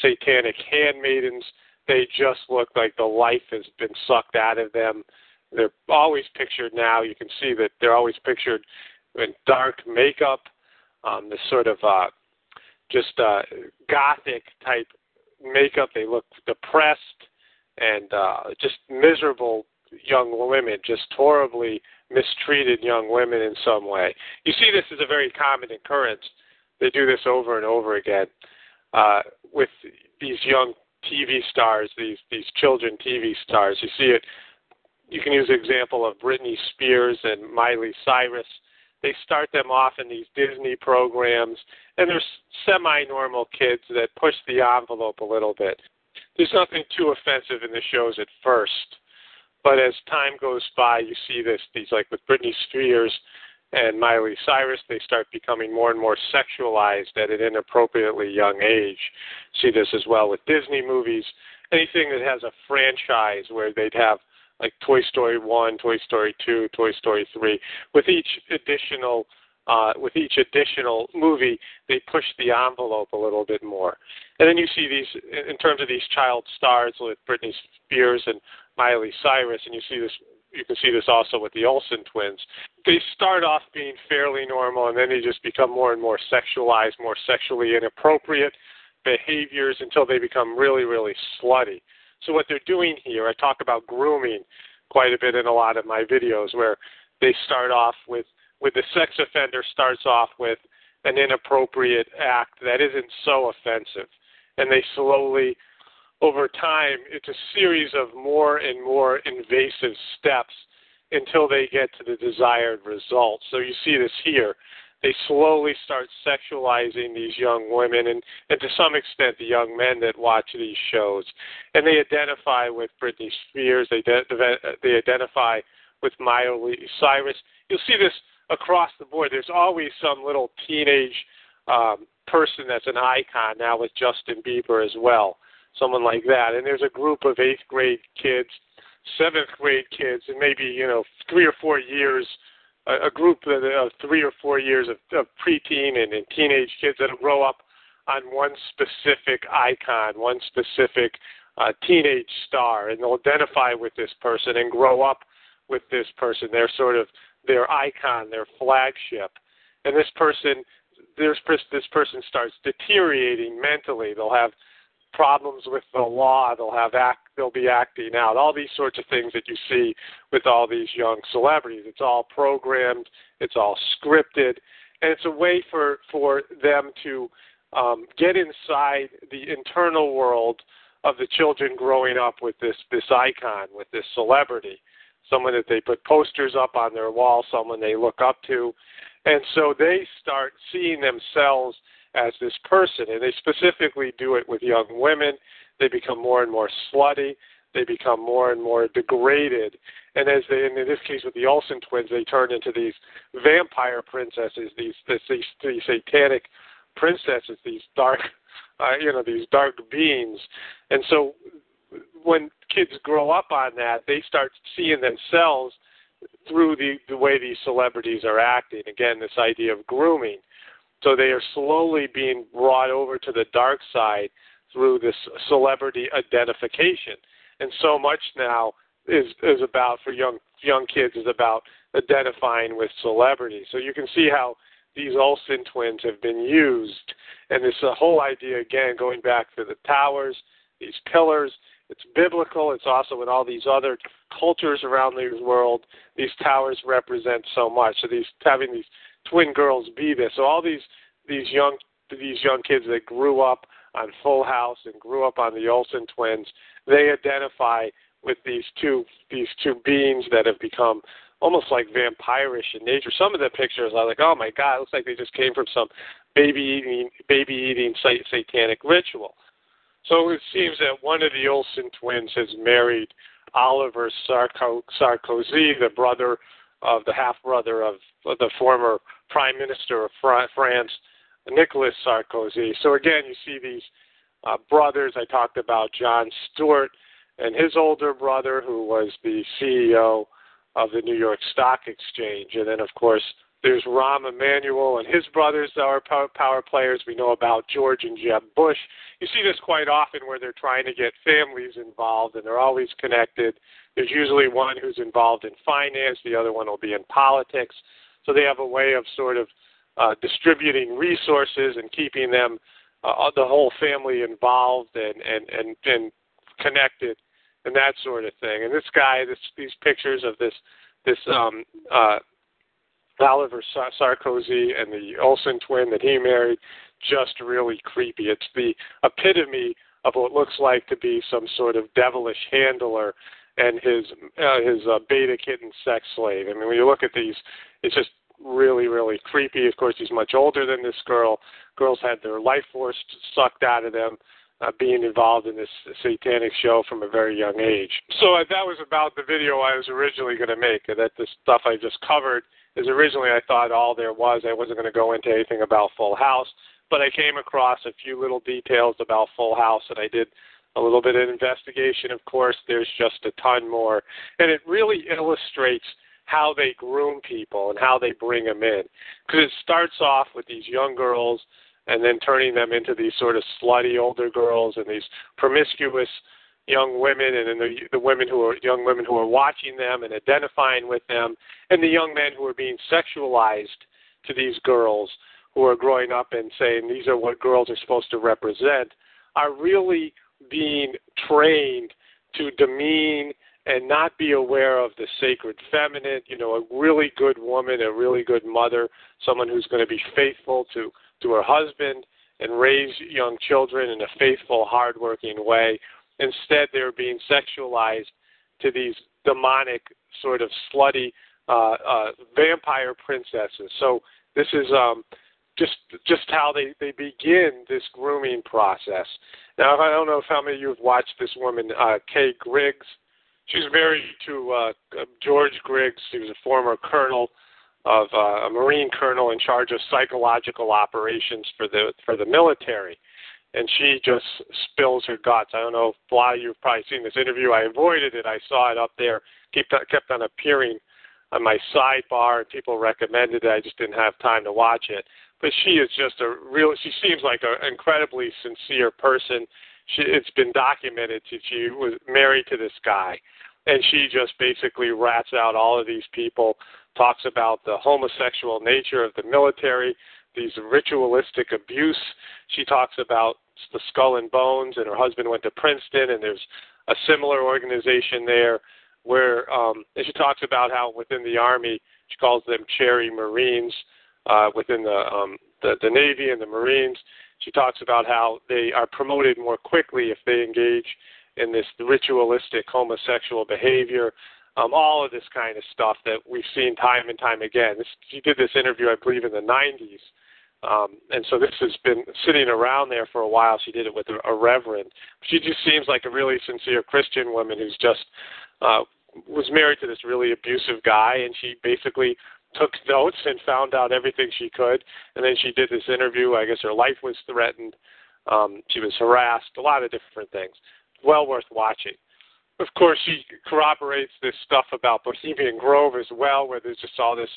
satanic handmaidens. They just look like the life has been sucked out of them. They're always pictured now. You can see that they're always pictured in dark makeup, um, this sort of uh, just uh, gothic type makeup. They look depressed and uh, just miserable young women, just horribly mistreated young women in some way. You see this is a very common occurrence. They do this over and over again uh, with these young T V stars, these these children T V stars. You see it. You can use the example of Britney Spears and Miley Cyrus. They start them off in these Disney programs, and they're semi-normal kids that push the envelope a little bit. There's nothing too offensive in the shows at first, but as time goes by, you see this. These, like with Britney Spears and Miley Cyrus, they start becoming more and more sexualized at an inappropriately young age. See this as well with Disney movies. Anything that has a franchise where they'd have like Toy Story one, Toy Story two, Toy Story three. With each additional, uh, with each additional movie, they push the envelope a little bit more. And then you see these, in terms of these child stars with Britney Spears and Miley Cyrus, and you see this. You can see this also with the Olsen twins. They start off being fairly normal, and then they just become more and more sexualized, more sexually inappropriate behaviors until they become really, really slutty. So what they're doing here, I talk about grooming quite a bit in a lot of my videos, where they start off with, with the sex offender starts off with an inappropriate act that isn't so offensive. And they slowly, over time, it's a series of more and more invasive steps until they get to the desired result. So you see this here. They slowly start sexualizing these young women and, and to some extent the young men that watch these shows. And they identify with Britney Spears. They, de- they identify with Miley Cyrus. You'll see this across the board. There's always some little teenage um, person that's an icon now, with Justin Bieber as well, someone like that. And there's a group of eighth grade kids, seventh grade kids, and maybe, you know, three or four years a group of three or four years of, of preteen and, and teenage kids that grow up on one specific icon, one specific uh, teenage star, and they'll identify with this person and grow up with this person. They're sort of their icon, their flagship. And this person, this person starts deteriorating mentally. They'll have problems with the law. They'll have act. They'll be acting out. All these sorts of things that you see with all these young celebrities. It's all programmed. It's all scripted, and it's a way for for them to um, get inside the internal world of the children growing up with this this icon, with this celebrity, someone that they put posters up on their wall, someone they look up to, and so they start seeing themselves as this person, and they specifically do it with young women. They become more and more slutty. they become more and more degraded. And as they, and in this case with the Olsen twins, they turn into these vampire princesses, these these, these, these satanic princesses, these dark, uh, you know, these dark beings. And so when kids grow up on that, they start seeing themselves through the, the way these celebrities are acting. Again, this idea of grooming. So they are slowly being brought over to the dark side through this celebrity identification. And so much now is, is about, for young young kids, is about identifying with celebrities. So you can see how these Olsen twins have been used. And this whole idea, again, going back to the towers, these pillars, it's biblical. It's also in all these other cultures around the world. These towers represent so much. So these having these twin girls be this. So all these these young these young kids that grew up on Full House and grew up on the Olsen twins, they identify with these two these two beings that have become almost like vampirish in nature. Some of the pictures are like, oh my God, it looks like they just came from some baby eating baby eating satanic ritual. So it seems that one of the Olsen twins has married Oliver Sarko- Sarkozy, the brother of the half-brother of the former Prime Minister of France, Nicolas Sarkozy. So again, you see these uh, brothers. I talked about John Stewart and his older brother, who was the C E O of the New York Stock Exchange. And then, of course, there's Rahm Emanuel and his brothers that are power players. We know about George and Jeb Bush. You see this quite often where they're trying to get families involved, and they're always connected. There's usually one who's involved in finance. The other one will be in politics. So they have a way of sort of uh, distributing resources and keeping them, uh, the whole family involved and, and, and, and connected and that sort of thing. And this guy, this, these pictures of this, this um, uh, Oliver Sarkozy and the Olsen twin that he married, just really creepy. It's the epitome of what looks like to be some sort of devilish handler and his uh, his uh, beta kitten sex slave. I mean, when you look at these, it's just really, really creepy. Of course, he's much older than this girl. Girls had their life force sucked out of them, uh, being involved in this satanic show from a very young age. So uh, that was about the video I was originally going to make, and that the stuff I just covered is originally I thought all there was. I wasn't going to go into anything about Full House, but I came across a few little details about Full House, and I did a little bit of investigation. Of course, there's just a ton more, and it really illustrates how they groom people and how they bring them in, because it starts off with these young girls and then turning them into these sort of slutty older girls and these promiscuous young women, and then the, the women who are young women who are watching them and identifying with them, and the young men who are being sexualized to these girls who are growing up and saying these are what girls are supposed to represent, are really being trained to demean and not be aware of the sacred feminine. You know, a really good woman, a really good mother, someone who's going to be faithful to, to her husband and raise young children in a faithful, hardworking way. Instead, they're being sexualized to these demonic, sort of slutty uh, uh, vampire princesses. So this is um, just just how they, they begin this grooming process. Now, I don't know how many of you have watched this woman, uh, Kay Griggs. She's married to uh, George Griggs. He was a former colonel of uh, a Marine colonel in charge of psychological operations for the for the military. And she just spills her guts. I don't know if a lot of you have probably seen this interview. I avoided it. I saw it up there. Kept kept on appearing on my sidebar, and people recommended it. I just didn't have time to watch it. But she is just a real. She seems like an incredibly sincere person. She, it's been documented that she was married to this guy, and she just basically rats out all of these people. Talks about the homosexual nature of the military, these ritualistic abuse. She talks about the Skull and Bones, and her husband went to Princeton, and there's a similar organization there where um, and she talks about how within the Army, she calls them Cherry Marines, uh, within the, um, the the Navy and the Marines. She talks about how they are promoted more quickly if they engage in this ritualistic homosexual behavior. Um, all of this kind of stuff that we've seen time and time again. This, she did this interview, I believe, in the nineties Um, and so this has been sitting around there for a while. She did it with a, a reverend. She just seems like a really sincere Christian woman who's just uh, was married to this really abusive guy, and she basically took notes and found out everything she could. And then she did this interview. I guess her life was threatened. Um, she was harassed, a lot of different things. Well worth watching. Of course, she corroborates this stuff about Bohemian Grove as well, where there's just all this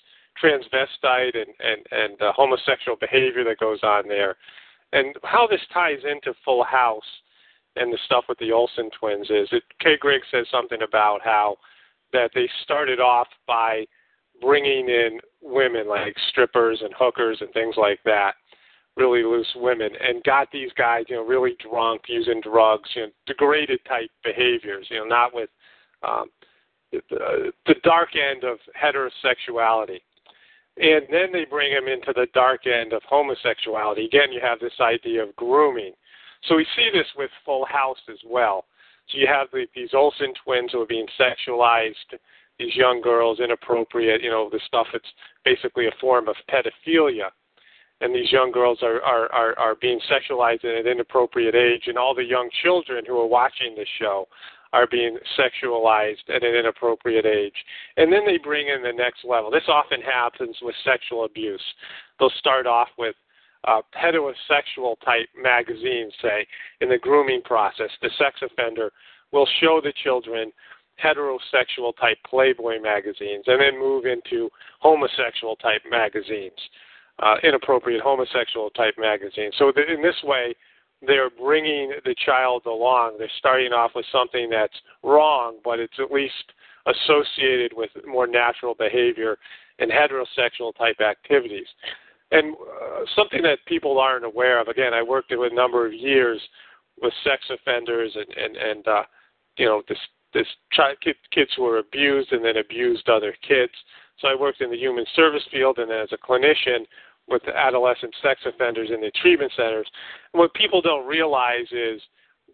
transvestite and, and, and uh, homosexual behavior that goes on there. And how this ties into Full House and the stuff with the Olsen twins is it, Kay Grigg says something about how that they started off by bringing in women like strippers and hookers and things like that, really loose women, and got these guys, you know, really drunk, using drugs, you know, degraded type behaviors, you know, not with um, the, the dark end of heterosexuality. And then they bring him into the dark end of homosexuality. Again, you have this idea of grooming. So we see this with Full House as well. So you have the, these Olsen twins who are being sexualized, these young girls, inappropriate, you know, the stuff that's basically a form of pedophilia. And these young girls are, are, are, are being sexualized at an inappropriate age, and all the young children who are watching this show are being sexualized at an inappropriate age. And then they bring in the next level. This often happens with sexual abuse. They'll start off with uh, heterosexual-type magazines, say, in the grooming process. The sex offender will show the children heterosexual-type Playboy magazines and then move into homosexual-type magazines. Uh, inappropriate homosexual type magazine. So th- in this way, they're bringing the child along. They're starting off with something that's wrong, but it's at least associated with more natural behavior and heterosexual type activities. And uh, something that people aren't aware of, again, I worked with a number of years with sex offenders and, and, and uh, you know, this, this child, kid, kids who were abused and then abused other kids. So I worked in the human service field and as a clinician with the adolescent sex offenders in the treatment centers. And what people don't realize is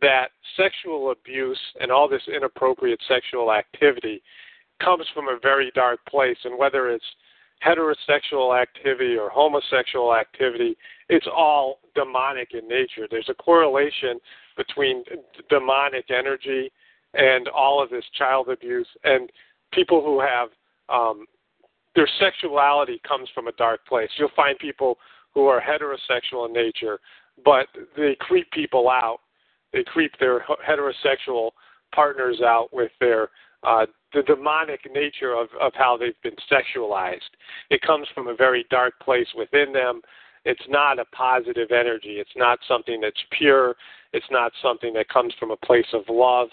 that sexual abuse and all this inappropriate sexual activity comes from a very dark place. And whether it's heterosexual activity or homosexual activity, it's all demonic in nature. There's a correlation between demonic energy and all of this child abuse, and people who have um, their sexuality comes from a dark place. You'll find people who are heterosexual in nature, but they creep people out. They creep their heterosexual partners out with their uh, the demonic nature of, of how they've been sexualized. It comes from a very dark place within them. It's not a positive energy. It's not something that's pure. It's not something that comes from a place of love.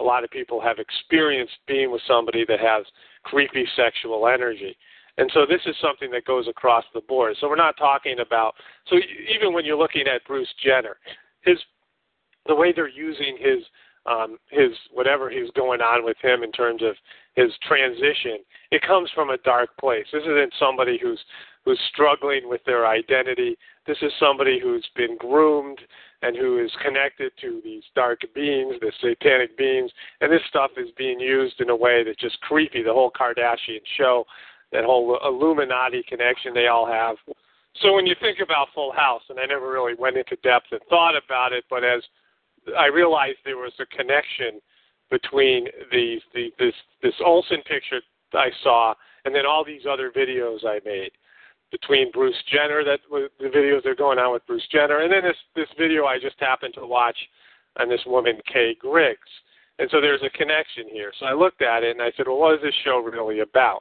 A lot of people have experienced being with somebody that has creepy sexual energy. And so this is something that goes across the board. So we're not talking about, so even when you're looking at Bruce Jenner, his the way they're using his, um, his whatever is going on with him in terms of his transition, it comes from a dark place. This isn't somebody who's who's struggling with their identity. This is somebody who's been groomed and who is connected to these dark beings, the satanic beings, and this stuff is being used in a way that's just creepy. The whole Kardashian show, that whole Illuminati connection they all have. So when you think about Full House, and I never really went into depth and thought about it, but as I realized there was a connection between the, the this this Olsen picture I saw and then all these other videos I made. Between Bruce Jenner, that the videos that are going on with Bruce Jenner, and then this, this video I just happened to watch on this woman, Kay Griggs. And so there's a connection here. So I looked at it and I said, well, what is this show really about?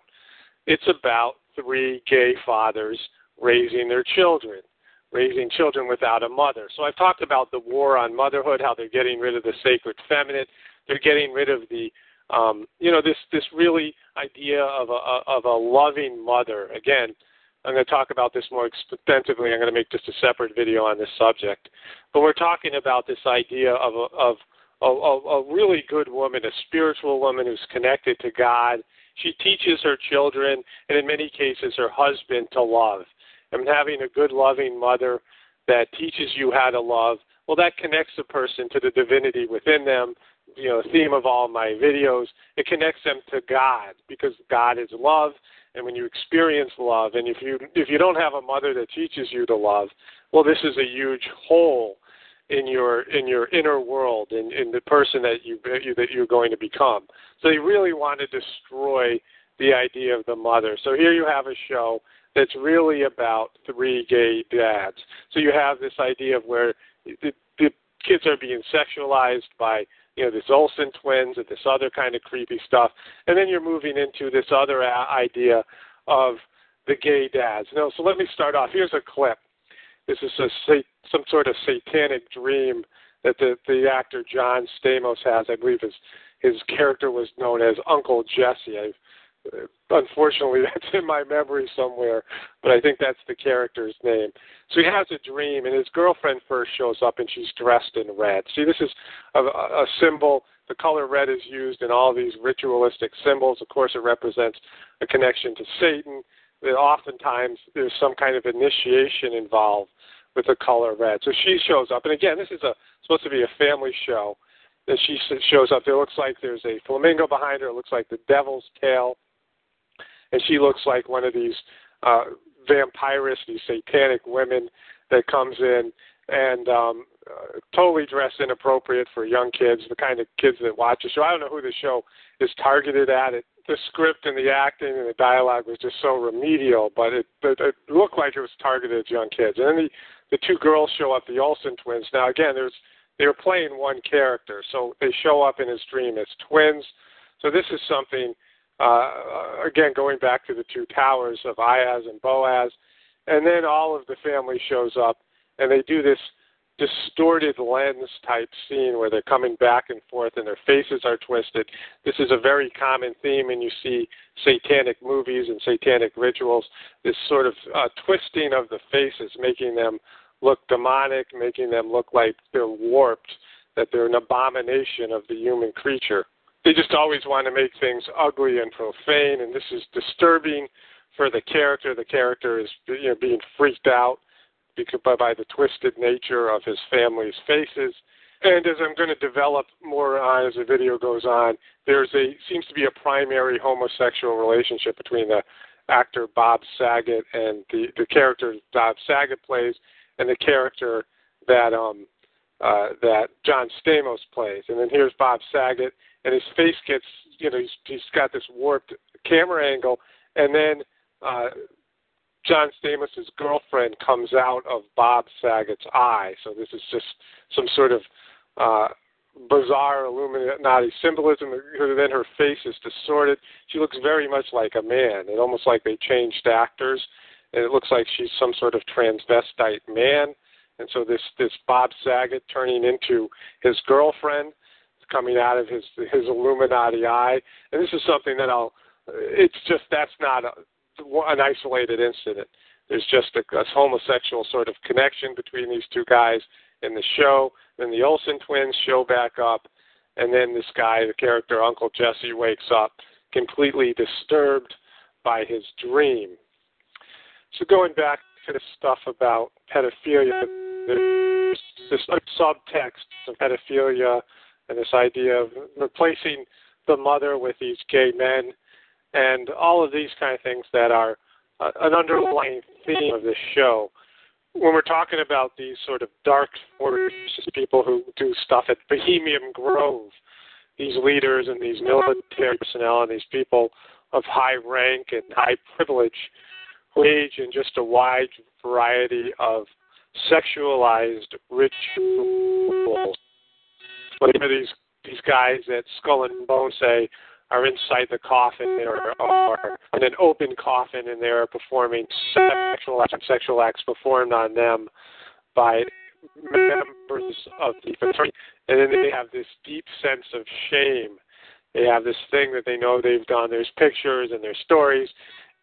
It's about three gay fathers raising their children, raising children without a mother. So I've talked about the war on motherhood, how they're getting rid of the sacred feminine. They're getting rid of the um, you know, this this really idea of a of a loving mother. Again, I'm going to talk about this more extensively. I'm going to make just a separate video on this subject. But we're talking about this idea of a, of a, a really good woman, a spiritual woman who's connected to God. She teaches her children, and in many cases her husband, to love. And having a good, loving mother that teaches you how to love, well, that connects a person to the divinity within them. You know, the theme of all my videos, it connects them to God, because God is love. and when you experience love, and if you if you don't have a mother that teaches you to love, well, this is a huge hole in your in your inner world, in, in the person that you that you're going to become. So you really want to destroy the idea of the mother. So here you have a show that's really about three gay dads. So you have this idea of where the, the kids are being sexualized by, you know, the Olsen twins and this other kind of creepy stuff. And then you're moving into this other idea of the gay dads. No, so let me start off. Here's a clip. This is a, some sort of satanic dream that the, the actor John Stamos has. I believe his, his character was known as Uncle Jesse. I've, Unfortunately, that's in my memory somewhere, but I think that's the character's name. So he has a dream, and his girlfriend first shows up, and she's dressed in red. See, this is a, a symbol. The color red is used in all these ritualistic symbols. Of course, it represents a connection to Satan. Oftentimes, there's some kind of initiation involved with the color red. So she shows up, and again, this is a supposed to be a family show. And she shows up. It looks like there's a flamingo behind her. It looks like the devil's tail. And she looks like one of these uh, vampirist, these satanic women that comes in and um, uh, totally dressed inappropriate for young kids, the kind of kids that watch the show. I don't know who the show is targeted at. It, the script and the acting and the dialogue was just so remedial, but it, it, it looked like it was targeted at young kids. And then the, the two girls show up, the Olsen twins. Now, again, there's they were playing one character, so they show up in his dream as twins. So this is something... Uh, again, going back to the two towers of Ayaz and Boaz, and then all of the family shows up, and they do this distorted lens type scene where they're coming back and forth and their faces are twisted. This is a very common theme, and you see satanic movies and satanic rituals, this sort of uh, twisting of the faces, making them look demonic, making them look like they're warped, that they're an abomination of the human creature. They just always want to make things ugly and profane, and this is disturbing for the character. The character is, you know, being freaked out because, by, by the twisted nature of his family's faces. And as I'm going to develop more uh, as the video goes on, there's a seems to be a primary homosexual relationship between the actor Bob Saget and the, the character Bob Saget plays and the character that um, uh, that John Stamos plays. And then here's Bob Saget. And his face gets, you know, he's, he's got this warped camera angle. And then uh, John Stamos' girlfriend comes out of Bob Saget's eye. So this is just some sort of uh, bizarre Illuminati symbolism. And then her face is distorted. She looks very much like a man. It almost like they changed actors. And it looks like she's some sort of transvestite man. And so this, this Bob Saget turning into his girlfriend, coming out of his his Illuminati eye, and this is something that I'll. It's just that's not a, an isolated incident. There's just a, a homosexual sort of connection between these two guys in the show. Then the Olsen twins show back up, and then this guy, the character Uncle Jesse, wakes up completely disturbed by his dream. So going back to the stuff about pedophilia, there's this subtext of pedophilia. And this idea of replacing the mother with these gay men and all of these kind of things that are uh, an underlying theme of this show. When we're talking about these sort of dark forces, people who do stuff at Bohemian Grove, these leaders and these military personnel and these people of high rank and high privilege who engage in just a wide variety of sexualized rituals. Whatever these these guys at Skull and Bone say are inside the coffin or, or in an open coffin, and they're performing sexual acts, sexual acts performed on them by members of the fraternity. And then they have this deep sense of shame. They have this thing that they know they've done. There's pictures and there's stories.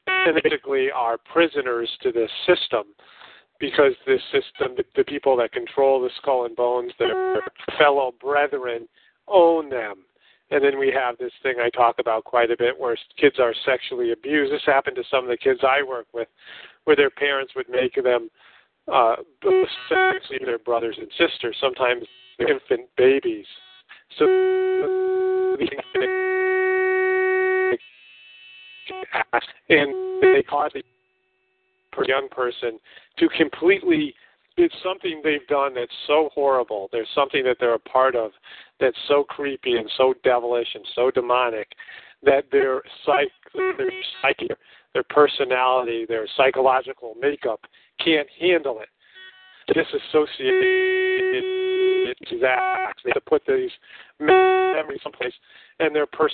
And they basically are prisoners to this system. Because this system, the people that control the Skull and Bones, their fellow brethren, own them. And then we have this thing I talk about quite a bit where kids are sexually abused. This happened to some of the kids I work with, where their parents would make them uh, sexually their brothers and sisters, sometimes infant babies. So past, and they cause a young person to completely, it's something they've done that's so horrible. There's something that they're a part of that's so creepy and so devilish and so demonic that their psyche, their, psyche, their personality, their psychological makeup can't handle it. Disassociated exact. They have to put these memories someplace, and their personalities,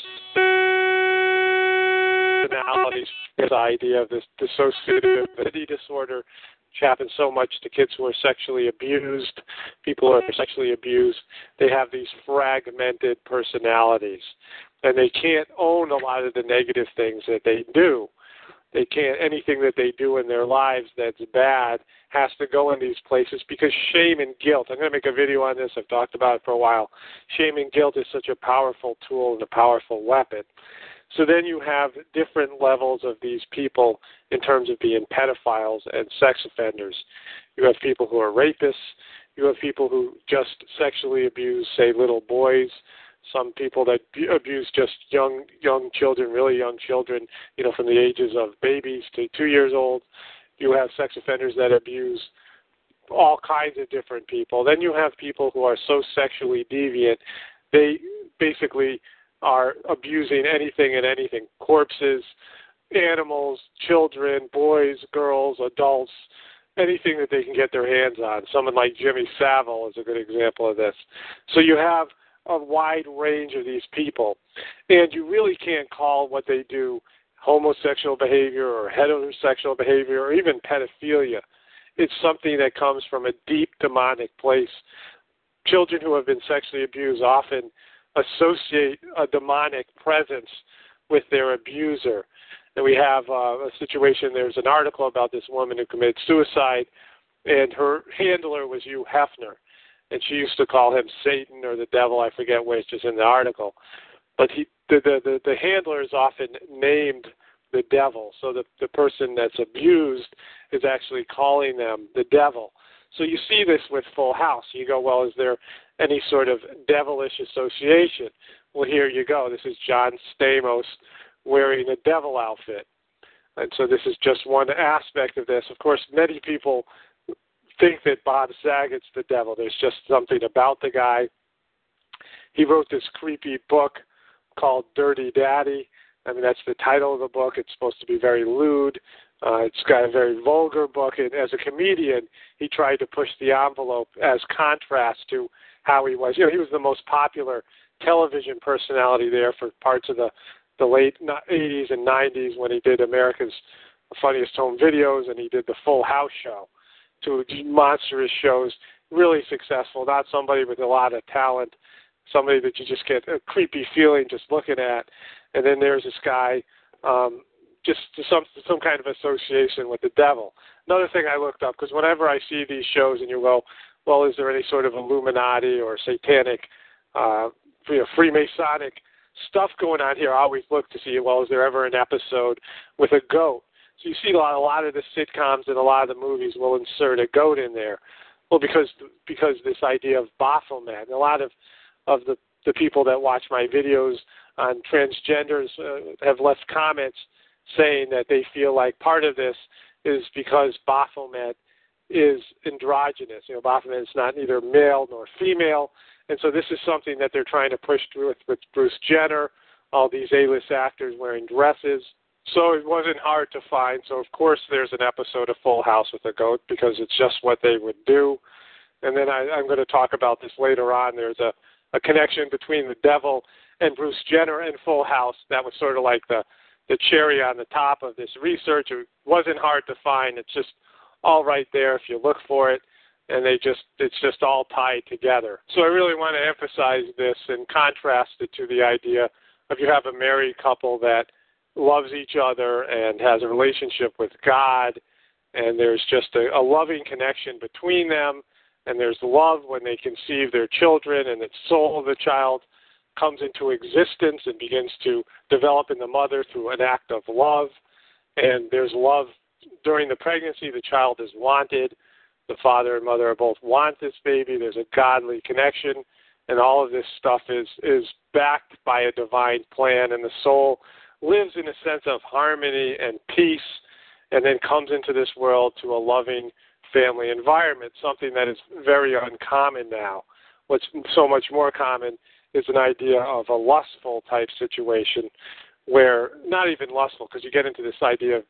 this idea of this dissociative identity disorder, which happens so much to kids who are sexually abused, people who are sexually abused, they have these fragmented personalities, and they can't own a lot of the negative things that they do. They can't, anything that they do in their lives that's bad has to go in these places because shame and guilt, I'm going to make a video on this, I've talked about it for a while, shame and guilt is such a powerful tool and a powerful weapon. So then you have different levels of these people in terms of being pedophiles and sex offenders. You have people who are rapists. You have people who just sexually abuse, say, little boys. Some people that abuse just young young children, really young children, you know, from the ages of babies to two years old. You have sex offenders that abuse all kinds of different people. Then you have people who are so sexually deviant, they basically are abusing anything and anything, corpses, animals, children, boys, girls, adults, anything that they can get their hands on. Someone like Jimmy Savile is a good example of this. So you have a wide range of these people, and you really can't call what they do homosexual behavior or heterosexual behavior or even pedophilia. It's something that comes from a deep demonic place. Children who have been sexually abused often associate a demonic presence with their abuser. And we have uh, a situation, there's an article about this woman who committed suicide, and her handler was Hugh Hefner. And she used to call him Satan or the devil, I forget which, is in the article. But he, the, the, the, the handler is often named the devil. So the, the person that's abused is actually calling them the devil. So you see this with Full House. You go, well, is there any sort of devilish association? Well, here you go. This is John Stamos wearing a devil outfit. And so this is just one aspect of this. Of course, many people think that Bob Saget's the devil. There's just something about the guy. He wrote this creepy book called Dirty Daddy. I mean, that's the title of the book. It's supposed to be very lewd. Uh, it's got a very vulgar book. And as a comedian, he tried to push the envelope as contrast to how he was. You know, he was the most popular television personality there for parts of the, the late eighties and nineties when he did America's Funniest Home Videos and he did the Full House show. Two monstrous shows, really successful, not somebody with a lot of talent, somebody that you just get a creepy feeling just looking at. And then there's this guy, um, just some some kind of association with the devil. Another thing I looked up, because whenever I see these shows and you go, well, is there any sort of Illuminati or satanic, uh, you know, Freemasonic stuff going on here, I always look to see, well, is there ever an episode with a goat? So you see a lot, a lot of the sitcoms and a lot of the movies will insert a goat in there. Well, because because this idea of Baphomet, a lot of, of the, the people that watch my videos on transgenders uh, have left comments saying that they feel like part of this is because Baphomet is androgynous. You know, Baphomet is not neither male nor female. And so this is something that they're trying to push through with, with Bruce Jenner, all these A-list actors wearing dresses. So it wasn't hard to find. So, of course, there's an episode of Full House with a goat because it's just what they would do. And then I, I'm going to talk about this later on. There's a, a connection between the devil and Bruce Jenner and Full House. That was sort of like the, the cherry on the top of this research. It wasn't hard to find. It's just all right there if you look for it. And they just it's just all tied together. So I really want to emphasize this and contrast it to the idea of you have a married couple that loves each other and has a relationship with God, and there's just a, a loving connection between them, and there's love when they conceive their children, and the soul of the child comes into existence and begins to develop in the mother through an act of love, and there's love during the pregnancy. The child is wanted. The father and mother are both want this baby. There's a godly connection, and all of this stuff is, is backed by a divine plan, and the soul lives in a sense of harmony and peace, and then comes into this world to a loving family environment, something that is very uncommon now. What's so much more common is an idea of a lustful type situation where, not even lustful, because you get into this idea of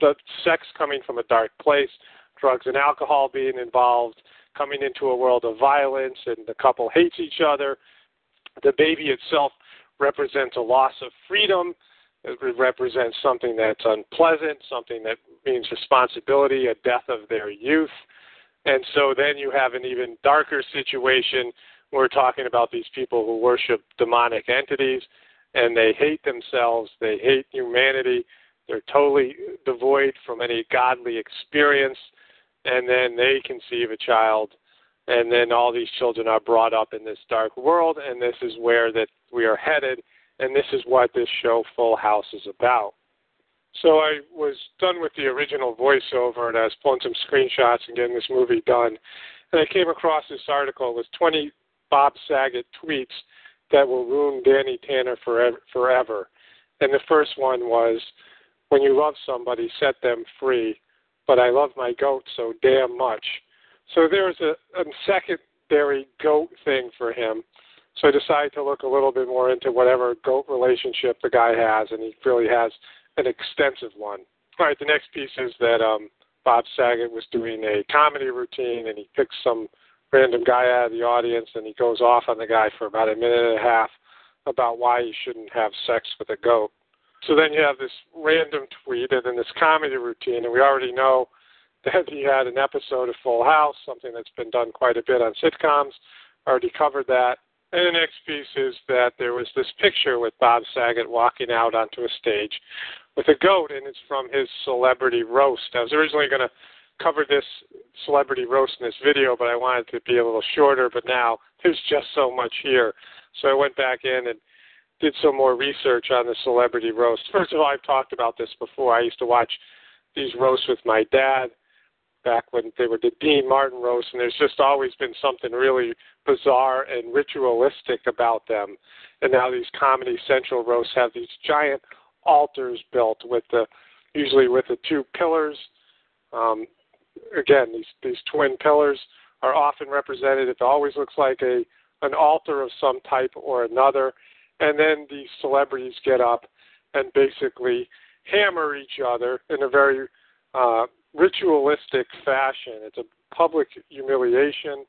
the sex coming from a dark place, drugs and alcohol being involved, coming into a world of violence, and the couple hates each other. The baby itself represents a loss of freedom. It represents something that's unpleasant, something that means responsibility, a death of their youth. And so then you have an even darker situation. We're talking about these people who worship demonic entities, and they hate themselves, they hate humanity, they're totally devoid from any godly experience, and then they conceive a child, and then all these children are brought up in this dark world, and this is where that we are headed, and this is what this show Full House is about. So I was done with the original voiceover, and I was pulling some screenshots and getting this movie done, and I came across this article. It was twenty Bob Saget tweets that will ruin Danny Tanner forever. And the first one was, when you love somebody, set them free, but I love my goat so damn much. So there's a, a secondary goat thing for him. So I decided to look a little bit more into whatever goat relationship the guy has, and he really has an extensive one. All right, the next piece is that um, Bob Saget was doing a comedy routine, and he picked some random guy out of the audience, and he goes off on the guy for about a minute and a half about why you shouldn't have sex with a goat. So then you have this random tweet and then this comedy routine, and we already know that he had an episode of Full House, something that's been done quite a bit on sitcoms, already covered that. And the next piece is that there was this picture with Bob Saget walking out onto a stage with a goat, and it's from his celebrity roast. I was originally going to covered this celebrity roast in this video, but I wanted it to be a little shorter, but now there's just so much here. So I went back in and did some more research on the celebrity roast. First of all, I've talked about this before. I used to watch these roasts with my dad back when they were the Dean Martin roast, and there's just always been something really bizarre and ritualistic about them. And now these Comedy Central roasts have these giant altars built with the, usually with the two pillars. Um, Again, these, these twin pillars are often represented. It always looks like a an altar of some type or another. And then these celebrities get up and basically hammer each other in a very uh, ritualistic fashion. It's a public humiliation.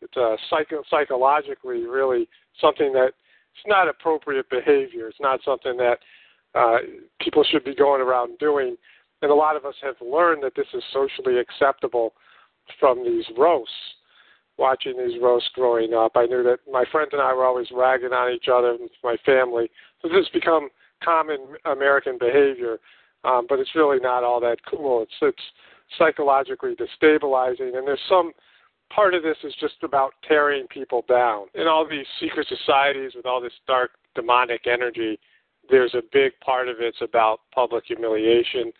It's a psycho- psychologically really something that it's not appropriate behavior. It's not something that uh, people should be going around doing. And a lot of us have learned that this is socially acceptable from these roasts, watching these roasts growing up. I knew that my friends and I were always ragging on each other and my family. So this has become common American behavior, um, but it's really not all that cool. It's, it's psychologically destabilizing, and there's some part of this is just about tearing people down. In all these secret societies with all this dark demonic energy, there's a big part of it's about public humiliation,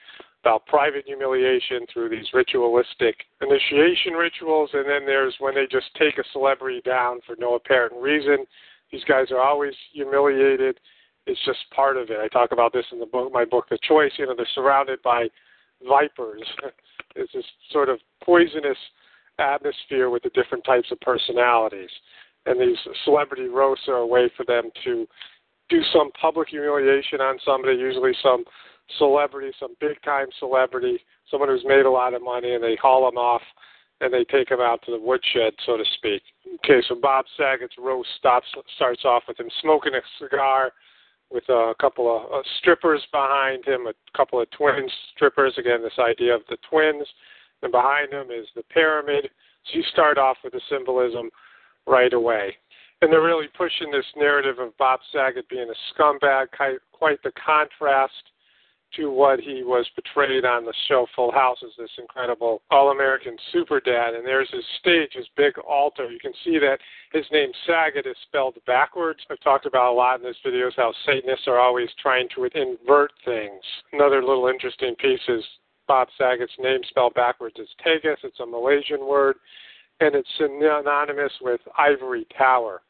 about private humiliation through these ritualistic initiation rituals, and then there's when they just take a celebrity down for no apparent reason. These guys are always humiliated. It's just part of it. I talk about this in the book, my book, The Choice. You know, they're surrounded by vipers. It's this sort of poisonous atmosphere with the different types of personalities, and these celebrity roasts are a way for them to do some public humiliation on somebody, usually some celebrity, some big-time celebrity, someone who's made a lot of money, and they haul them off and they take them out to the woodshed, so to speak. Okay, so Bob Saget's roast stops, starts off with him smoking a cigar with a couple of strippers behind him, a couple of twin strippers, again, this idea of the twins, and behind him is the pyramid. So you start off with the symbolism right away. And they're really pushing this narrative of Bob Saget being a scumbag, quite the contrast to what he was portrayed on the show Full House as this incredible all-American super dad. And there's his stage, his big altar. You can see that his name Saget is spelled backwards. I've talked about a lot in this video how Satanists are always trying to invert things. Another little interesting piece is Bob Saget's name spelled backwards is Tegas. It's a Malaysian word, and it's synonymous with ivory tower.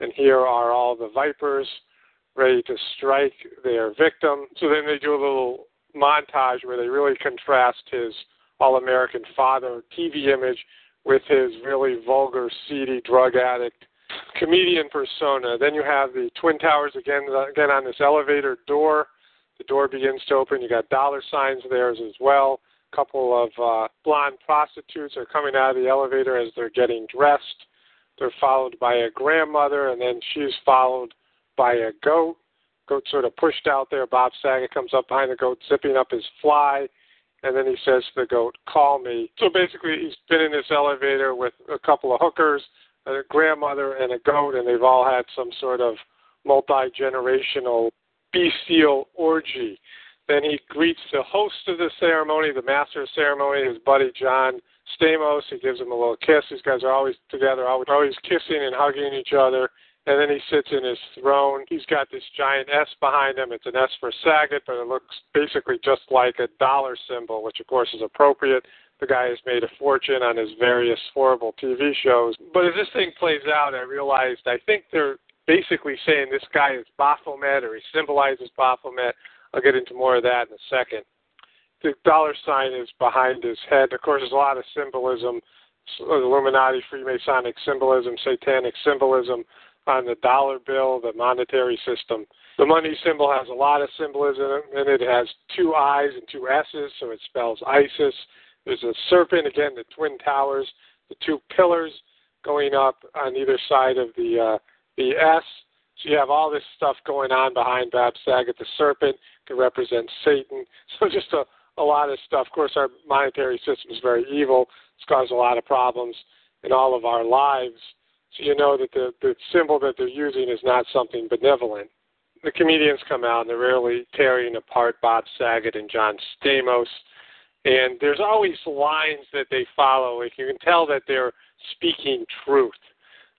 And here are all the vipers ready to strike their victim. So then they do a little montage where they really contrast his All-American Father T V image with his really vulgar, seedy, drug addict comedian persona. Then you have the Twin Towers again again on this elevator door. The door begins to open. You got dollar signs there as well. A couple of uh, blonde prostitutes are coming out of the elevator as they're getting dressed. They're followed by a grandmother, and then she's followed by a goat. Goat sort of pushed out there. Bob Saget comes up behind the goat, zipping up his fly, and then he says to the goat, "Call me." So basically he's been in this elevator with a couple of hookers, a grandmother, and a goat, and they've all had some sort of multi-generational bestial orgy. Then he greets the host of the ceremony, the master of ceremony, his buddy John Stamos. He gives him a little kiss. These guys are always together, always, always kissing and hugging each other. And then he sits in his throne. He's got this giant S behind him. It's an S for Saget, but it looks basically just like a dollar symbol, which, of course, is appropriate. The guy has made a fortune on his various horrible T V shows. But as this thing plays out, I realized I think they're basically saying this guy is Baphomet, or he symbolizes Baphomet. I'll get into more of that in a second. The dollar sign is behind his head. Of course, there's a lot of symbolism, Illuminati, Freemasonic symbolism, satanic symbolism on the dollar bill, the monetary system. The money symbol has a lot of symbolism in it. It has two I's and two S's, so it spells ISIS. There's a serpent, again, the Twin Towers, the two pillars going up on either side of the uh, the S. So you have all this stuff going on behind Bob Saget. The serpent could represent Satan. So just a, a lot of stuff. Of course, our monetary system is very evil. It's caused a lot of problems in all of our lives. So you know that the, the symbol that they're using is not something benevolent. The comedians come out, and they're really tearing apart Bob Saget and John Stamos. And there's always lines that they follow. Like you can tell that they're speaking truth.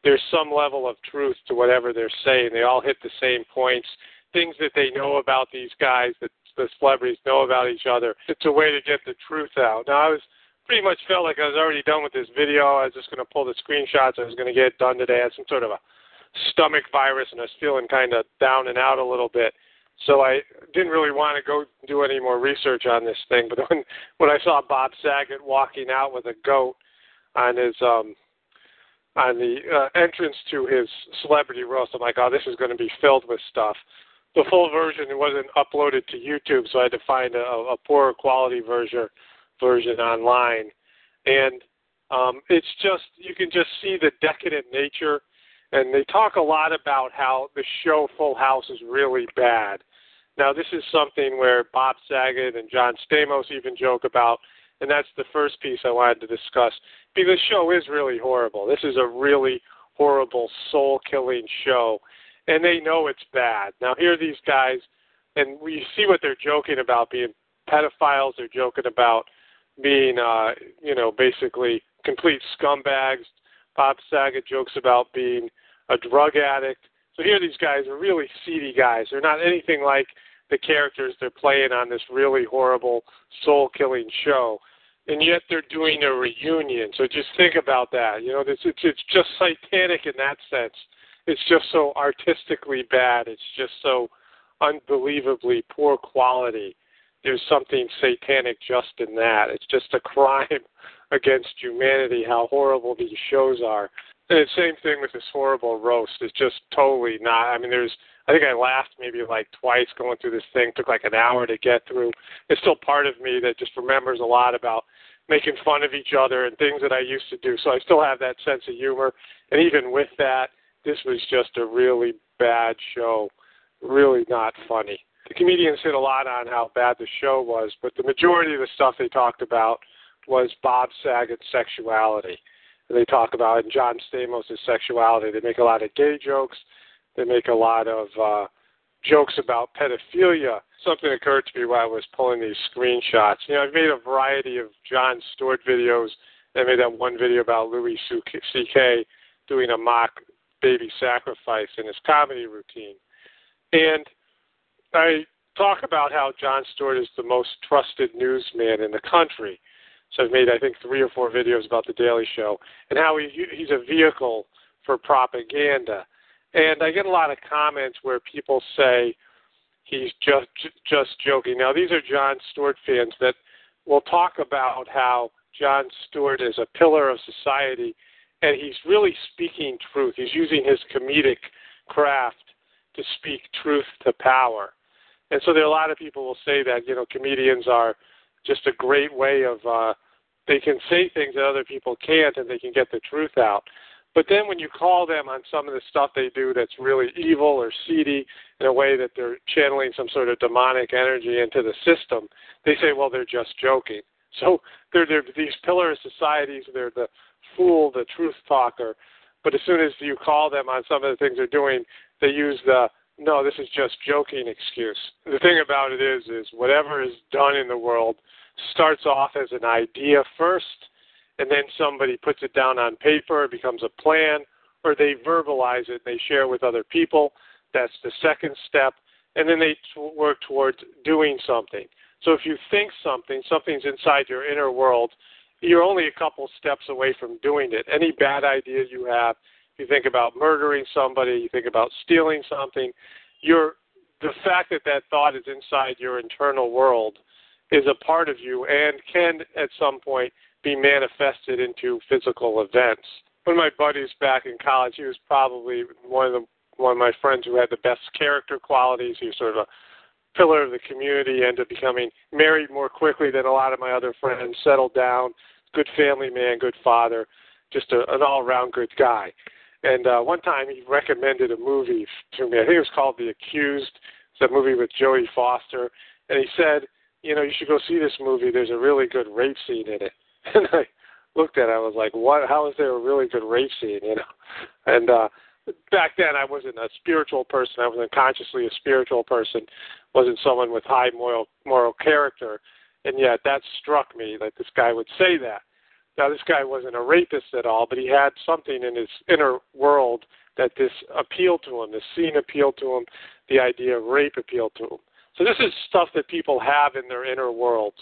There's some level of truth to whatever they're saying. They all hit the same points, things that they know about these guys, that the celebrities know about each other. It's a way to get the truth out. Now, I was pretty much felt like I was already done with this video. I was just going to pull the screenshots. I was going to get it done today. I had some sort of a stomach virus, and I was feeling kind of down and out a little bit. So I didn't really want to go do any more research on this thing. But when, when I saw Bob Saget walking out with a goat on his um, on the uh, entrance to his celebrity roast, I'm like, oh, this is going to be filled with stuff. The full version wasn't uploaded to YouTube, so I had to find a, a poorer quality version, version online. And um, it's just, you can just see the decadent nature. And they talk a lot about how the show Full House is really bad. Now, this is something where Bob Saget and John Stamos even joke about, and that's the first piece I wanted to discuss, because the show is really horrible. This is a really horrible, soul-killing show, and they know it's bad. Now, here are these guys, and we see what they're joking about, being pedophiles. They're joking about being, uh, you know, basically complete scumbags. Bob Saget jokes about being a drug addict. So here these guys are really seedy guys. They're not anything like the characters they're playing on this really horrible, soul-killing show. And yet they're doing a reunion. So just think about that. You know, it's, it's, it's just satanic in that sense. It's just so artistically bad. It's just so unbelievably poor quality. There's something satanic just in that. It's just a crime against humanity, how horrible these shows are. And the same thing with this horrible roast. It's just totally not. I mean, there's, I think I laughed maybe like twice going through this thing. It took like an hour to get through. It's still part of me that just remembers a lot about making fun of each other and things that I used to do. So I still have that sense of humor. And even with that, this was just a really bad show. Really not funny. The comedians hit a lot on how bad the show was, but the majority of the stuff they talked about was Bob Saget's sexuality. They talk about and John Stamos' sexuality. They make a lot of gay jokes. They make a lot of uh, jokes about pedophilia. Something occurred to me while I was pulling these screenshots. You know, I've made a variety of John Stewart videos. I made that one video about Louis C K doing a mock baby sacrifice in his comedy routine. And I talk about how John Stewart is the most trusted newsman in the country. So I've made, I think, three or four videos about The Daily Show and how he, he's a vehicle for propaganda. And I get a lot of comments where people say he's just just joking. Now, these are Jon Stewart fans that will talk about how Jon Stewart is a pillar of society, and he's really speaking truth. He's using his comedic craft to speak truth to power. And so there are a lot of people will say that, you know, comedians are just a great way of, uh, they can say things that other people can't, and they can get the truth out. But then when you call them on some of the stuff they do that's really evil or seedy in a way that they're channeling some sort of demonic energy into the system, they say, well, they're just joking. So they're, they're these pillar societies, they're the fool, the truth talker. But as soon as you call them on some of the things they're doing, they use the, no, this is just joking excuse. The thing about it is, is whatever is done in the world starts off as an idea first, and then somebody puts it down on paper, it becomes a plan, or they verbalize it, they share with other people. That's the second step. And then they t- work towards doing something. So if you think something, something's inside your inner world, you're only a couple steps away from doing it. Any bad idea you have, you think about murdering somebody, you think about stealing something, you're, the fact that that thought is inside your internal world is a part of you and can, at some point, be manifested into physical events. One of my buddies back in college, he was probably one of the one of my friends who had the best character qualities. He was sort of a pillar of the community, ended up becoming married more quickly than a lot of my other friends, settled down, good family man, good father, just a, an all-around good guy. And uh, one time he recommended a movie to me. I think it was called The Accused. It's a movie with Jodie Foster. And he said, you know, you should go see this movie. There's a really good rape scene in it. And I looked at it, I was like, "What? How is there a really good rape scene?" You know. And uh, back then, I wasn't a spiritual person. I wasn't consciously a spiritual person. Wasn't someone with high moral moral character. And yet, that struck me that this guy would say that. Now, this guy wasn't a rapist at all, but he had something in his inner world that this appealed to him. This scene appealed to him. The idea of rape appealed to him. So this is stuff that people have in their inner worlds.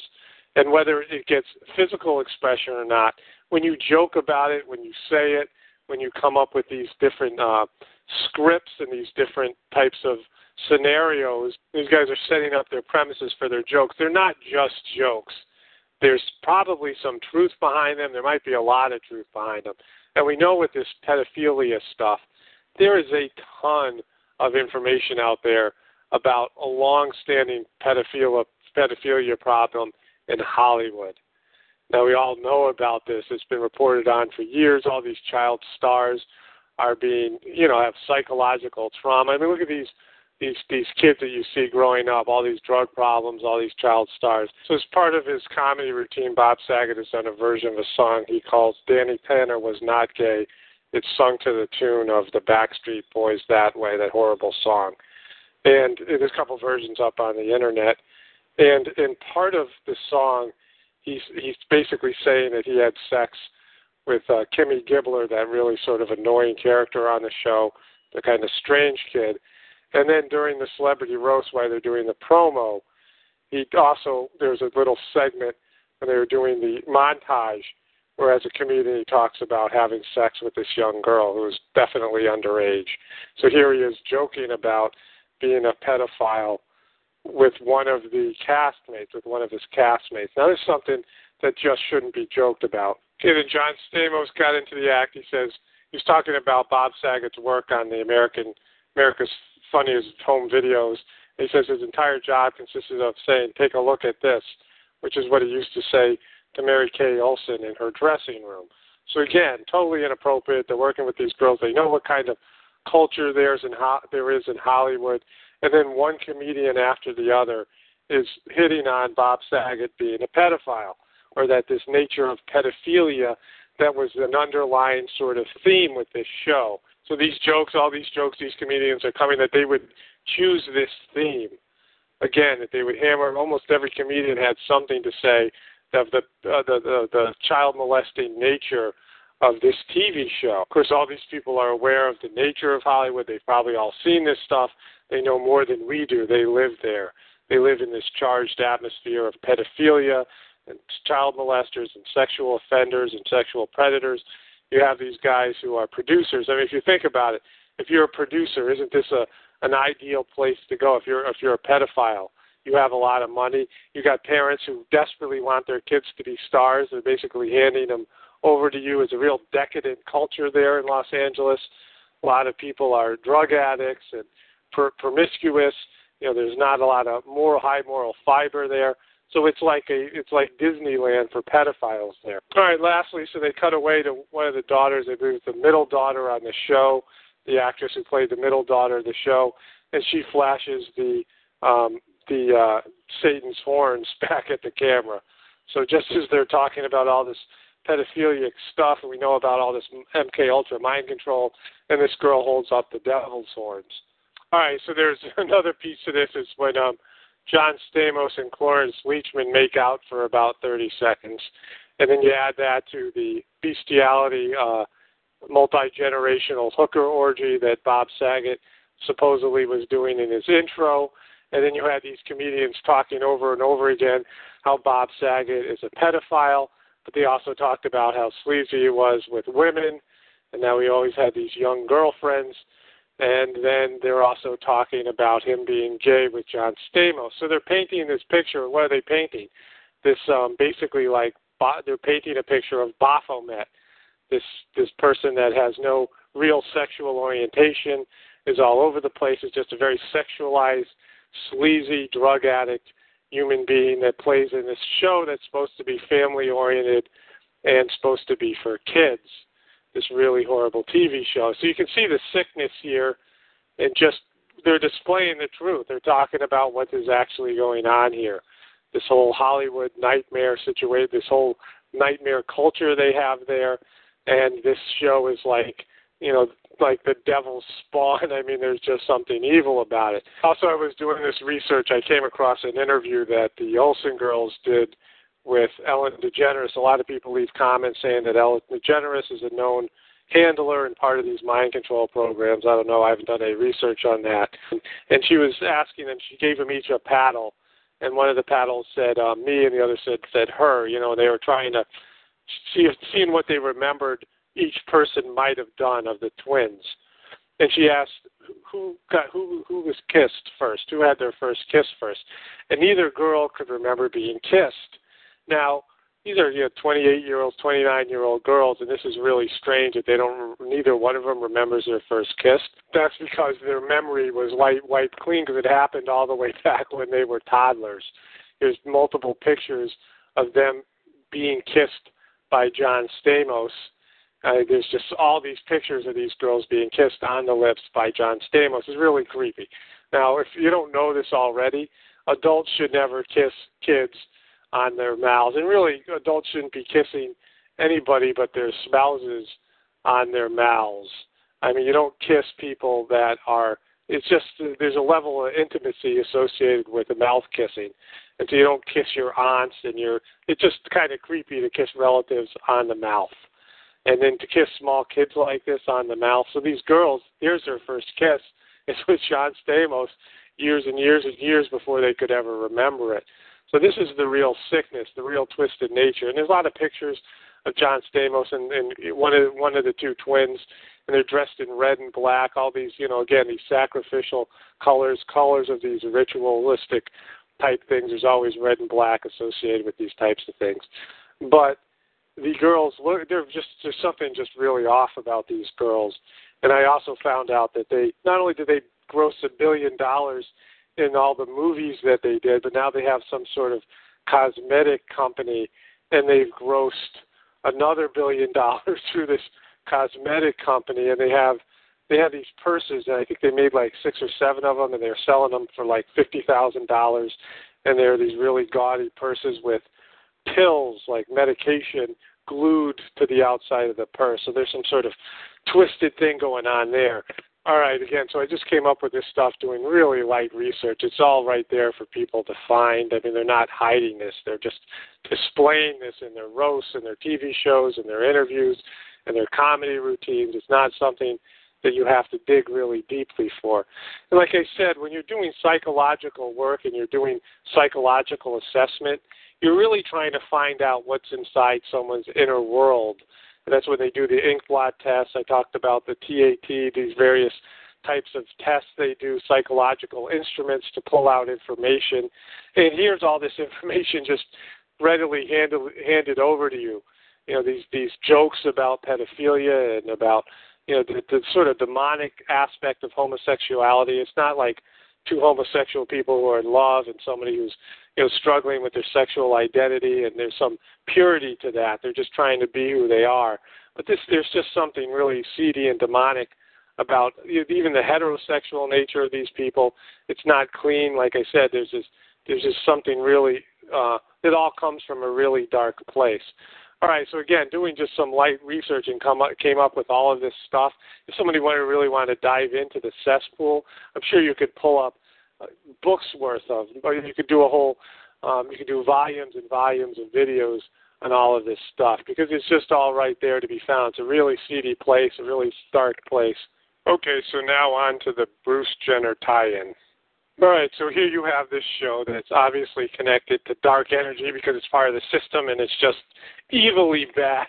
And whether it gets physical expression or not, when you joke about it, when you say it, when you come up with these different uh, scripts and these different types of scenarios, these guys are setting up their premises for their jokes. They're not just jokes. There's probably some truth behind them. There might be a lot of truth behind them. And we know with this pedophilia stuff, there is a ton of information out there about a long-standing pedophilia, pedophilia problem in Hollywood. Now, we all know about this. It's been reported on for years. All these child stars are being, you know, have psychological trauma. I mean, look at these these these kids that you see growing up, all these drug problems, all these child stars. So as part of his comedy routine, Bob Saget has done a version of a song he calls Danny Tanner Was Not Gay. It's sung to the tune of the Backstreet Boys That Way, that horrible song. And there's a couple versions up on the internet. And in part of the song, he's, he's basically saying that he had sex with uh, Kimmy Gibbler, that really sort of annoying character on the show, the kind of strange kid. And then during the celebrity roast, while they're doing the promo, he also, there's a little segment when they were doing the montage, where as a comedian he talks about having sex with this young girl who is definitely underage. So here he is joking about being a pedophile with one of the castmates, with one of his castmates. Now, this is something that just shouldn't be joked about. And then John Stamos got into the act. He says, he's talking about Bob Saget's work on the American America's Funniest Home Videos. And he says his entire job consisted of saying, take a look at this, which is what he used to say to Mary Kay Olsen in her dressing room. So again, totally inappropriate. They're working with these girls. They know what kind of culture there's in ho- there is in Hollywood. And then one comedian after the other is hitting on Bob Saget being a pedophile, or that this nature of pedophilia that was an underlying sort of theme with this show. So these jokes, all these jokes, these comedians are coming, that they would choose this theme. Again, that they would hammer, almost every comedian had something to say of the, uh, the, the, the child molesting nature of this T V show. Of course, all these people are aware of the nature of Hollywood. They've probably all seen this stuff. They know more than we do. They live there. They live in this charged atmosphere of pedophilia and child molesters and sexual offenders and sexual predators. You have these guys who are producers. I mean, if you think about it, if you're a producer, isn't this a an ideal place to go? If you're if you're a pedophile, you have a lot of money. You got parents who desperately want their kids to be stars. They're basically handing them over to you. It's a real decadent culture there in Los Angeles. A lot of people are drug addicts and per- promiscuous. You know, there's not a lot of moral, high moral fiber there. So it's like a, it's like Disneyland for pedophiles there. All right, lastly, so they cut away to one of the daughters. I believe it's the middle daughter on the show, the actress who played the middle daughter of the show, and she flashes the um, the uh, Satan's horns back at the camera. So just as they're talking about all this pedophilic stuff, and we know about all this M K Ultra mind control, and this girl holds up the devil's horns. All right, so there's another piece to this is when um, John Stamos and Cloris Leachman make out for about thirty seconds, and then you add that to the bestiality, uh, multi-generational hooker orgy that Bob Saget supposedly was doing in his intro, and then you had these comedians talking over and over again how Bob Saget is a pedophile, but they also talked about how sleazy he was with women, and now he always had these young girlfriends. And then they're also talking about him being gay with John Stamos. So they're painting this picture. What are they painting? This um, basically like they're painting a picture of Baphomet, this this person that has no real sexual orientation, is all over the place, is just a very sexualized, sleazy, drug addict human being that plays in this show that's supposed to be family-oriented and supposed to be for kids. This really horrible T V show. So you can see the sickness here, and just they're displaying the truth. They're talking about what is actually going on here. This whole Hollywood nightmare situation, this whole nightmare culture they have there, and this show is like, you know, like the devil's spawn. I mean, there's just something evil about it. Also, I was doing this research. I came across an interview that the Olsen girls did with Ellen DeGeneres. A lot of people leave comments saying that Ellen DeGeneres is a known handler and part of these mind control programs. I don't know. I haven't done any research on that. And she was asking them, she gave them each a paddle, and one of the paddles said uh, me and the other said said her. You know, they were trying to see if, seeing what they remembered each person might have done of the twins. And she asked who got who who was kissed first, who had their first kiss first. And neither girl could remember being kissed. Now, these are, you know, twenty-eight-year-olds, twenty-nine-year-old girls, and this is really strange that they don't, neither one of them remembers their first kiss. That's because their memory was wiped, wiped clean because it happened all the way back when they were toddlers. There's multiple pictures of them being kissed by John Stamos. Uh, there's just all these pictures of these girls being kissed on the lips by John Stamos. It's really creepy. Now, if you don't know this already, adults should never kiss kids on their mouths. And really, adults shouldn't be kissing anybody but their spouses on their mouths. I mean, you don't kiss people that are, it's just, there's a level of intimacy associated with the mouth kissing. And so you don't kiss your aunts and your, it's just kind of creepy to kiss relatives on the mouth. And then to kiss small kids like this on the mouth. So these girls, here's their first kiss. It's with John Stamos years and years and years before they could ever remember it. So this is the real sickness, the real twisted nature. And there's a lot of pictures of John Stamos and, and one of one of the two twins, and they're dressed in red and black, all these, you know, again, these sacrificial colors, colors of these ritualistic type things. There's always red and black associated with these types of things. But the girls, they're just, there's something just really off about these girls. And I also found out that they, not only did they gross a billion dollars in all the movies that they did, but now they have some sort of cosmetic company, and they've grossed another billion dollars through this cosmetic company, and they have they have these purses, and I think they made like six or seven of them, and they're selling them for like fifty thousand dollars, and they're these really gaudy purses with pills, like medication, glued to the outside of the purse, so there's some sort of twisted thing going on there. All right, again, so I just came up with this stuff doing really light research. It's all right there for people to find. I mean, they're not hiding this. They're just displaying this in their roasts and their T V shows and their interviews and their comedy routines. It's not something that you have to dig really deeply for. And like I said, when you're doing psychological work and you're doing psychological assessment, you're really trying to find out what's inside someone's inner world. And that's when they do the ink blot tests. I talked about the T A T, these various types of tests they do, psychological instruments to pull out information. And here's all this information just readily handed, handed over to you. You know, these, these jokes about pedophilia and about, you know, the, the sort of demonic aspect of homosexuality. It's not like two homosexual people who are in love and somebody who's, you know, struggling with their sexual identity and there's some purity to that. They're just trying to be who they are. But this, there's just something really seedy and demonic about, you know, even the heterosexual nature of these people. It's not clean. Like I said, there's just, there's just something really, uh, it all comes from a really dark place. All right, so again, doing just some light research and come up, came up with all of this stuff. If somebody wanted, really wanted to dive into the cesspool, I'm sure you could pull up uh, books worth of, or you could do a whole, um, you could do volumes and volumes of videos on all of this stuff, because it's just all right there to be found. It's a really seedy place, a really stark place. Okay, so now on to the Bruce Jenner tie-in. All right, so here you have this show that's obviously connected to dark energy because it's part of the system and it's just evilly bad.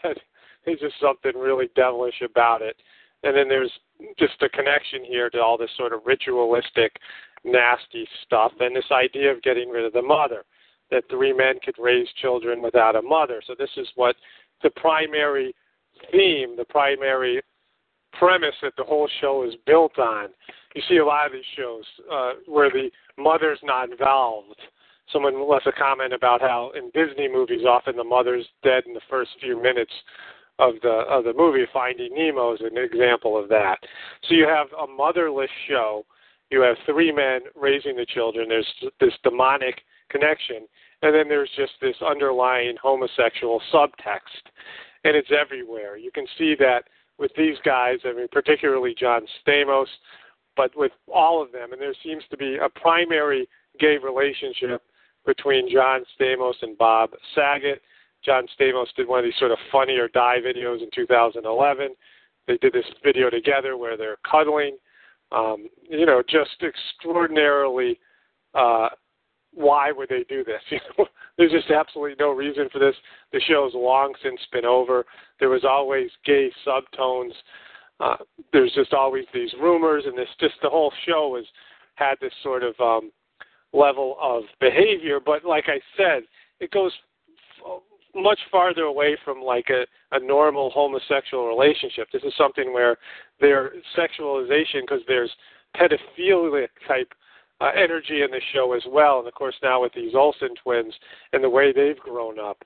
There's just something really devilish about it. And then there's just a connection here to all this sort of ritualistic, nasty stuff and this idea of getting rid of the mother, that three men could raise children without a mother. So this is what the primary theme, the primary premise that the whole show is built on. You see a lot of these shows uh, where the mother's not involved. Someone left a comment about how in Disney movies often the mother's dead in the first few minutes of the of the movie. Finding Nemo is an example of that. So you have a motherless show. You have three men raising the children. There's this demonic connection. And then there's just this underlying homosexual subtext. And it's everywhere. You can see that with these guys, I mean, particularly John Stamos, but with all of them. And there seems to be a primary gay relationship between John Stamos and Bob Saget. John Stamos did one of these sort of funny or die videos in two thousand eleven. They did this video together where they're cuddling. Um, you know, just extraordinarily, uh, why would they do this? You know, there's just absolutely no reason for this. The show's long since been over. There was always gay subtones. Uh, there's just always these rumors, and this just the whole show has had this sort of um, level of behavior. But like I said, it goes f- much farther away from like a, a normal homosexual relationship. This is something where their sexualization, because there's pedophilic type Uh, energy in the show as well, and of course now with these Olsen twins and the way they've grown up,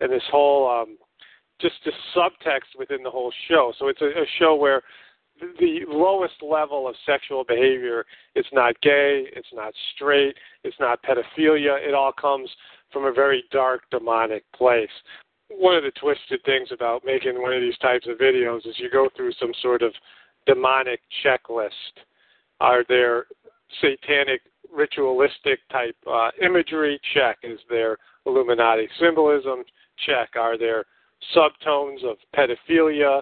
and this whole um, just the subtext within the whole show. So it's a, a show where the lowest level of sexual behavior, it's not gay, it's not straight, it's not pedophilia. It all comes from a very dark, demonic place. One of the twisted things about making one of these types of videos is you go through some sort of demonic checklist. Are there satanic, ritualistic type uh, imagery? Check. Is there Illuminati symbolism? Check. Are there subtones of pedophilia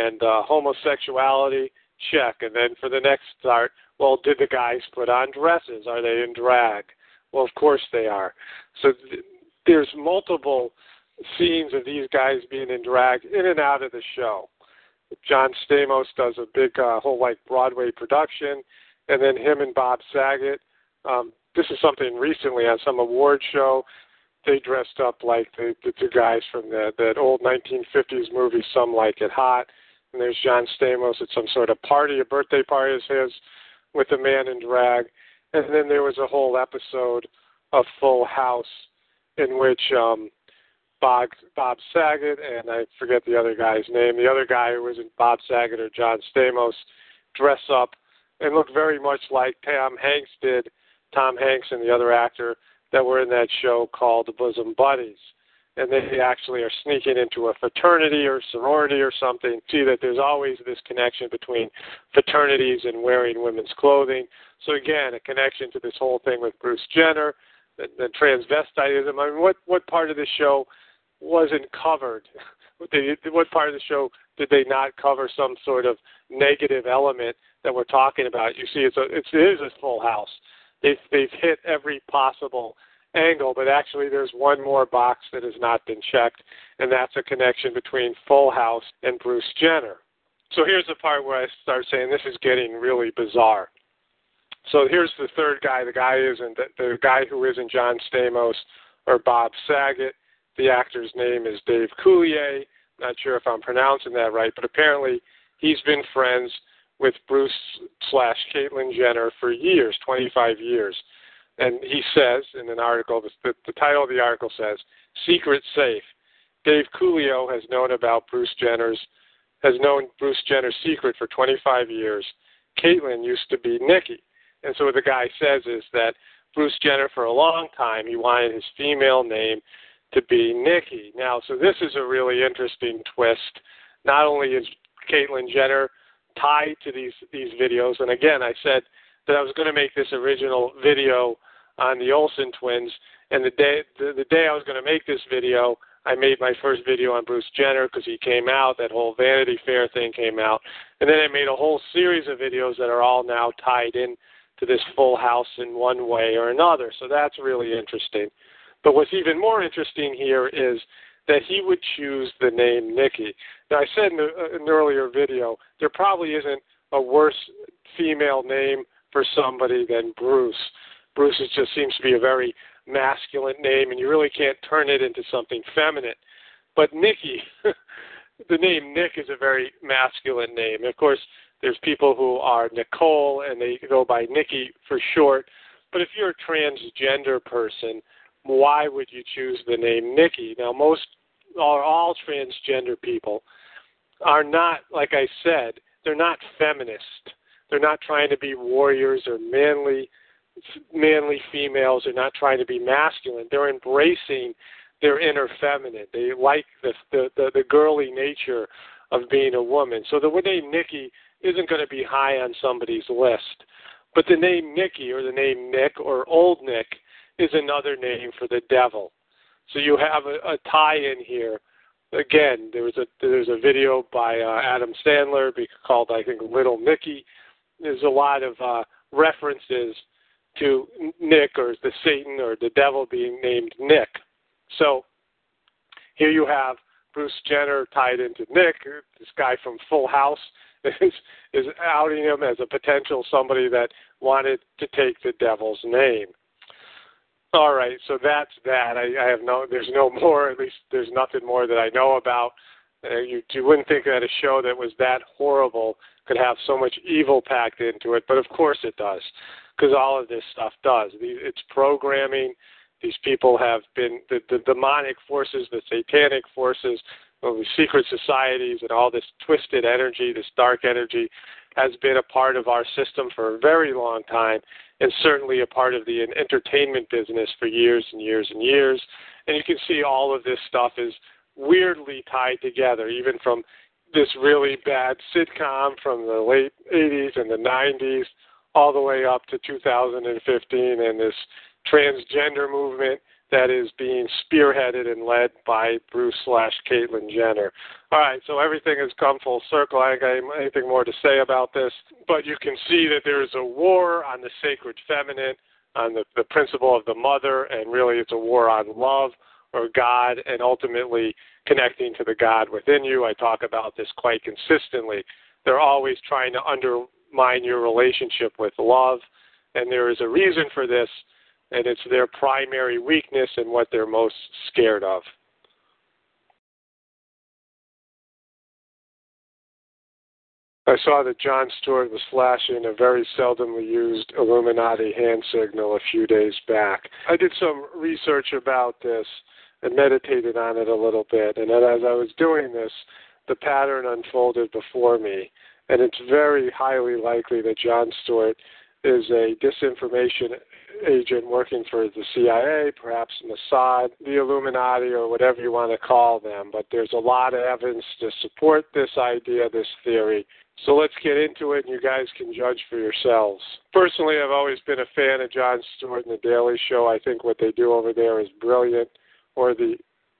and uh, homosexuality? Check. And then for the next start, well, did the guys put on dresses? Are they in drag? Well, of course they are. So th- there's multiple scenes of these guys being in drag in and out of the show. John Stamos does a big uh, whole like Broadway production. And then him and Bob Saget, um, this is something recently on some award show, they dressed up like the, the two guys from the, that old nineteen fifties movie, Some Like It Hot. And there's John Stamos at some sort of party, a birthday party of his, with a man in drag. And then there was a whole episode of Full House in which um, Bob, Bob Saget, and I forget the other guy's name, the other guy who wasn't Bob Saget or John Stamos, dress up and look very much like Tom Hanks did, Tom Hanks and the other actor that were in that show called The Bosom Buddies. And they actually are sneaking into a fraternity or sorority or something. See that there's always this connection between fraternities and wearing women's clothing. So again, a connection to this whole thing with Bruce Jenner, the, the transvestitism. I mean, what, what part of the show wasn't covered? What part of the show did they not cover some sort of negative element that we're talking about? You see, it's a, it's, it is a full house. They've, they've hit every possible angle, but actually there's one more box that has not been checked, and that's a connection between Full House and Bruce Jenner. So here's the part where I start saying this is getting really bizarre. So here's the third guy, the guy isn't the guy who isn't John Stamos or Bob Saget. The actor's name is Dave Coulier. Not sure if I'm pronouncing that right, but apparently he's been friends with Bruce slash Caitlyn Jenner for years, twenty-five years. And he says in an article, the, the title of the article says, Secret Safe. Dave Coulier has known about Bruce Jenner's, has known Bruce Jenner's secret for twenty-five years. Caitlyn used to be Nikki. And so what the guy says is that Bruce Jenner, for a long time, he wanted his female name to be Nikki. Now, so this is a really interesting twist. Not only is Caitlyn Jenner tied to these, these videos, and again, I said that I was going to make this original video on the Olsen twins, and the day the, the day I was going to make this video, I made my first video on Bruce Jenner because he came out, that whole Vanity Fair thing came out, and then I made a whole series of videos that are all now tied in to this Full House in one way or another, so that's really interesting. But what's even more interesting here is that he would choose the name Nikki. Now, I said in an earlier video, there probably isn't a worse female name for somebody than Bruce. Bruce just seems to be a very masculine name, and you really can't turn it into something feminine. But Nikki, the name Nick is a very masculine name. And of course, there's people who are Nicole, and they go by Nikki for short. But if you're a transgender person, why would you choose the name Nikki? Now, most or all transgender people are not, like I said, they're not feminist. They're not trying to be warriors or manly, manly females. They're not trying to be masculine. They're embracing their inner feminine. They like the the, the, the girly nature of being a woman. So the name Nikki isn't going to be high on somebody's list. But the name Nikki or the name Nick or Old Nick is another name for the devil. So you have a, a tie-in here. Again, there was a there's a video by uh, Adam Sandler called, I think, Little Nicky. There's a lot of uh, references to Nick or the Satan or the devil being named Nick. So here you have Bruce Jenner tied into Nick. This guy from Full House is, is outing him as a potential somebody that wanted to take the devil's name. All right, so that's that. I, I have no, there's no more, at least there's nothing more that I know about. Uh, you, you wouldn't think that a show that was that horrible could have so much evil packed into it, but of course it does, because all of this stuff does. It's programming. These people have been, the, the demonic forces, the satanic forces, the secret societies, and all this twisted energy, this dark energy, has been a part of our system for a very long time, and certainly a part of the entertainment business for years and years and years. And you can see all of this stuff is weirdly tied together, even from this really bad sitcom from the late eighties and the nineties, all the way up to two thousand fifteen, and this transgender movement that is being spearheaded and led by Bruce slash Caitlyn Jenner. All right, so everything has come full circle. I ain't got anything more to say about this, but you can see that there is a war on the sacred feminine, on the, the principle of the mother, and really it's a war on love or God, and ultimately connecting to the God within you. I talk about this quite consistently. They're always trying to undermine your relationship with love, and there is a reason for this, and it's their primary weakness and what they're most scared of. I saw that Jon Stewart was flashing a very seldomly used Illuminati hand signal a few days back. I did some research about this and meditated on it a little bit, and as I was doing this, the pattern unfolded before me, and it's very highly likely that Jon Stewart is a disinformation agent working for the C I A, perhaps Mossad, the Illuminati, or whatever you want to call them. But there's a lot of evidence to support this idea, this theory. So let's get into it, and you guys can judge for yourselves. Personally, I've always been a fan of Jon Stewart and The Daily Show. I think what they do over there is brilliant, or the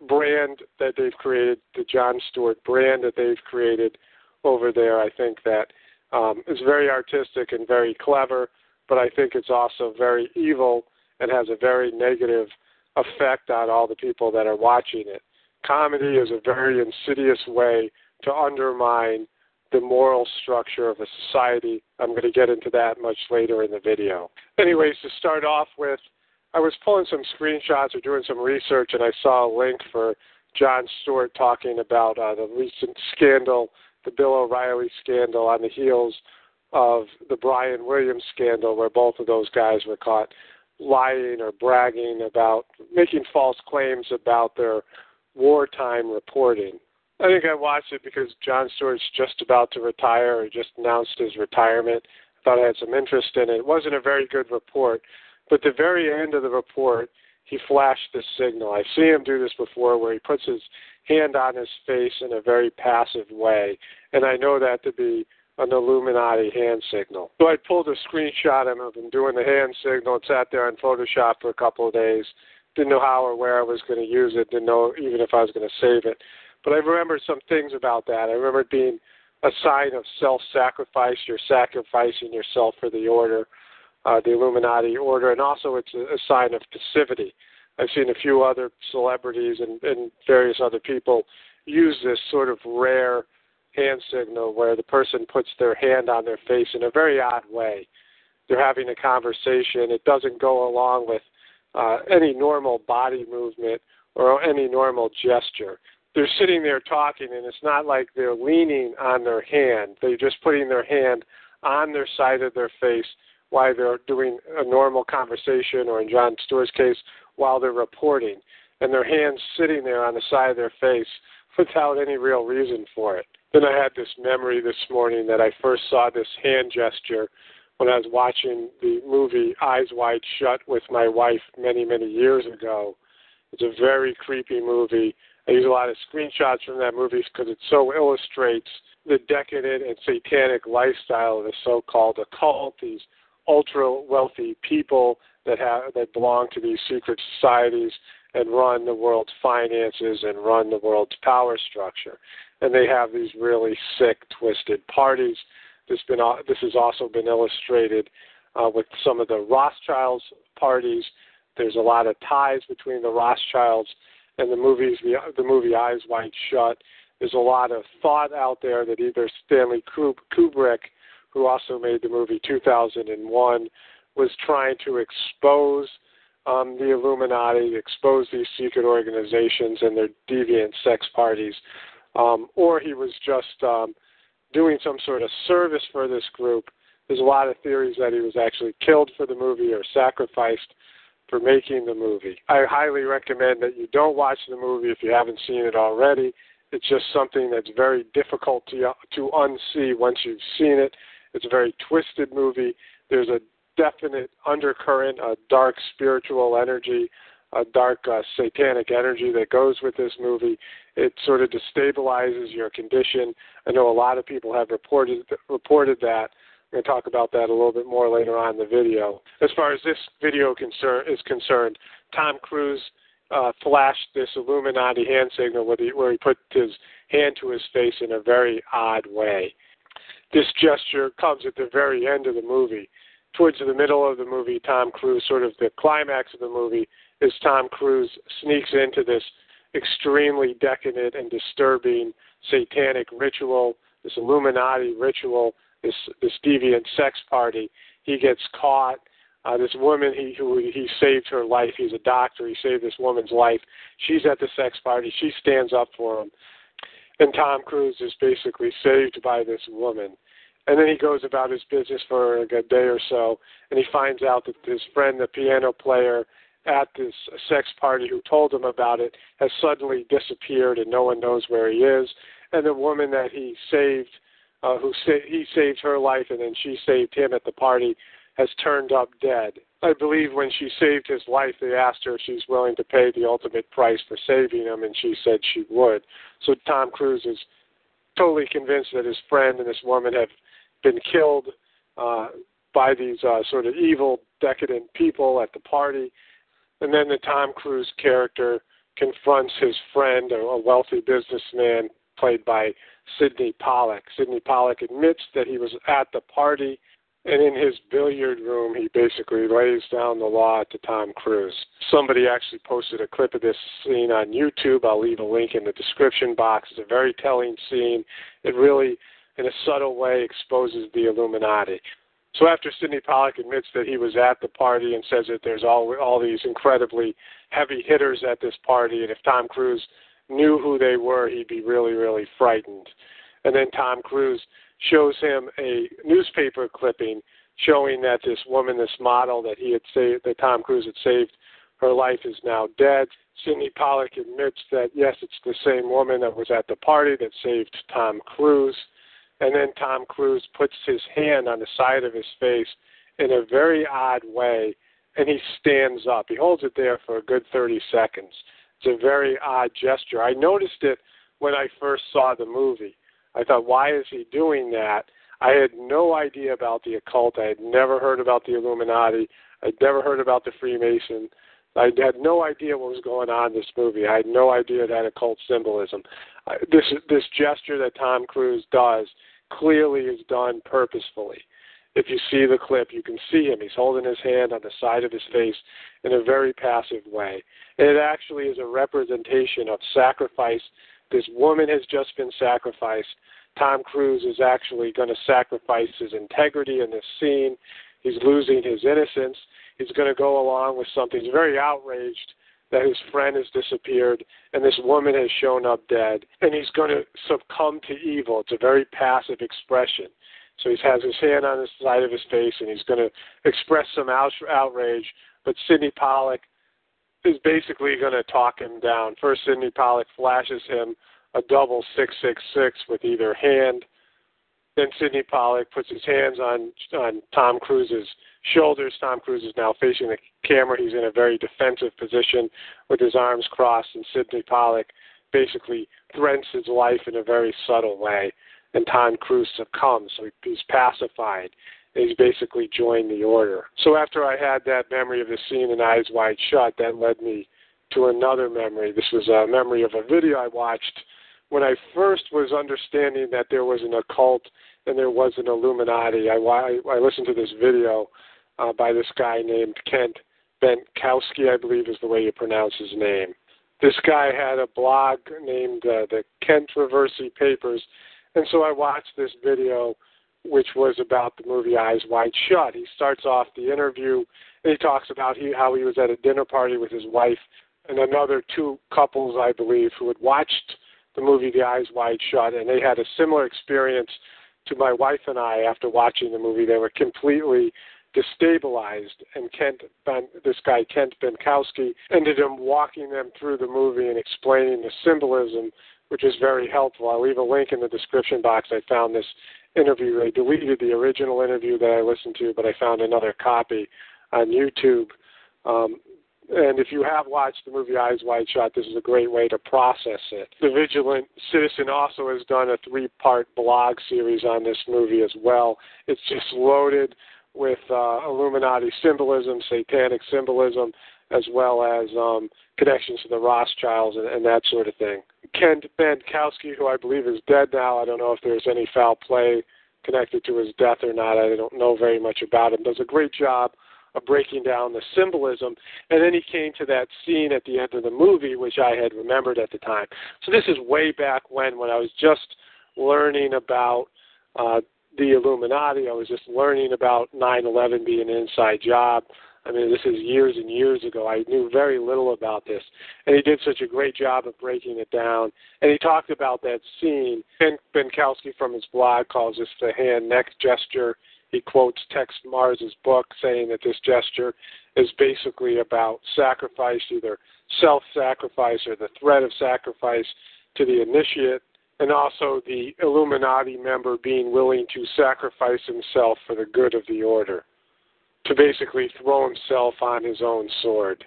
brand that they've created, the Jon Stewart brand that they've created over there, I think that Um, it's very artistic and very clever, but I think it's also very evil and has a very negative effect on all the people that are watching it. Comedy is a very insidious way to undermine the moral structure of a society. I'm going to get into that much later in the video. Anyways, to start off with, I was pulling some screenshots or doing some research, and I saw a link for Jon Stewart talking about uh, the recent scandal, the Bill O'Reilly scandal, on the heels of the Brian Williams scandal, where both of those guys were caught lying or bragging about, making false claims about their wartime reporting. I think I watched it because Jon Stewart's just about to retire, or just announced his retirement. I thought I had some interest in it. It wasn't a very good report, but the very end of the report, he flashed this signal. I see him do this before, where he puts his hand on his face in a very passive way, and I know that to be an Illuminati hand signal. So I pulled a screenshot of him doing the hand signal and sat there on Photoshop for a couple of days. Didn't know how or where I was going to use it. Didn't know even if I was going to save it. But I remember some things about that. I remember it being a sign of self-sacrifice. You're sacrificing yourself for the order, uh, the Illuminati order, and also it's a, a sign of passivity. I've seen a few other celebrities and, and various other people use this sort of rare hand signal where the person puts their hand on their face in a very odd way. They're having a conversation. It doesn't go along with uh, any normal body movement or any normal gesture. They're sitting there talking, and it's not like they're leaning on their hand. They're just putting their hand on their side of their face while they're doing a normal conversation, or in Jon Stewart's case, while they're reporting. And their hand's sitting there on the side of their face without any real reason for it. Then I had this memory this morning that I first saw this hand gesture when I was watching the movie Eyes Wide Shut with my wife many, many years ago. It's a very creepy movie. I use a lot of screenshots from that movie because it so illustrates the decadent and satanic lifestyle of the so-called occult, these ultra-wealthy people that have that belong to these secret societies and run the world's finances and run the world's power structure. And they have these really sick, twisted parties. This, been, this has also been illustrated uh, with some of the Rothschilds parties. There's a lot of ties between the Rothschilds and the movies, the, the movie Eyes Wide Shut. There's a lot of thought out there that either Stanley Kubrick, who also made the movie two thousand one, was trying to expose um, the Illuminati, expose these secret organizations and their deviant sex parties, um, or he was just um, doing some sort of service for this group. There's a lot of theories that he was actually killed for the movie or sacrificed for making the movie. I highly recommend that you don't watch the movie if you haven't seen it already. It's just something that's very difficult to to unsee once you've seen it. It's a very twisted movie. There's a definite undercurrent, a dark spiritual energy, a dark uh, satanic energy that goes with this movie. It sort of destabilizes your condition. I know a lot of people have reported reported that. I'm going to talk about that a little bit more later on in the video. As far as this video concern, is concerned, Tom Cruise uh, flashed this Illuminati hand signal where he, where he put his hand to his face in a very odd way. This gesture comes at the very end of the movie. Towards the middle of the movie, Tom Cruise, sort of the climax of the movie, is Tom Cruise sneaks into this extremely decadent and disturbing satanic ritual, this Illuminati ritual, This, this deviant sex party. He gets caught. Uh, this woman, he, who he saved her life. He's a doctor. He saved this woman's life. She's at the sex party. She stands up for him. And Tom Cruise is basically saved by this woman. And then he goes about his business for like a day or so, and he finds out that his friend, the piano player at this sex party who told him about it, has suddenly disappeared, and no one knows where he is. And the woman that he saved, Uh, who sa- he saved her life and then she saved him at the party, has turned up dead. I believe when she saved his life, they asked her if she's willing to pay the ultimate price for saving him, and she said she would. So Tom Cruise is totally convinced that his friend and this woman have been killed uh, by these uh, sort of evil, decadent people at the party. And then the Tom Cruise character confronts his friend, a, a wealthy businessman, played by Sidney Pollack. Sidney Pollack admits that he was at the party And in his billiard room, he basically lays down the law to Tom Cruise. Somebody actually posted a clip of this scene on YouTube. I'll leave a link in the description box. It's a very telling scene. It really, in a subtle way, exposes the Illuminati. So after Sidney Pollack admits that he was at the party and says that there's all, all these incredibly heavy hitters at this party, and if Tom Cruise knew who they were, he'd be really, really frightened. And then Tom Cruise shows him a newspaper clipping showing that this woman, this model that he had saved, that Tom Cruise had saved, her life is now dead. Sidney Pollack admits that, yes, it's the same woman that was at the party that saved Tom Cruise. And then Tom Cruise puts his hand on the side of his face in a very odd way, and he stands up. He holds it there for a good thirty seconds. It's a very odd gesture. I noticed it when I first saw the movie. I thought, why is he doing that? I had no idea about the occult. I had never heard about the Illuminati. I'd never heard about the Freemason. I had no idea what was going on in this movie. I had no idea that occult symbolism. This this gesture that Tom Cruise does clearly is done purposefully. If you see the clip, you can see him. He's holding his hand on the side of his face in a very passive way. And it actually is a representation of sacrifice. This woman has just been sacrificed. Tom Cruise is actually going to sacrifice his integrity in this scene. He's losing his innocence. He's going to go along with something. He's very outraged that his friend has disappeared and this woman has shown up dead, and he's going to succumb to evil. It's a very passive expression. So he has his hand on the side of his face, and he's going to express some outrage, but Sidney Pollack is basically going to talk him down. First, Sidney Pollack flashes him a double six six six with either hand. Then Sidney Pollack puts his hands on, on Tom Cruise's shoulders. Tom Cruise is now facing the camera. He's in a very defensive position with his arms crossed, and Sidney Pollack basically threatens his life in a very subtle way, and Tom Cruise succumbs, so he's pacified. He's basically joined the order. So after I had that memory of the scene in Eyes Wide Shut, that led me to another memory. This was a memory of a video I watched when I first was understanding that there was an occult and there was an Illuminati. I, I, I listened to this video uh, by this guy named Kent Benkowski, I believe is the way you pronounce his name. This guy had a blog named uh, the Kentroversy Papers, and so I watched this video, which was about the movie Eyes Wide Shut. He starts off the interview, and he talks about he, how he was at a dinner party with his wife and another two couples, I believe, who had watched the movie The Eyes Wide Shut, and they had a similar experience to my wife and I after watching the movie. They were completely destabilized, and Kent, this guy Kent Benkowski ended up walking them through the movie and explaining the symbolism, which is very helpful. I'll leave a link in the description box. I found this interview. I deleted the original interview that I listened to, but I found another copy on YouTube. Um, and if you have watched the movie Eyes Wide Shut, this is a great way to process it. The Vigilant Citizen also has done a three-part blog series on this movie as well. It's just loaded with uh, Illuminati symbolism, satanic symbolism, as well as um, connections to the Rothschilds and, and that sort of thing. Kent Benkowski, who I believe is dead now, I don't know if there's any foul play connected to his death or not. I don't know very much about him. Does a great job of breaking down the symbolism. And then he came to that scene at the end of the movie, which I had remembered at the time. So this is way back when, when I was just learning about uh, the Illuminati. I was just learning about nine eleven being an inside job. I mean, this is years and years ago. I knew very little about this. And he did such a great job of breaking it down. And he talked about that scene. Ben Benkowski from his blog calls this the hand-neck gesture. He quotes Tex Mars's book saying that this gesture is basically about sacrifice, either self-sacrifice or the threat of sacrifice to the initiate, and also the Illuminati member being willing to sacrifice himself for the good of the order, to basically throw himself on his own sword.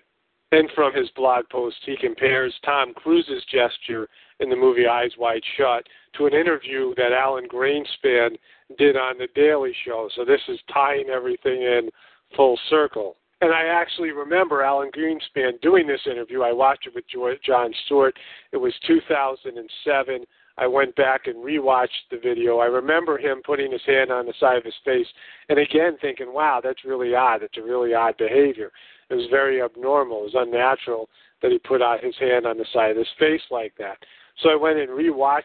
And from his blog post, he compares Tom Cruise's gesture in the movie Eyes Wide Shut to an interview that Alan Greenspan did on The Daily Show. So this is tying everything in full circle. And I actually remember Alan Greenspan doing this interview. I watched it with John Stewart. It was two thousand seven. I went back and rewatched the video. I remember him putting his hand on the side of his face and again thinking, wow, that's really odd. That's a really odd behavior. It was very abnormal. It was unnatural that he put out his hand on the side of his face like that. So I went and rewatched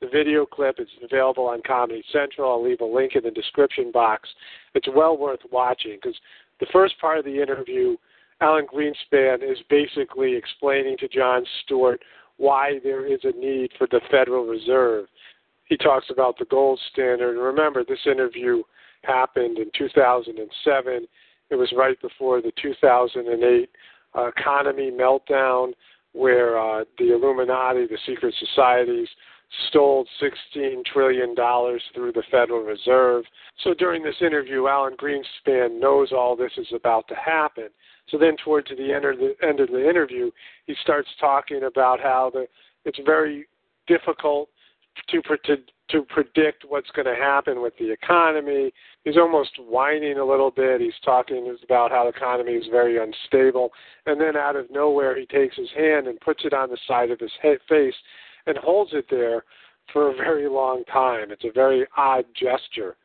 the video clip. It's available on Comedy Central. I'll leave a link in the description box. It's well worth watching because the first part of the interview, Alan Greenspan is basically explaining to Jon Stewart why there is a need for the Federal Reserve. He talks about the gold standard. Remember, this interview happened in two thousand seven. It was right before the two thousand eight uh, economy meltdown where uh, the Illuminati, the secret societies, stole sixteen trillion dollars through the Federal Reserve. So during this interview, Alan Greenspan knows all this is about to happen. So then towards the end of the, end of the interview, he starts talking about how the, it's very difficult to, to, to predict what's going to happen with the economy. He's almost whining a little bit. He's talking about how the economy is very unstable. And then out of nowhere, he takes his hand and puts it on the side of his head, face and holds it there for a very long time. It's a very odd gesture.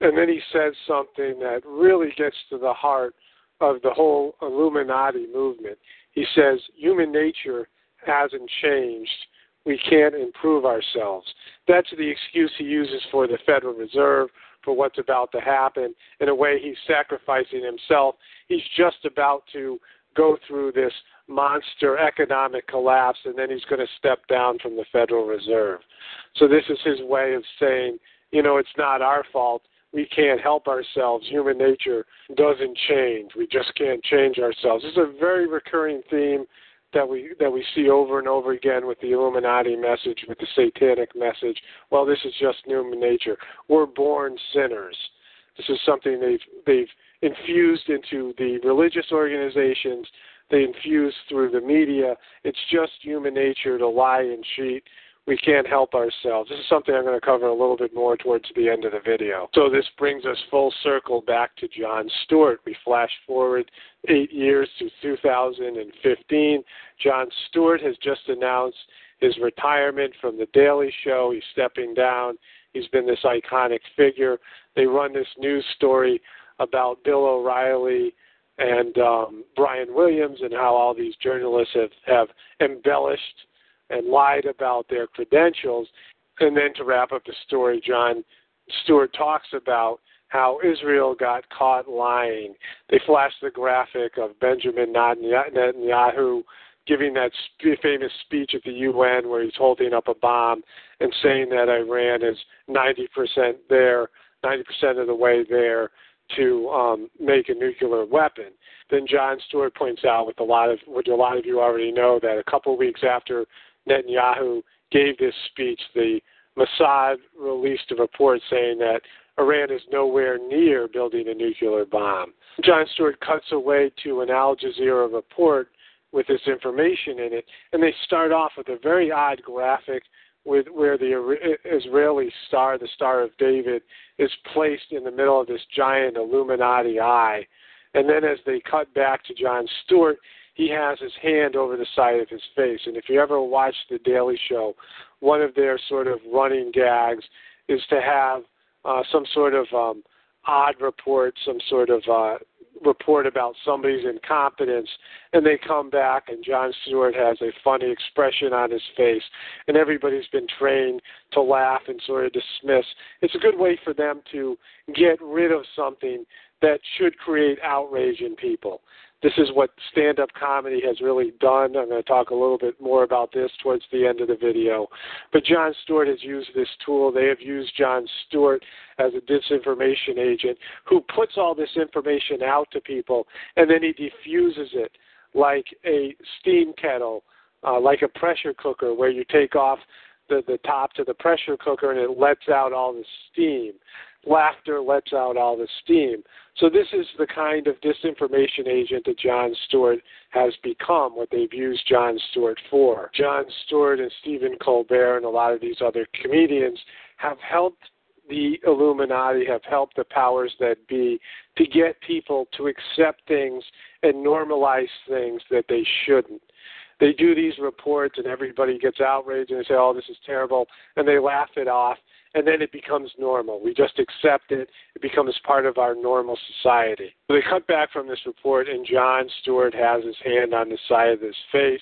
And then he says something that really gets to the heart of the whole Illuminati movement. He says, human nature hasn't changed. We can't improve ourselves. That's the excuse he uses for the Federal Reserve, for what's about to happen. In a way, he's sacrificing himself. He's just about to go through this monster economic collapse, and then he's going to step down from the Federal Reserve. So this is his way of saying, you know, it's not our fault. We can't help ourselves. Human nature doesn't change. We just can't change ourselves. This is a very recurring theme that we that we see over and over again with the Illuminati message, with the satanic message. Well, this is just human nature. We're born sinners. This is something they've they've infused into the religious organizations. They infuse through the media. It's just human nature to lie and cheat. We can't help ourselves. This is something I'm going to cover a little bit more towards the end of the video. So this brings us full circle back to Jon Stewart. We flash forward eight years to two thousand fifteen. Jon Stewart has just announced his retirement from The Daily Show. He's stepping down. He's been this iconic figure. They run this news story about Bill O'Reilly and um, Brian Williams and how all these journalists have, have embellished and lied about their credentials. And then to wrap up the story, Jon Stewart talks about how Israel got caught lying. They flashed the graphic of Benjamin Netanyahu giving that sp- famous speech at the U N where he's holding up a bomb and saying that Iran is ninety percent there, ninety percent of the way there to um, make a nuclear weapon. Then Jon Stewart points out, with a lot of, which a lot of you already know, that a couple of weeks after Netanyahu gave this speech, the Mossad released a report saying that Iran is nowhere near building a nuclear bomb. Jon Stewart cuts away to an Al Jazeera report with this information in it, and they start off with a very odd graphic with where the Israeli star, the Star of David, is placed in the middle of this giant Illuminati eye. And then as they cut back to Jon Stewart, he has his hand over the side of his face. And if you ever watch The Daily Show, one of their sort of running gags is to have uh, some sort of um, odd report, some sort of uh, report about somebody's incompetence, and they come back and Jon Stewart has a funny expression on his face, and everybody's been trained to laugh and sort of dismiss. It's a good way for them to get rid of something that should create outrage in people. This is what stand-up comedy has really done. I'm going to talk a little bit more about this towards the end of the video. But Jon Stewart has used this tool. They have used Jon Stewart as a disinformation agent who puts all this information out to people, and then he diffuses it like a steam kettle, uh, like a pressure cooker, where you take off the, the top to the pressure cooker and it lets out all the steam. Laughter lets out all the steam. So this is the kind of disinformation agent that Jon Stewart has become, what they've used Jon Stewart for. Jon Stewart and Stephen Colbert and a lot of these other comedians have helped the Illuminati, have helped the powers that be to get people to accept things and normalize things that they shouldn't. they do these reports and everybody gets outraged and they say, oh, this is terrible, and they laugh it off, and then it becomes normal. We just accept it. It becomes part of our normal society. So they cut back from this report, and John Stewart has his hand on the side of his face.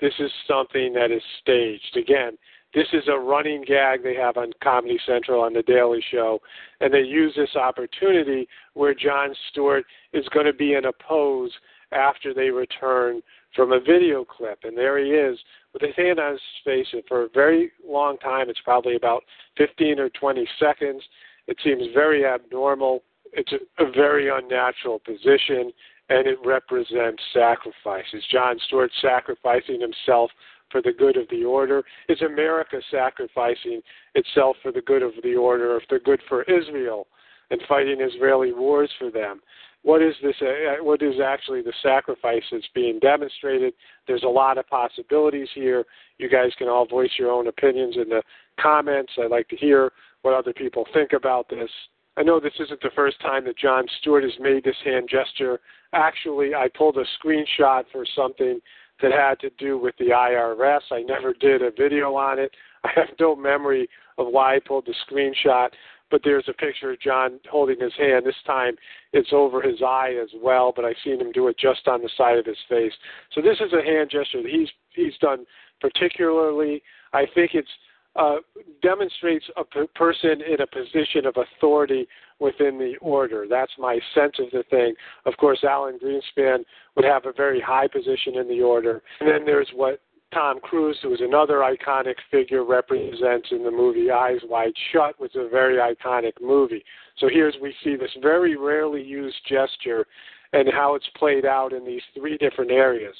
This is something that is staged. Again, this is a running gag they have on Comedy Central, on The Daily Show, and they use this opportunity where Jon Stewart is going to be in a pose after they return from a video clip. And there he is with his hand on his face, and for a very long time, it's probably about fifteen or twenty seconds. It seems very abnormal. It's a very unnatural position, and it represents sacrifice. It's Jon Stewart sacrificing himself for the good of the order? Is America sacrificing itself for the good of the order, if they're good for Israel and fighting Israeli wars for them? What is this? Uh, what is actually the sacrifice that's being demonstrated? There's a lot of possibilities here. You guys can all voice your own opinions in the comments. I'd like to hear what other people think about this. I know this isn't the first time that Jon Stewart has made this hand gesture. Actually, I pulled a screenshot for something that had to do with the I R S. I never did a video on it. I have no memory of why I pulled the screenshot, but there's a picture of John holding his hand. This time it's over his eye as well, but I've seen him do it just on the side of his face. So this is a hand gesture that he's, he's done particularly. I think it's uh, demonstrates a p- person in a position of authority within the order. That's my sense of the thing. Of course, Alan Greenspan would have a very high position in the order. And then there's what Tom Cruise, who is another iconic figure, represents in the movie Eyes Wide Shut, which is a very iconic movie. So here's we see this very rarely used gesture and how it's played out in these three different areas.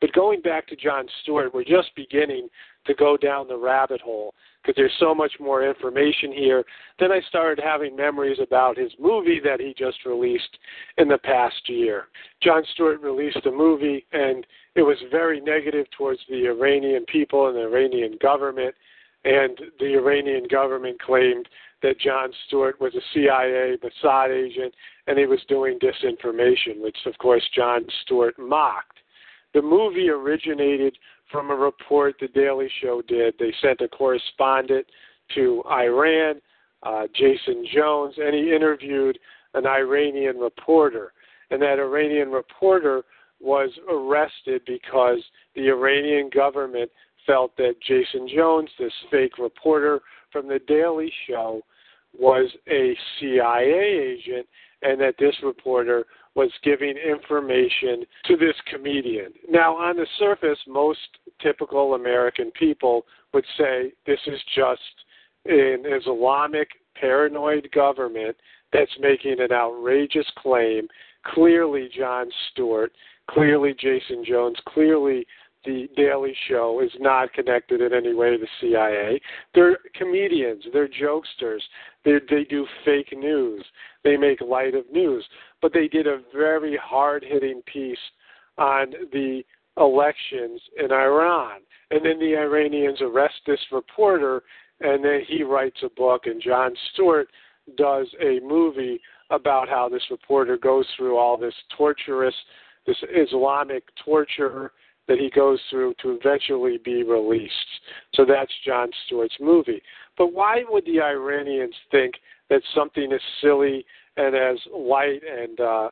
But going back to Jon Stewart, we're just beginning to go down the rabbit hole because there's so much more information here. Then I started having memories about his movie that he just released in the past year. Jon Stewart released a movie, and it was very negative towards the Iranian people and the Iranian government, and the Iranian government claimed that Jon Stewart was a C I A Mossad agent and he was doing disinformation, which, of course, Jon Stewart mocked. The movie originated from a report The Daily Show did. They sent a correspondent to Iran, uh, Jason Jones, and he interviewed an Iranian reporter. And that Iranian reporter was arrested because the Iranian government felt that Jason Jones, this fake reporter from The Daily Show, was a C I A agent, and that this reporter was giving information to this comedian. Now, on the surface, most typical American people would say this is just an Islamic paranoid government that's making an outrageous claim. Clearly, Jon Stewart, clearly Jason Jones, clearly The Daily Show is not connected in any way to the C I A. They're comedians. They're jokesters. They're, they do fake news. They make light of news. But they did a very hard-hitting piece on the elections in Iran. And then the Iranians arrest this reporter, and then he writes a book, and Jon Stewart does a movie about how this reporter goes through all this torturous, this Islamic torture that he goes through to eventually be released. So that's Jon Stewart's movie. But why would the Iranians think that something as silly and as light and uh,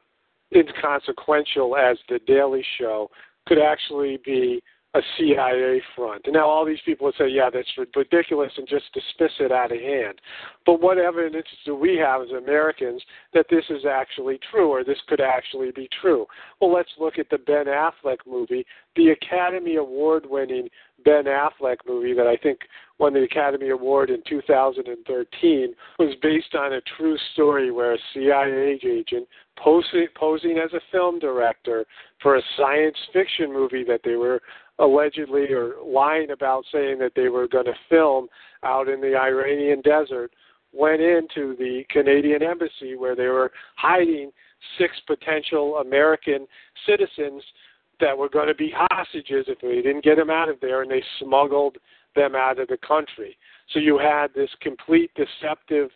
inconsequential as The Daily Show could actually be a C I A front? And now all these people would say, yeah, that's ridiculous, and just dismiss it out of hand. But what evidence do we have as Americans that this is actually true, or this could actually be true? Well, let's look at the Ben Affleck movie, the Academy Award-winning Ben Affleck movie that I think won the Academy Award in two thousand thirteen, was based on a true story where a C I A agent posing, posing as a film director for a science fiction movie that they were allegedly or lying about, saying that they were going to film out in the Iranian desert, went into the Canadian embassy where they were hiding six potential American citizens that were going to be hostages if they didn't get them out of there, and they smuggled them out of the country. So you had this complete deceptive,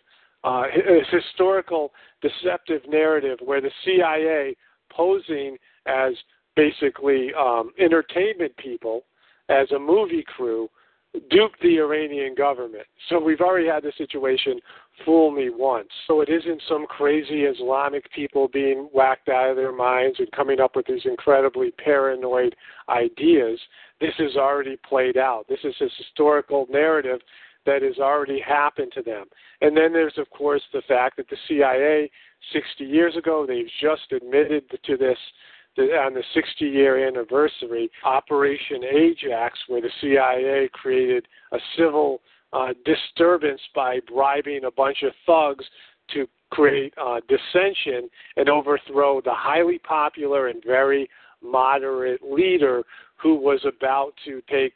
uh, historical deceptive narrative where the C I A, posing as basically um, entertainment people, as a movie crew, duped the Iranian government. So we've already had the situation, fool me once. So it isn't some crazy Islamic people being whacked out of their minds and coming up with these incredibly paranoid ideas. This is already played out. This is this historical narrative that has already happened to them. And then there's, of course, the fact that the C I A, sixty years ago, they've just admitted to this on the sixty-year anniversary, Operation Ajax, where the C I A created a civil uh, disturbance by bribing a bunch of thugs to create uh, dissension and overthrow the highly popular and very moderate leader who was about to take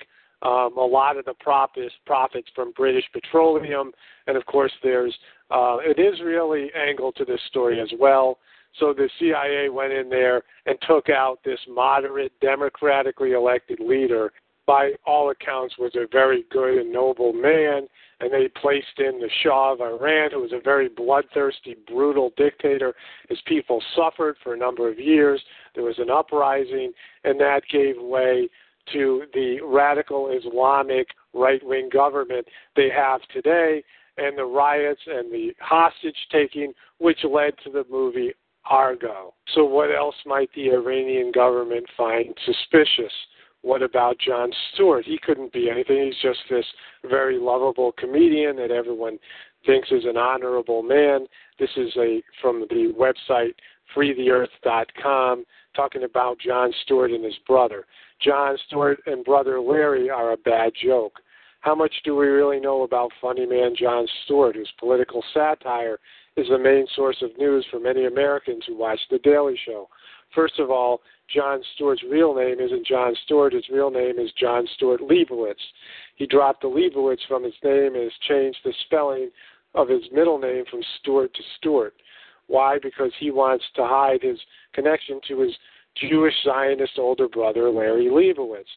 Um, a lot of the profits, profits from British Petroleum, and of course there's uh, an Israeli angle to this story as well. So the C I A went in there and took out this moderate, democratically elected leader. By all accounts, was a very good and noble man, and they placed in the Shah of Iran, who was a very bloodthirsty, brutal dictator. His people suffered for a number of years. There was an uprising, and that gave way to the radical Islamic right-wing government they have today, and the riots and the hostage-taking, which led to the movie Argo. So what else might the Iranian government find suspicious? What about Jon Stewart? He couldn't be anything. He's just this very lovable comedian that everyone thinks is an honorable man. This is a from the website free the earth dot com, talking about Jon Stewart and his brother. Jon Stewart and brother Larry are a bad joke. How much do we really know about funny man Jon Stewart, whose political satire is the main source of news for many Americans who watch The Daily Show? First of all, Jon Stewart's real name isn't Jon Stewart. His real name is Jon Stewart Leibowitz. He dropped the Leibowitz from his name and has changed the spelling of his middle name from Stewart to Stewart. Why? Because he wants to hide his connection to his Jewish Zionist older brother, Larry Leibowitz.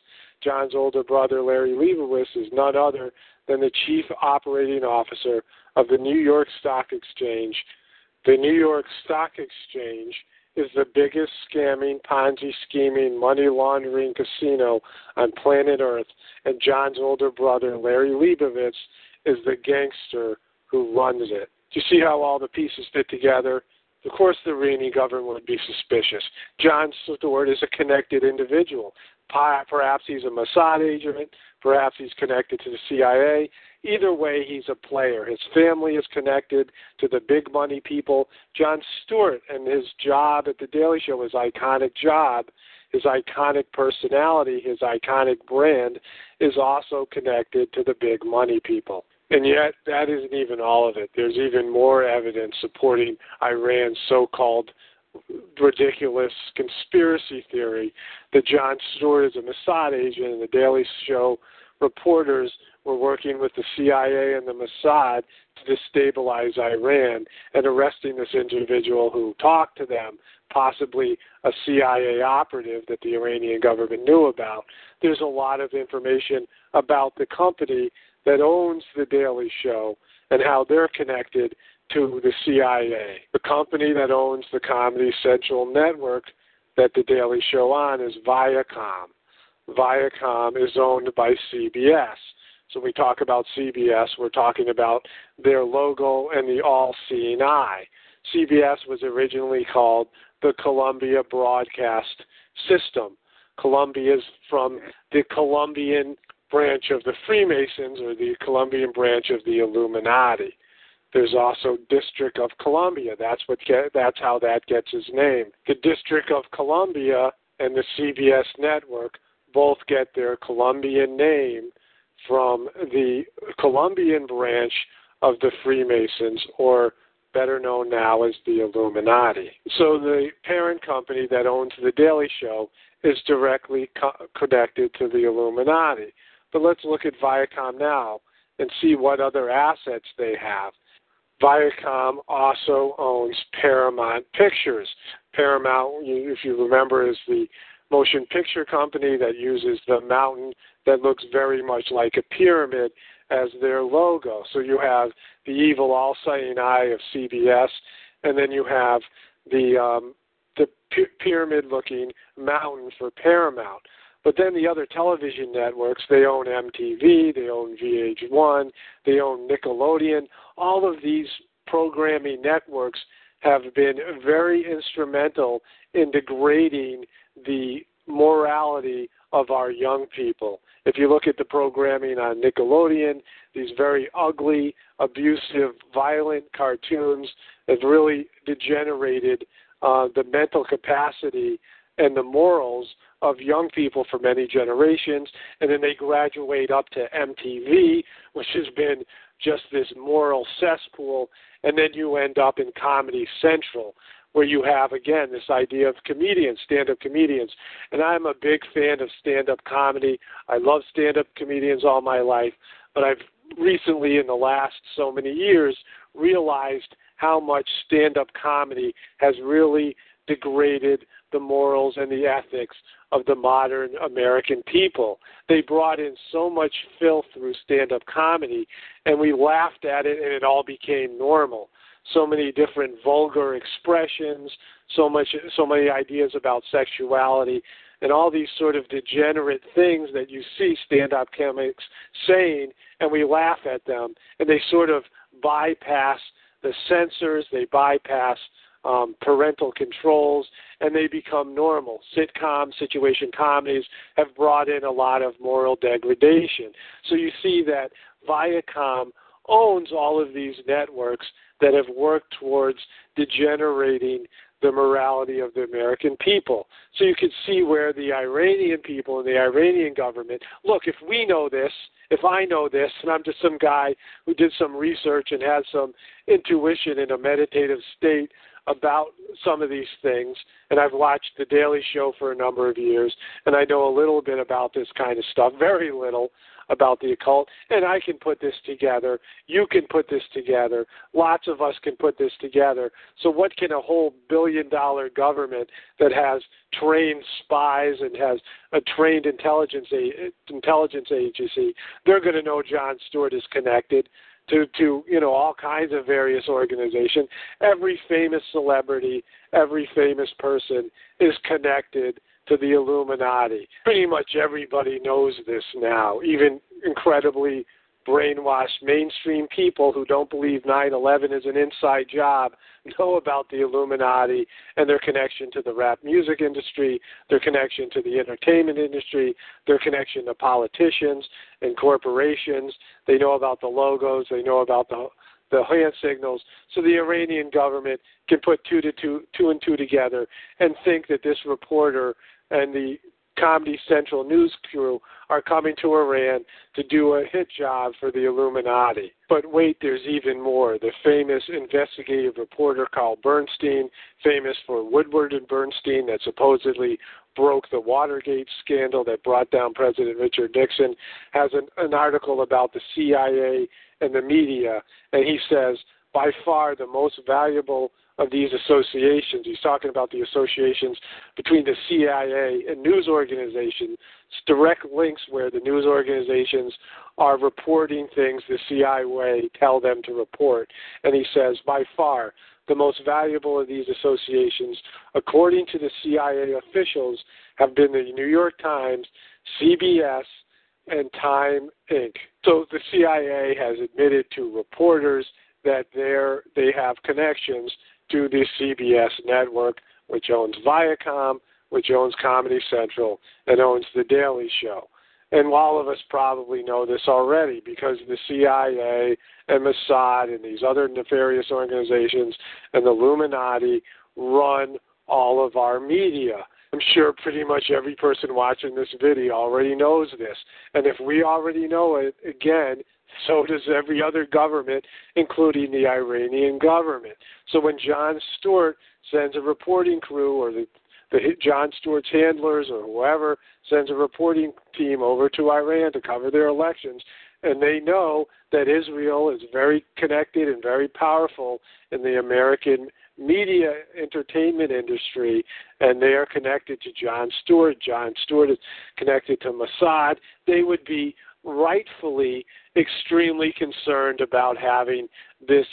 Jon's older brother, Larry Leibowitz, is none other than the chief operating officer of the New York Stock Exchange. The New York Stock Exchange is the biggest scamming, Ponzi scheming, money laundering casino on planet Earth, and Jon's older brother, Larry Leibowitz, is the gangster who runs it. Do you see how all the pieces fit together? Of course, the Iranian government would be suspicious. Jon Stewart is a connected individual. Perhaps he's a Mossad agent. Perhaps he's connected to the C I A. Either way, he's a player. His family is connected to the big money people. Jon Stewart and his job at The Daily Show, his iconic job, his iconic personality, his iconic brand, is also connected to the big money people. And yet, that isn't even all of it. There's even more evidence supporting Iran's so-called ridiculous conspiracy theory that Jon Stewart is a Mossad agent, and the Daily Show reporters were working with the C I A and the Mossad to destabilize Iran and arresting this individual who talked to them, possibly a C I A operative that the Iranian government knew about. There's a lot of information about the company that owns The Daily Show and how they're connected to the C I A. The company that owns the Comedy Central network that The Daily Show on is Viacom. Viacom is owned by C B S. So we talk about C B S, we're talking about their logo and the all-seeing eye. C B S was originally called the Columbia Broadcast System. Columbia is from the Colombian branch of the Freemasons, or the Colombian branch of the Illuminati. There's also District of Columbia. That's what get, that's how that gets its name. The District of Columbia and the C B S network both get their Colombian name from the Colombian branch of the Freemasons, or better known now as the Illuminati. So the parent company that owns The Daily Show is directly co- connected to the Illuminati. But let's look at Viacom now and see what other assets they have. Viacom also owns Paramount Pictures. Paramount, if you remember, is the motion picture company that uses the mountain that looks very much like a pyramid as their logo. So you have the evil all-seeing eye of C B S, and then you have the um, the p- pyramid-looking mountain for Paramount. But then the other television networks, they own M T V, they own V H one, they own Nickelodeon. All of these programming networks have been very instrumental in degrading the morality of our young people. If you look at the programming on Nickelodeon, these very ugly, abusive, violent cartoons have really degenerated uh, the mental capacity and the morals of young people for many generations, and then they graduate up to M T V, which has been just this moral cesspool, and then you end up in Comedy Central, where you have, again, this idea of comedians, stand-up comedians. And I'm a big fan of stand-up comedy. I love stand-up comedians all my life, but I've recently, in the last so many years, realized how much stand-up comedy has really degraded the morals and the ethics of the modern American people. They brought in so much filth through stand-up comedy, and we laughed at it, and it all became normal. So many different vulgar expressions, so much, so many ideas about sexuality, and all these sort of degenerate things that you see stand-up comics saying, and we laugh at them, and they sort of bypass the censors, they bypass Um, parental controls, and they become normal. Sitcom, situation comedies have brought in a lot of moral degradation. So you see that Viacom owns all of these networks that have worked towards degenerating the morality of the American people. So you can see where the Iranian people and the Iranian government, look, if we know this, if I know this, and I'm just some guy who did some research and had some intuition in a meditative state about some of these things, and I've watched The Daily Show for a number of years, and I know a little bit about this kind of stuff, very little about the occult, and I can put this together, you can put this together, lots of us can put this together. So what can a whole billion-dollar government that has trained spies and has a trained intelligence intelligence agency, they're going to know Jon Stewart is connected to, to you know, all kinds of various organizations. Every famous celebrity, every famous person is connected to the Illuminati. Pretty much everybody knows this now, even incredibly brainwashed mainstream people who don't believe nine eleven is an inside job know about the Illuminati and their connection to the rap music industry, their connection to the entertainment industry, their connection to politicians and corporations. They know about the logos. They know about the the hand signals. So the Iranian government can put two to two, two and two together and think that this reporter and the Comedy Central news crew are coming to Iran to do a hit job for the Illuminati. But wait, there's even more. The famous investigative reporter Carl Bernstein, famous for Woodward and Bernstein, that supposedly broke the Watergate scandal that brought down President Richard Nixon, has an, an article about the C I A and the media, and he says, by far the most valuable of these associations. He's talking about the associations between the C I A and news organizations, direct links where the news organizations are reporting things the C I A tell them to report. And he says, by far, the most valuable of these associations, according to the C I A officials, have been the New York Times, C B S, and Time Incorporated. So the C I A has admitted to reporters that they have connections to the C B S network, which owns Viacom, which owns Comedy Central, and owns The Daily Show. And all of us probably know this already because the C I A and Mossad and these other nefarious organizations and the Illuminati run all of our media. I'm sure pretty much every person watching this video already knows this. And if we already know it, again, so does every other government, including the Iranian government. So when Jon Stewart sends a reporting crew, or the, the Jon Stewart's handlers or whoever sends a reporting team over to Iran to cover their elections, and they know that Israel is very connected and very powerful in the American media entertainment industry, and they are connected to Jon Stewart, Jon Stewart is connected to Mossad, they would be rightfully extremely concerned about having this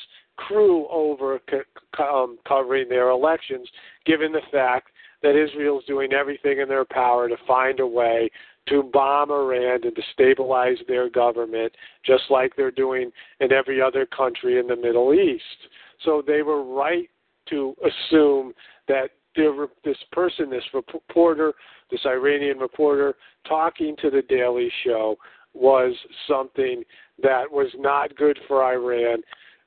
crew over co- um, covering their elections, given the fact that Israel's doing everything in their power to find a way to bomb Iran and to stabilize their government, just like they're doing in every other country in the Middle East. So they were right to assume that this person, this reporter, this Iranian reporter, talking to The Daily Show was something that was not good for Iran,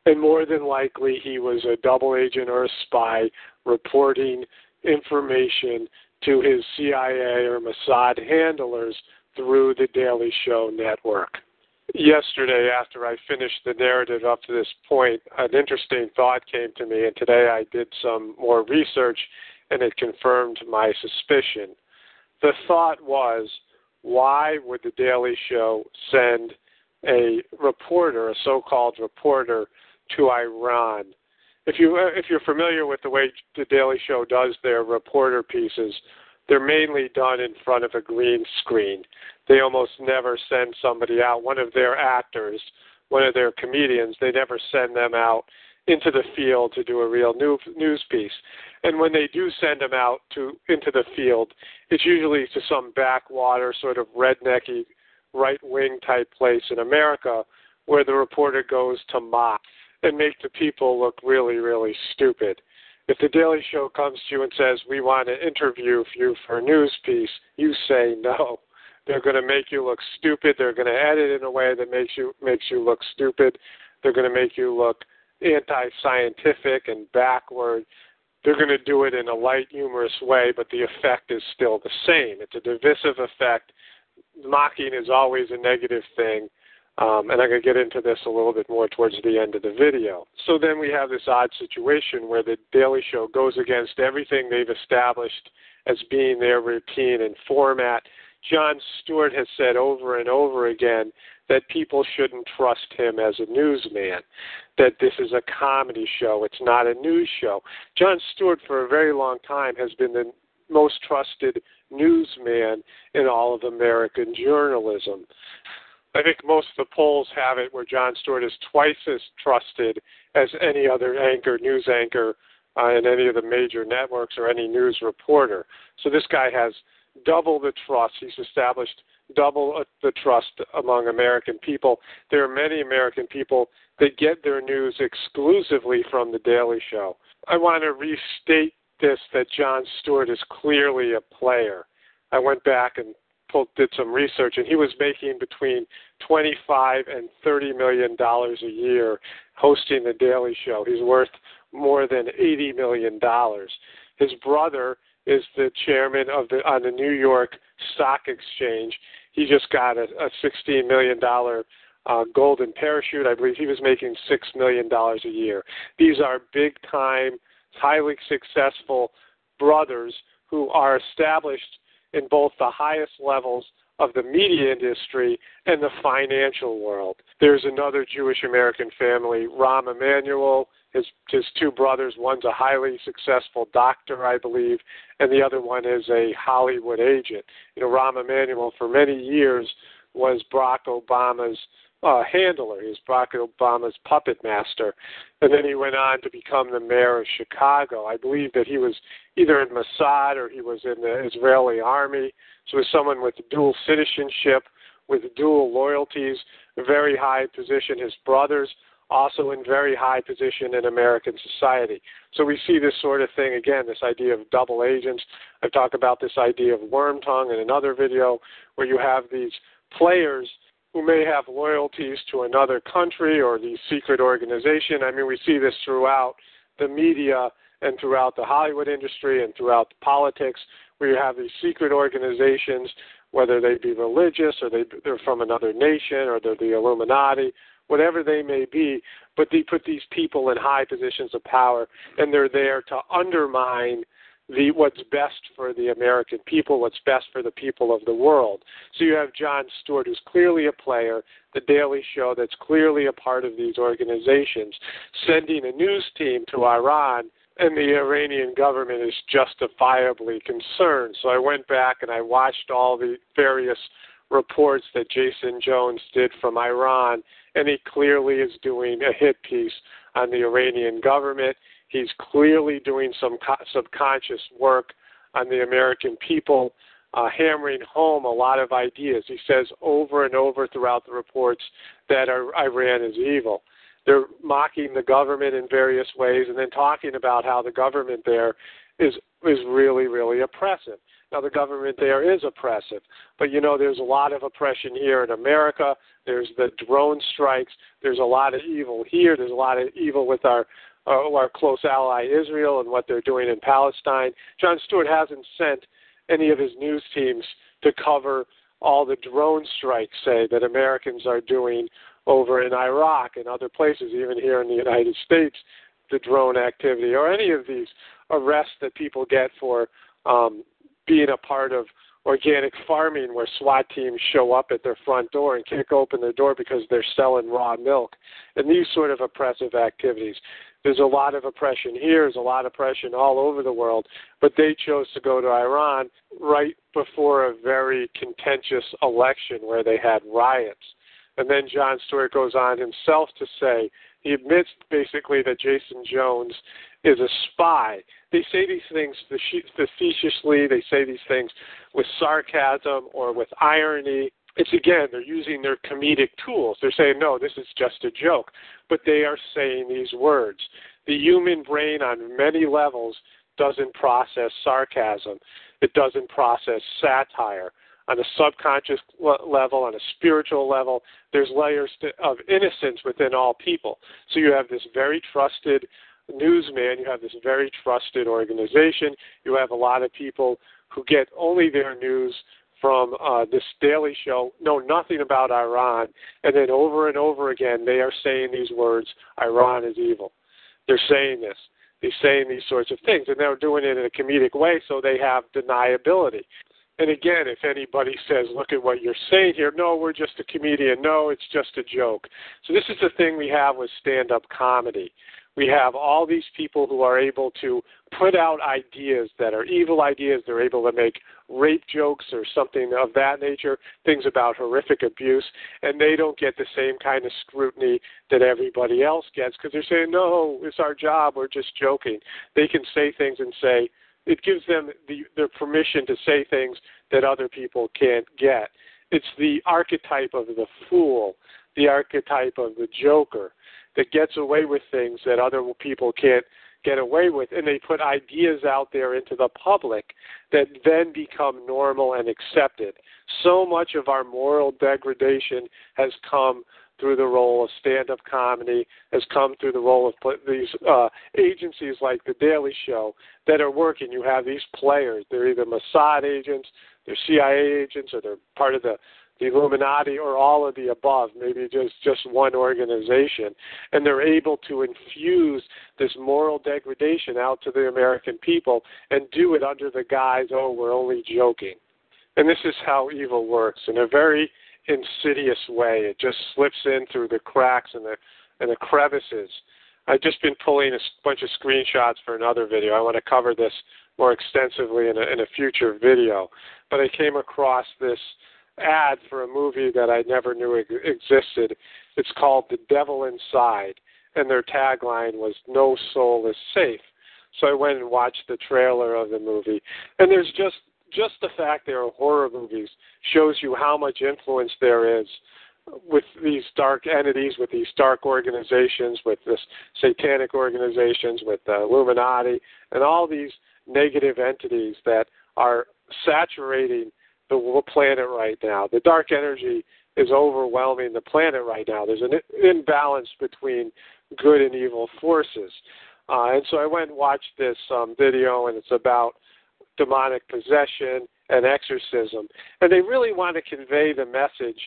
and more than likely he was a double agent or a spy reporting information to his C I A or Mossad handlers through the Daily Show network. Yesterday, after I finished the narrative up to this point, an interesting thought came to me, and today I did some more research, and it confirmed my suspicion. The thought was, why would the Daily Show send a reporter, a so-called reporter, to Iran? If you, if you're familiar with the way the Daily Show does their reporter pieces, they're mainly done in front of a green screen. They almost never send somebody out. One of their actors, one of their comedians, they never send them out into the field to do a real news piece. And when they do send them out to into the field, it's usually to some backwater, sort of rednecky, right-wing type place in America where the reporter goes to mock and make the people look really, really stupid. If the Daily Show comes to you and says, we want to interview you for a news piece, you say no. They're going to make you look stupid. They're going to edit in a way that makes you makes you look stupid. They're going to make you look anti-scientific and backward. They're going to do it in a light, humorous way, but the effect is still the same. It's a divisive effect. Mocking is always a negative thing. Um, and I'm going to get into this a little bit more towards the end of the video. So then we have this odd situation where the Daily Show goes against everything they've established as being their routine and format. Jon Stewart has said over and over again that people shouldn't trust him as a newsman, that this is a comedy show, it's not a news show. Jon Stewart for a very long time has been the most trusted newsman in all of American journalism. I think most of the polls have it where Jon Stewart is twice as trusted as any other anchor, news anchor, uh, in any of the major networks or any news reporter. So this guy has double the trust. He's established double the trust among American people. There are many American people that get their news exclusively from The Daily Show. I want to restate this, that Jon Stewart is clearly a player. I went back and pulled, did some research, and he was making between twenty-five and thirty million dollars a year hosting The Daily Show. He's worth more than eighty million dollars. His brother is the chairman of the on the New York Stock Exchange. He just got a, a sixteen million dollars uh, golden parachute. I believe he was making six million dollars a year. These are big-time, highly successful brothers who are established in both the highest levels of the media industry and the financial world. There's another Jewish American family, Rahm Emanuel, his, his two brothers. One's a highly successful doctor, I believe, and the other one is a Hollywood agent. You know, Rahm Emanuel for many years was Barack Obama's uh, handler. He was Barack Obama's puppet master. And then he went on to become the mayor of Chicago. I believe that he was either in Mossad or he was in the Israeli army. So he was someone with dual citizenship, with dual loyalties, a very high position. His brothers also in very high position in American society. So we see this sort of thing again, this idea of double agents. I talk about this idea of worm tongue in another video where you have these players who may have loyalties to another country or the secret organization. I mean, we see this throughout the media and throughout the Hollywood industry and throughout the politics, where you have these secret organizations, whether they be religious or they, they're from another nation or they're the Illuminati, whatever they may be, but they put these people in high positions of power, and they're there to undermine the what's best for the American people, what's best for the people of the world. So you have Jon Stewart, who's clearly a player, The Daily Show, that's clearly a part of these organizations, sending a news team to Iran, and the Iranian government is justifiably concerned. So I went back and I watched all the various reports that Jason Jones did from Iran, and he clearly is doing a hit piece on the Iranian government. He's clearly doing some co- subconscious work on the American people, uh, hammering home a lot of ideas. He says over and over throughout the reports that Iran is evil. They're mocking the government in various ways and then talking about how the government there is is really, really oppressive. Now, the government there is oppressive, but, you know, there's a lot of oppression here in America. There's the drone strikes. There's a lot of evil here. There's a lot of evil with our uh, our close ally Israel and what they're doing in Palestine. Jon Stewart hasn't sent any of his news teams to cover all the drone strikes, say, that Americans are doing over in Iraq and other places, even here in the United States, the drone activity, or any of these arrests that people get for um, being a part of organic farming where SWAT teams show up at their front door and kick open their door because they're selling raw milk, and these sort of oppressive activities. There's a lot of oppression here. There's a lot of oppression all over the world, but they chose to go to Iran right before a very contentious election where they had riots. And then Jon Stewart goes on himself to say, he admits basically that Jason Jones is a spy. They say these things facetiously. They say these things with sarcasm or with irony. It's, again, they're using their comedic tools. They're saying, no, this is just a joke. But they are saying these words. The human brain on many levels doesn't process sarcasm. It doesn't process satire. On a subconscious level, on a spiritual level, there's layers of innocence within all people. So you have this very trusted newsman, you have this very trusted organization, you have a lot of people who get only their news from uh, this Daily Show, know nothing about Iran, and then over and over again they are saying these words, Iran is evil. They're saying this. They're saying these sorts of things, and they're doing it in a comedic way, so they have deniability. And again, if anybody says, look at what you're saying here, no, we're just a comedian. No, it's just a joke. So this is the thing we have with stand-up comedy. We have all these people who are able to put out ideas that are evil ideas. They're able to make rape jokes or something of that nature, things about horrific abuse, and they don't get the same kind of scrutiny that everybody else gets because they're saying, no, it's our job. We're just joking. They can say things and say, it gives them the, their permission to say things that other people can't get. It's the archetype of the fool, the archetype of the joker that gets away with things that other people can't get away with, and they put ideas out there into the public that then become normal and accepted. So much of our moral degradation has come through the role of stand-up comedy, has come through the role of these uh, agencies like The Daily Show that are working. You have these players. They're either Mossad agents, they're C I A agents, or they're part of the, the Illuminati, or all of the above, maybe just, just one organization. And they're able to infuse this moral degradation out to the American people and do it under the guise, oh, we're only joking. And this is how evil works in a very insidious way. It just slips in through the cracks and the and the crevices. I've just been pulling a bunch of screenshots for another video. I want to cover this more extensively in a, in a future video. But I came across this ad for a movie that I never knew existed. It's called The Devil Inside, and their tagline was, "No soul is safe." So I went and watched the trailer of the movie, and there's just Just the fact there are horror movies shows you how much influence there is with these dark entities, with these dark organizations, with this satanic organizations, with the Illuminati, and all these negative entities that are saturating the planet right now. The dark energy is overwhelming the planet right now. There's an imbalance between good and evil forces. Uh, and so I went and watched this um, video, and it's about demonic possession and exorcism. And they really want to convey the message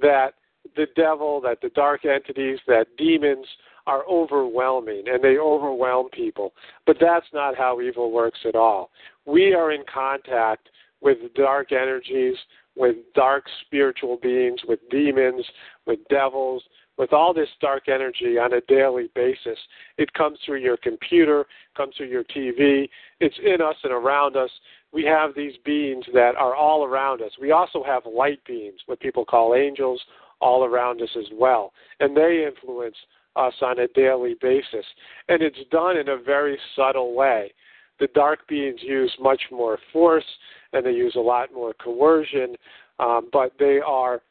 that the devil, that the dark entities, that demons are overwhelming and they overwhelm people. But that's not how evil works at all. We are in contact with dark energies, with dark spiritual beings, with demons, with devils, with all this dark energy on a daily basis. It comes through your computer, comes through your T V. It's in us and around us. We have these beings that are all around us. We also have light beings, what people call angels, all around us as well. And they influence us on a daily basis. And it's done in a very subtle way. The dark beings use much more force, and they use a lot more coercion, um, but they are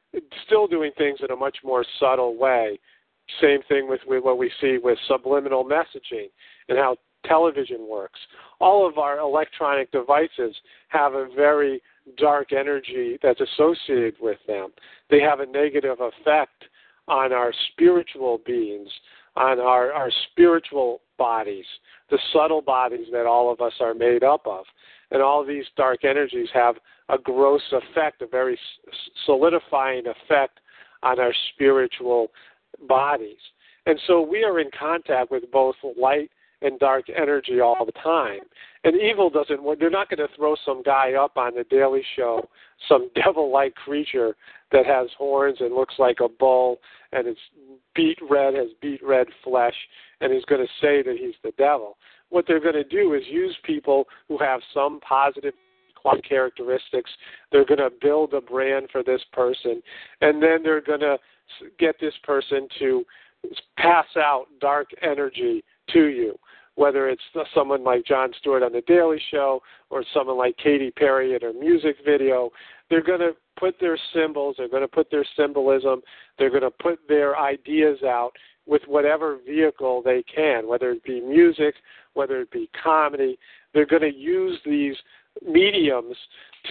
still doing things in a much more subtle way. Same thing with, with what we see with subliminal messaging and how television works. All of our electronic devices have a very dark energy that's associated with them. They have a negative effect on our spiritual beings, on our, our spiritual bodies, the subtle bodies that all of us are made up of. And all these dark energies have a gross effect, a very solidifying effect on our spiritual bodies. And so we are in contact with both light and dark energy all the time. And evil doesn't work. They're not going to throw some guy up on the Daily Show, some devil-like creature that has horns and looks like a bull and is beet red, has beet red flesh, and is going to say that he's the devil. What they're going to do is use people who have some positive characteristics. They're going to build a brand for this person, and then they're going to get this person to pass out dark energy to you, whether it's someone like Jon Stewart on The Daily Show or someone like Katy Perry in her music video. They're going to put their symbols, they're going to put their symbolism, they're going to put their ideas out with whatever vehicle they can, whether it be music, whether it be comedy. They're going to use these mediums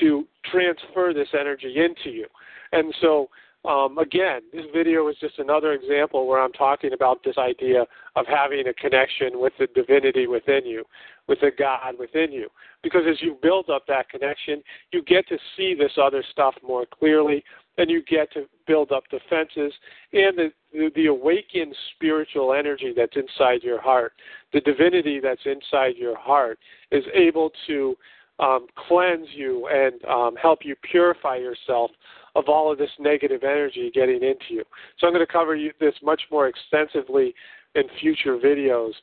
to transfer this energy into you. And so, Um, again, this video is just another example where I'm talking about this idea of having a connection with the divinity within you, with the God within you. Because as you build up that connection, you get to see this other stuff more clearly, and you get to build up defenses, and the, the, the awakened spiritual energy that's inside your heart, the divinity that's inside your heart, is able to Um, cleanse you and um, help you purify yourself of all of this negative energy getting into you. So I'm going to cover you this much more extensively in future videos.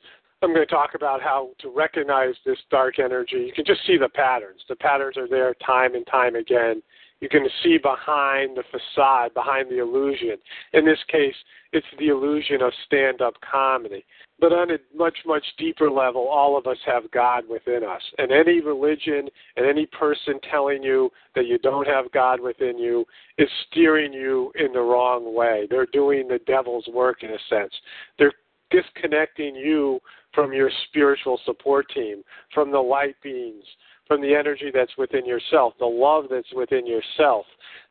I'm going to talk about how to recognize this dark energy. You can just see the patterns. The patterns are there time and time again. You can see behind the facade, behind the illusion. In this case, it's the illusion of stand-up comedy. But on a much, much deeper level, all of us have God within us. And any religion and any person telling you that you don't have God within you is steering you in the wrong way. They're doing the devil's work, in a sense. They're disconnecting you from your spiritual support team, from the light beings, from the energy that's within yourself, the love that's within yourself.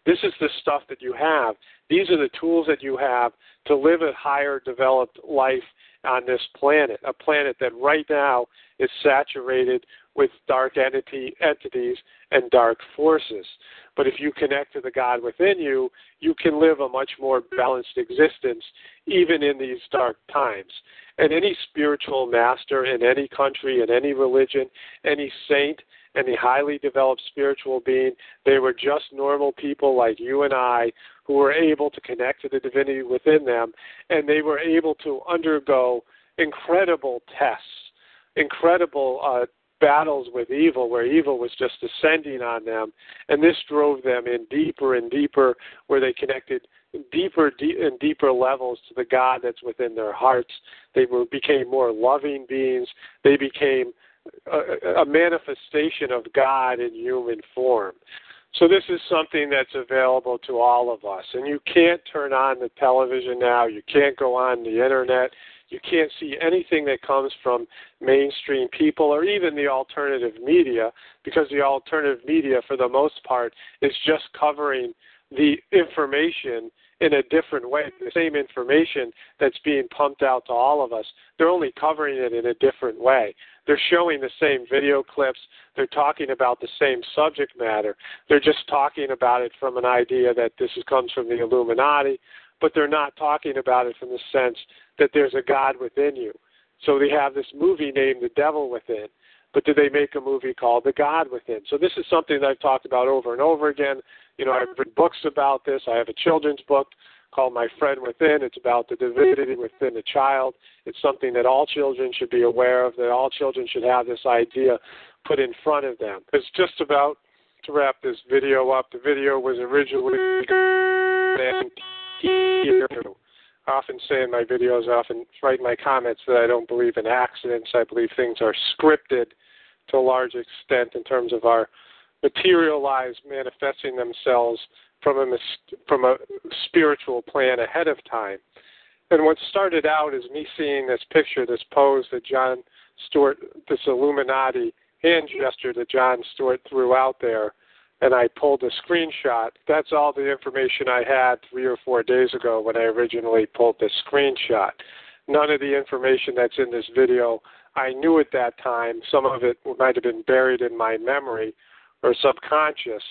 This is the stuff that you have. These are the tools that you have to live a higher developed life on this planet, a planet that right now is saturated with dark entity, entities and dark forces. But if you connect to the God within you, you can live a much more balanced existence, even in these dark times. And any spiritual master in any country, in any religion, any saint, any highly developed spiritual being, they were just normal people like you and I who were able to connect to the divinity within them, and they were able to undergo incredible tests, incredible uh, battles with evil, where evil was just descending on them, and this drove them in deeper and deeper, where they connected deeper de- and deeper levels to the God that's within their hearts. They were, became more loving beings. They became a, a manifestation of God in human form. So this is something that's available to all of us. And you can't turn on the television now. You can't go on the internet. You can't see anything that comes from mainstream people or even the alternative media, because the alternative media, for the most part, is just covering the information in a different way. The same information that's being pumped out to all of us, they're only covering it in a different way. They're showing the same video clips. They're talking about the same subject matter. They're just talking about it from an idea that this is, comes from the Illuminati, but they're not talking about it from the sense that there's a God within you. So they have this movie named The Devil Within, but did they make a movie called The God Within? So this is something that I've talked about over and over again. You know, I've written books about this. I have a children's book called My Friend Within. It's about the divinity within the child. It's something that all children should be aware of, that all children should have this idea put in front of them. It's just about to wrap this video up. The video was originally I often say in my videos, I often write in my comments that I don't believe in accidents. I believe things are scripted. to a large extent in terms of our material lives manifesting themselves from a, from a spiritual plan ahead of time. And what started out is me seeing this picture, this pose that John Stewart, this Illuminati hand gesture that John Stewart threw out there, and I pulled a screenshot. That's all the information I had three or four days ago when I originally pulled this screenshot. None of the information that's in this video I knew at that time. Some of it might have been buried in my memory or subconscious,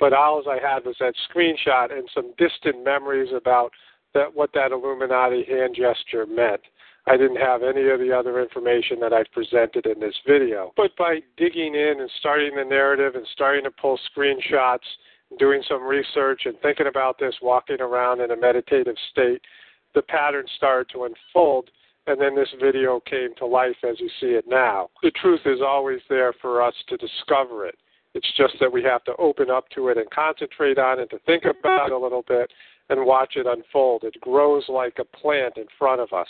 but all I had was that screenshot and some distant memories about that what that Illuminati hand gesture meant. I didn't have any of the other information that I've presented in this video. But by digging in and starting the narrative and starting to pull screenshots, doing some research and thinking about this, walking around in a meditative state, the pattern started to unfold, and then this video came to life as you see it now. The truth is always there for us to discover it. It's just that we have to open up to it and concentrate on it, to think about it a little bit, and watch it unfold. It grows like a plant in front of us.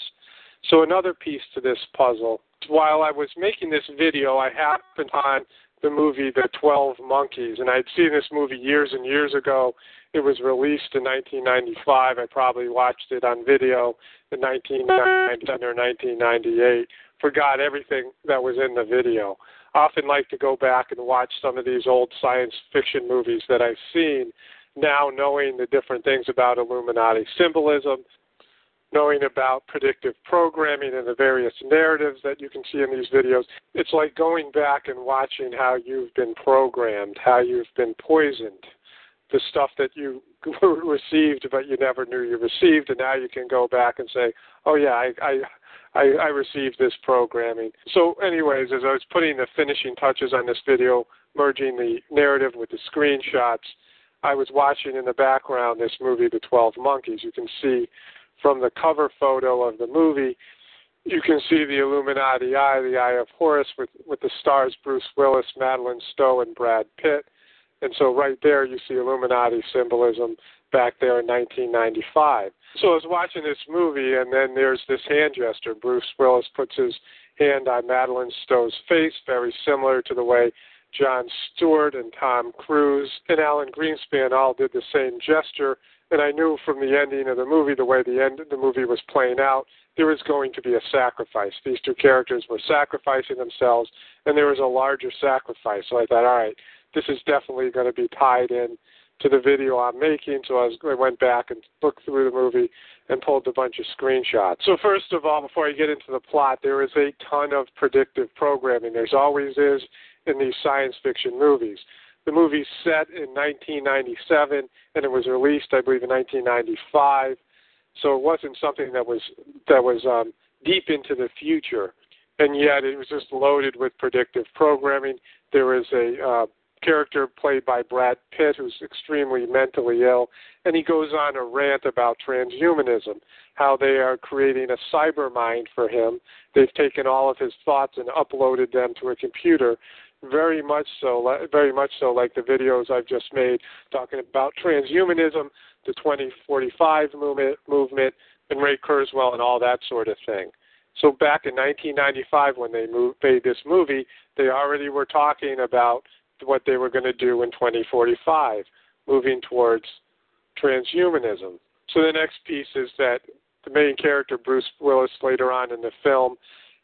So another piece to this puzzle, while I was making this video, I happened on the movie The twelve Monkeys, and I'd seen this movie years and years ago. It was released in nineteen ninety-five. I probably watched it on video in nineteen ninety-seven or nineteen ninety-eight. Forgot everything that was in the video. I often like to go back and watch some of these old science fiction movies that I've seen, now knowing the different things about Illuminati symbolism, knowing about predictive programming and the various narratives that you can see in these videos. It's like going back and watching how you've been programmed, how you've been poisoned, the stuff that you received but you never knew you received, and now you can go back and say, oh yeah, I, I, I, I received this programming. So anyways, as I was putting the finishing touches on this video, merging the narrative with the screenshots, I was watching in the background this movie, The twelve Monkeys. You can see from the cover photo of the movie, you can see the Illuminati eye, the Eye of Horus, with, with the stars Bruce Willis, Madeline Stowe, and Brad Pitt. And so right there you see Illuminati symbolism back there in nineteen ninety-five. So I was watching this movie, and then there's this hand gesture. Bruce Willis puts his hand on Madeline Stowe's face, very similar to the way John Stewart and Tom Cruise and Alan Greenspan all did the same gesture, and I knew from the ending of the movie, the way the end of the movie was playing out, there was going to be a sacrifice. These two characters were sacrificing themselves, and there was a larger sacrifice. So I thought, all right, this is definitely going to be tied in to the video I'm making. So I, was, I went back and looked through the movie and pulled a bunch of screenshots. So first of all, before I get into the plot, there is a ton of predictive programming. There's always is in these science fiction movies. The movie's set in nineteen ninety-seven, and it was released, I believe, in nineteen ninety-five. So it wasn't something that was that was um, deep into the future, and yet it was just loaded with predictive programming. There is a uh, character played by Brad Pitt who's extremely mentally ill, and he goes on a rant about transhumanism, how they are creating a cyber mind for him. They've taken all of his thoughts and uploaded them to a computer, very much so very much so like the videos I've just made talking about transhumanism, the twenty forty-five movement, movement and Ray Kurzweil and all that sort of thing. So back in nineteen ninety-five when they moved, made this movie, they already were talking about what they were going to do in twenty forty-five, moving towards transhumanism. So the next piece is that the main character, Bruce Willis, later on in the film,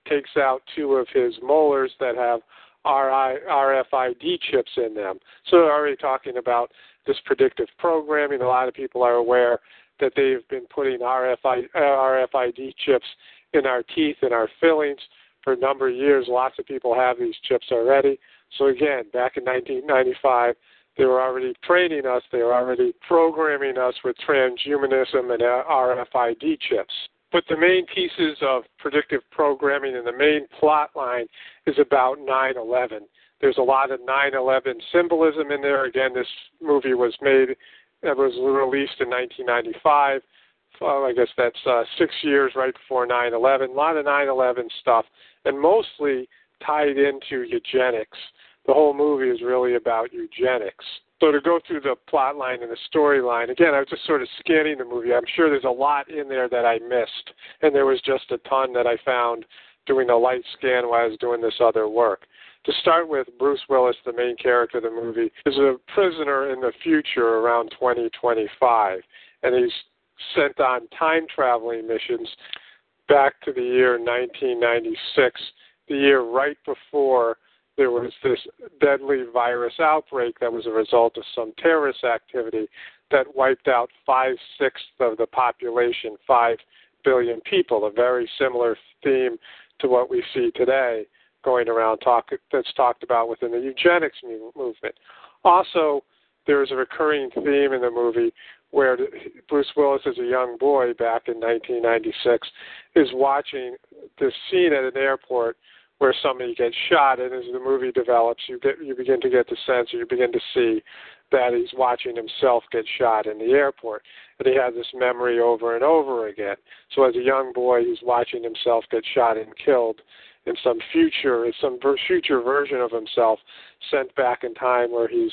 takes out two of his molars that have R F I D chips in them. So they're already talking about this predictive programming. A lot of people are aware that they've been putting R F I D chips in our teeth and our fillings for a number of years. Lots of people have these chips already. So again, back in nineteen ninety-five, they were already training us. They were already programming us with transhumanism and R F I D chips. But the main pieces of predictive programming and the main plot line is about nine eleven. There's a lot of nine eleven symbolism in there. Again, this movie was made, it was released in nineteen ninety-five. Well, I guess that's uh, six years right before nine eleven. A lot of nine eleven stuff, and mostly tied into eugenics. The whole movie is really about eugenics. So to go through the plot line and the storyline, again, I was just sort of scanning the movie. I'm sure there's a lot in there that I missed, and there was just a ton that I found doing a light scan while I was doing this other work. To start with, Bruce Willis, the main character of the movie, is a prisoner in the future around twenty twenty-five, and he's sent on time-traveling missions back to the year nineteen ninety-six, the year right before there was this deadly virus outbreak that was a result of some terrorist activity that wiped out five-sixths of the population, five billion people, a very similar theme to what we see today going around talk, that's talked about within the eugenics movement. Also, there is a recurring theme in the movie where Bruce Willis, as a young boy back in nineteen ninety-six, is watching this scene at an airport where somebody gets shot, and as the movie develops, you get you begin to get the sense, or you begin to see that he's watching himself get shot in the airport, and he has this memory over and over again. So as a young boy, he's watching himself get shot and killed in some future, some future version of himself sent back in time where he's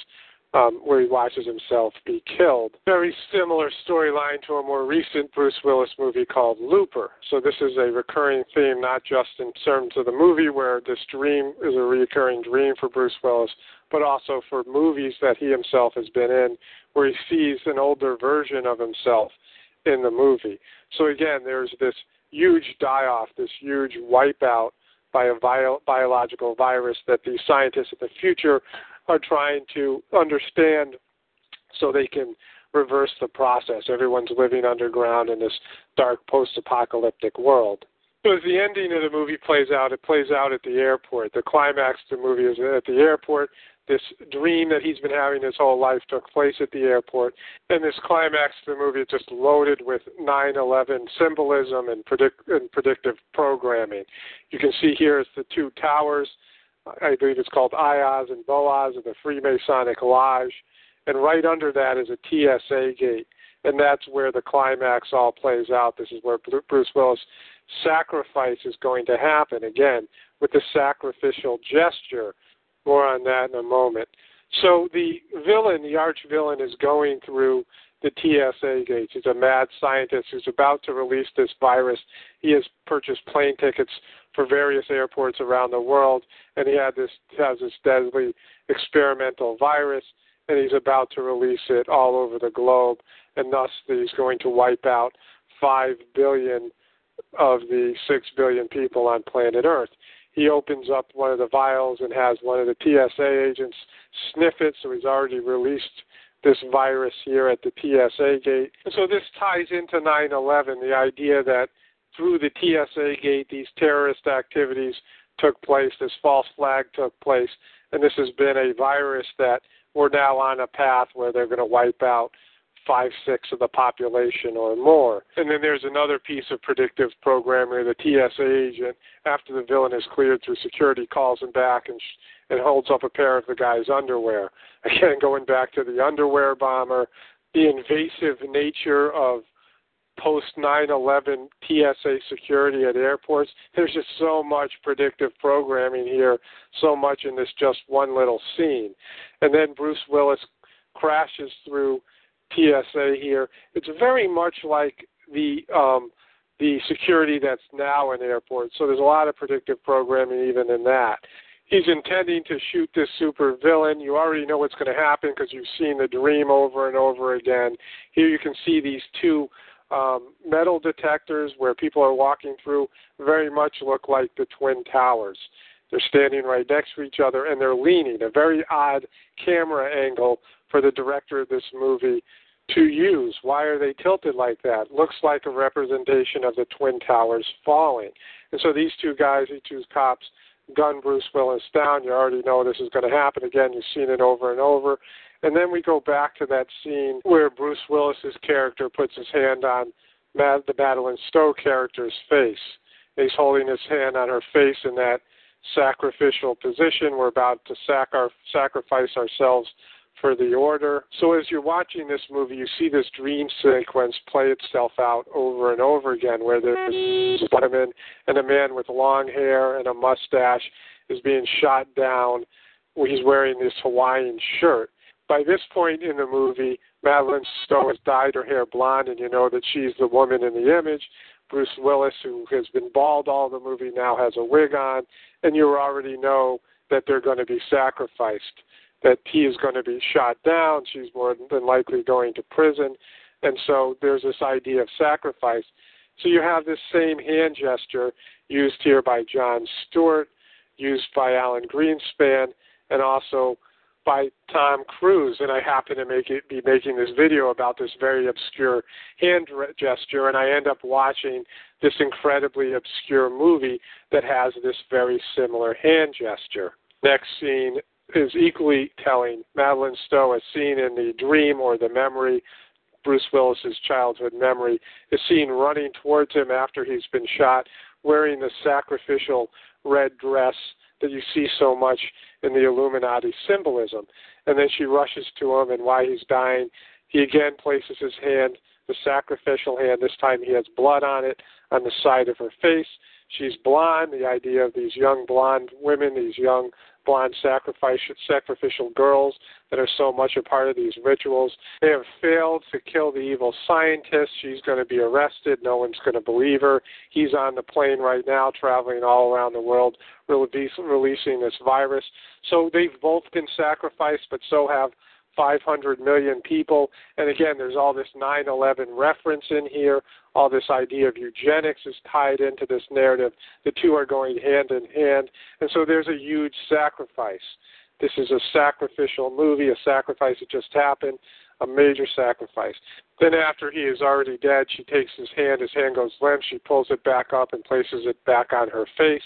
Um, where he watches himself be killed. Very similar storyline to a more recent Bruce Willis movie called Looper. So this is a recurring theme, not just in terms of the movie where this dream is a recurring dream for Bruce Willis, but also for movies that he himself has been in where he sees an older version of himself in the movie. So again, there's this huge die-off, this huge wipeout by a bio- biological virus that the scientists of the future are trying to understand so they can reverse the process. Everyone's living underground in this dark post-apocalyptic world. So as the ending of the movie plays out, it plays out at the airport. The climax of the movie is at the airport. This dream that he's been having his whole life took place at the airport. And this climax of the movie is just loaded with nine eleven symbolism and, predict- and predictive programming. You can see here is the two towers. I believe it's called Ayaz and Boaz of the Freemasonic Lodge. And right under that is a T S A gate. And that's where the climax all plays out. This is where Bruce Willis' sacrifice is going to happen, again, with the sacrificial gesture. More on that in a moment. So the villain, the arch-villain, is going through the T S A gates. He's a mad scientist who's about to release this virus. He has purchased plane tickets for various airports around the world, and he had this has this deadly experimental virus, and he's about to release it all over the globe, and thus he's going to wipe out five billion of the six billion people on planet Earth. He opens up one of the vials and has one of the T S A agents sniff it, so he's already released this virus here at the T S A gate. And so this ties into nine eleven, the idea that through the T S A gate, these terrorist activities took place, this false flag took place, and this has been a virus that we're now on a path where they're going to wipe out five-sixths of the population or more. And then there's another piece of predictive programming. The T S A agent, after the villain is cleared through security, calls him back and, sh- and holds up a pair of the guy's underwear. Again, going back to the underwear bomber, the invasive nature of post nine eleven T S A security at airports. There's just so much predictive programming here, so much in this just one little scene. And then Bruce Willis crashes through T S A here. It's very much like the um, the security that's now in airports, so there's a lot of predictive programming even in that. He's intending to shoot this super villain. You already know what's going to happen because you've seen the dream over and over again. Here you can see these two Um, metal detectors where people are walking through very much look like the Twin Towers. They're standing right next to each other, and they're leaning, a very odd camera angle for the director of this movie to use. Why are they tilted like that? Looks like a representation of the Twin Towers falling. And so these two guys, these two cops, gun Bruce Willis down. You already know this is going to happen. Again, you've seen it over and over. And then we go back to that scene where Bruce Willis's character puts his hand on Mad- the Madeline Stowe character's face. He's holding his hand on her face in that sacrificial position. We're about to sac- our, sacrifice ourselves for the order. So as you're watching this movie, you see this dream sequence play itself out over and over again, where there's a woman and a man with long hair and a mustache is being shot down. He's wearing this Hawaiian shirt. By this point in the movie, Madeline Stowe has dyed her hair blonde, and you know that she's the woman in the image. Bruce Willis, who has been bald all the movie, now has a wig on, and you already know that they're going to be sacrificed, that he is going to be shot down, she's more than likely going to prison. And so there's this idea of sacrifice. So you have this same hand gesture used here by Jon Stewart, used by Alan Greenspan, and also by Tom Cruise. And I happen to make it, be making this video about this very obscure hand gesture, and I end up watching this incredibly obscure movie that has this very similar hand gesture. Next scene is equally telling. Madeline Stowe, as seen in the dream or the memory, Bruce Willis's childhood memory, is seen running towards him after he's been shot, wearing the sacrificial red dress that you see so much in the Illuminati symbolism. And then she rushes to him, and while he's dying, he again places his hand, the sacrificial hand. This time he has blood on it, on the side of her face. She's blonde, the idea of these young blonde women, these young blonde sacrificial girls that are so much a part of these rituals. They have failed to kill the evil scientist. She's going to be arrested. No one's going to believe her. He's on the plane right now, traveling all around the world, releasing this virus. So they've both been sacrificed, but so have five hundred million people. And again, there's all this nine eleven reference in here. All this idea of eugenics is tied into this narrative. The two are going hand in hand. And so there's a huge sacrifice. This is a sacrificial movie, a sacrifice that just happened, a major sacrifice. Then after he is already dead, she takes his hand. His hand goes limp. She pulls it back up and places it back on her face.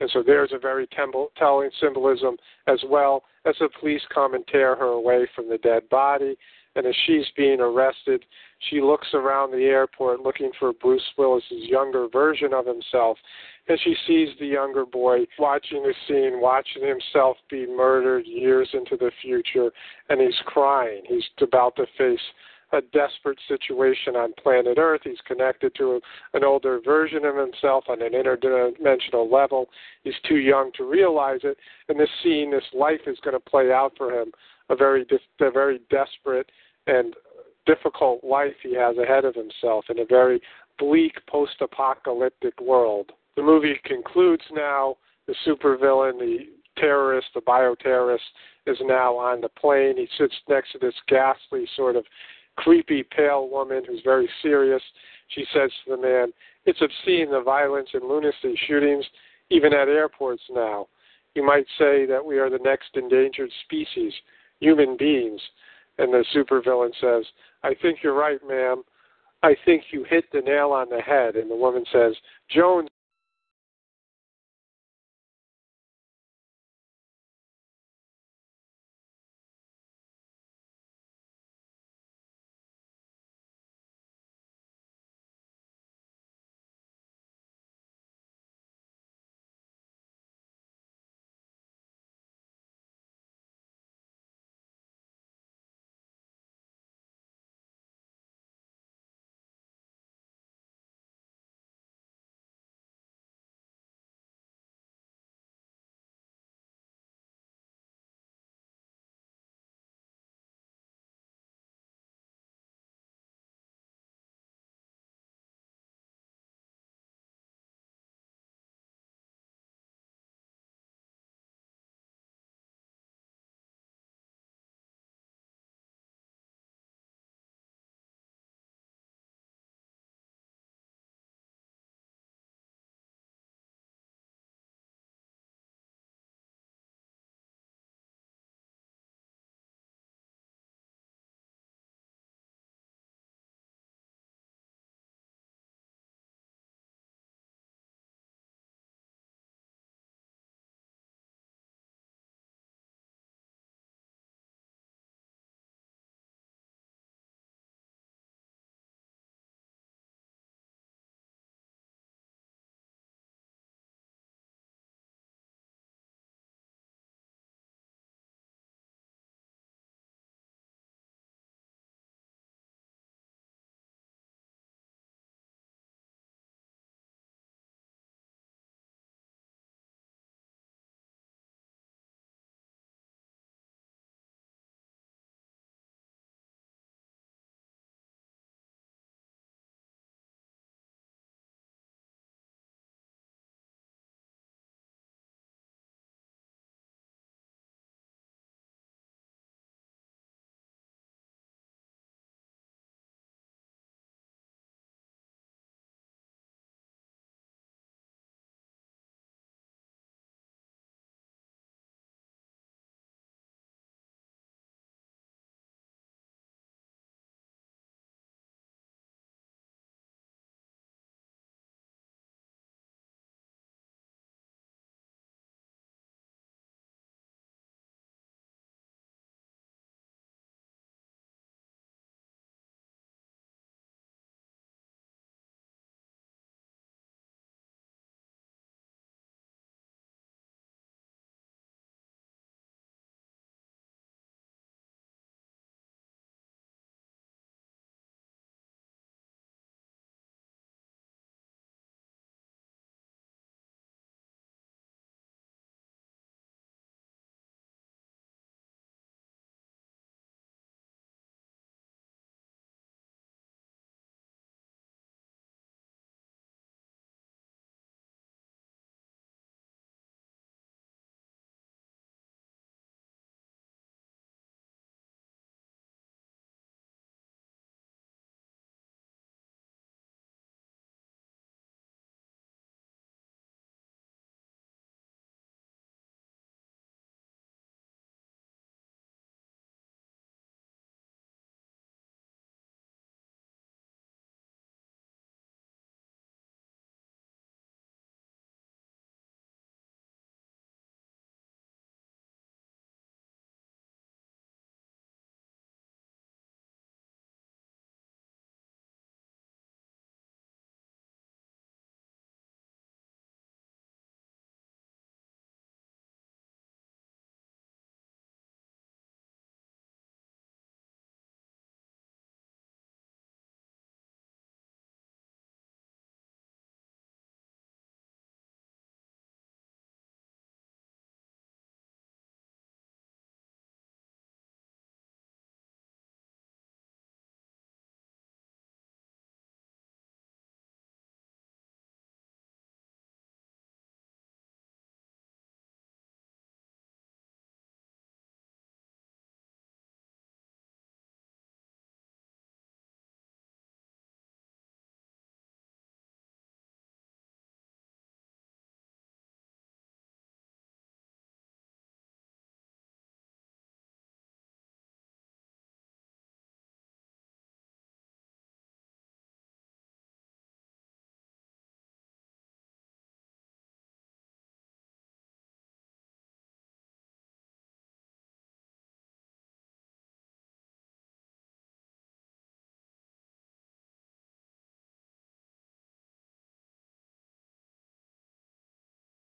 And so there's a very telling symbolism as well, as the police come and tear her away from the dead body. And as she's being arrested, she looks around the airport looking for Bruce Willis's younger version of himself. And she sees the younger boy watching the scene, watching himself be murdered years into the future. And he's crying. He's about to face a desperate situation on planet Earth. He's connected to an older version of himself on an interdimensional level. He's too young to realize it. And this scene, this life is going to play out for him, a very, a very desperate and difficult life he has ahead of himself in a very bleak post-apocalyptic world. The movie concludes now. The supervillain, the terrorist, the bioterrorist, is now on the plane. He sits next to this ghastly sort of creepy, pale woman who's very serious. She says to the man, "It's obscene, the violence and lunacy, shootings, even at airports now. You might say that we are the next endangered species, human beings." And the supervillain says, "I think you're right, ma'am. I think you hit the nail on the head." And the woman says, "Jones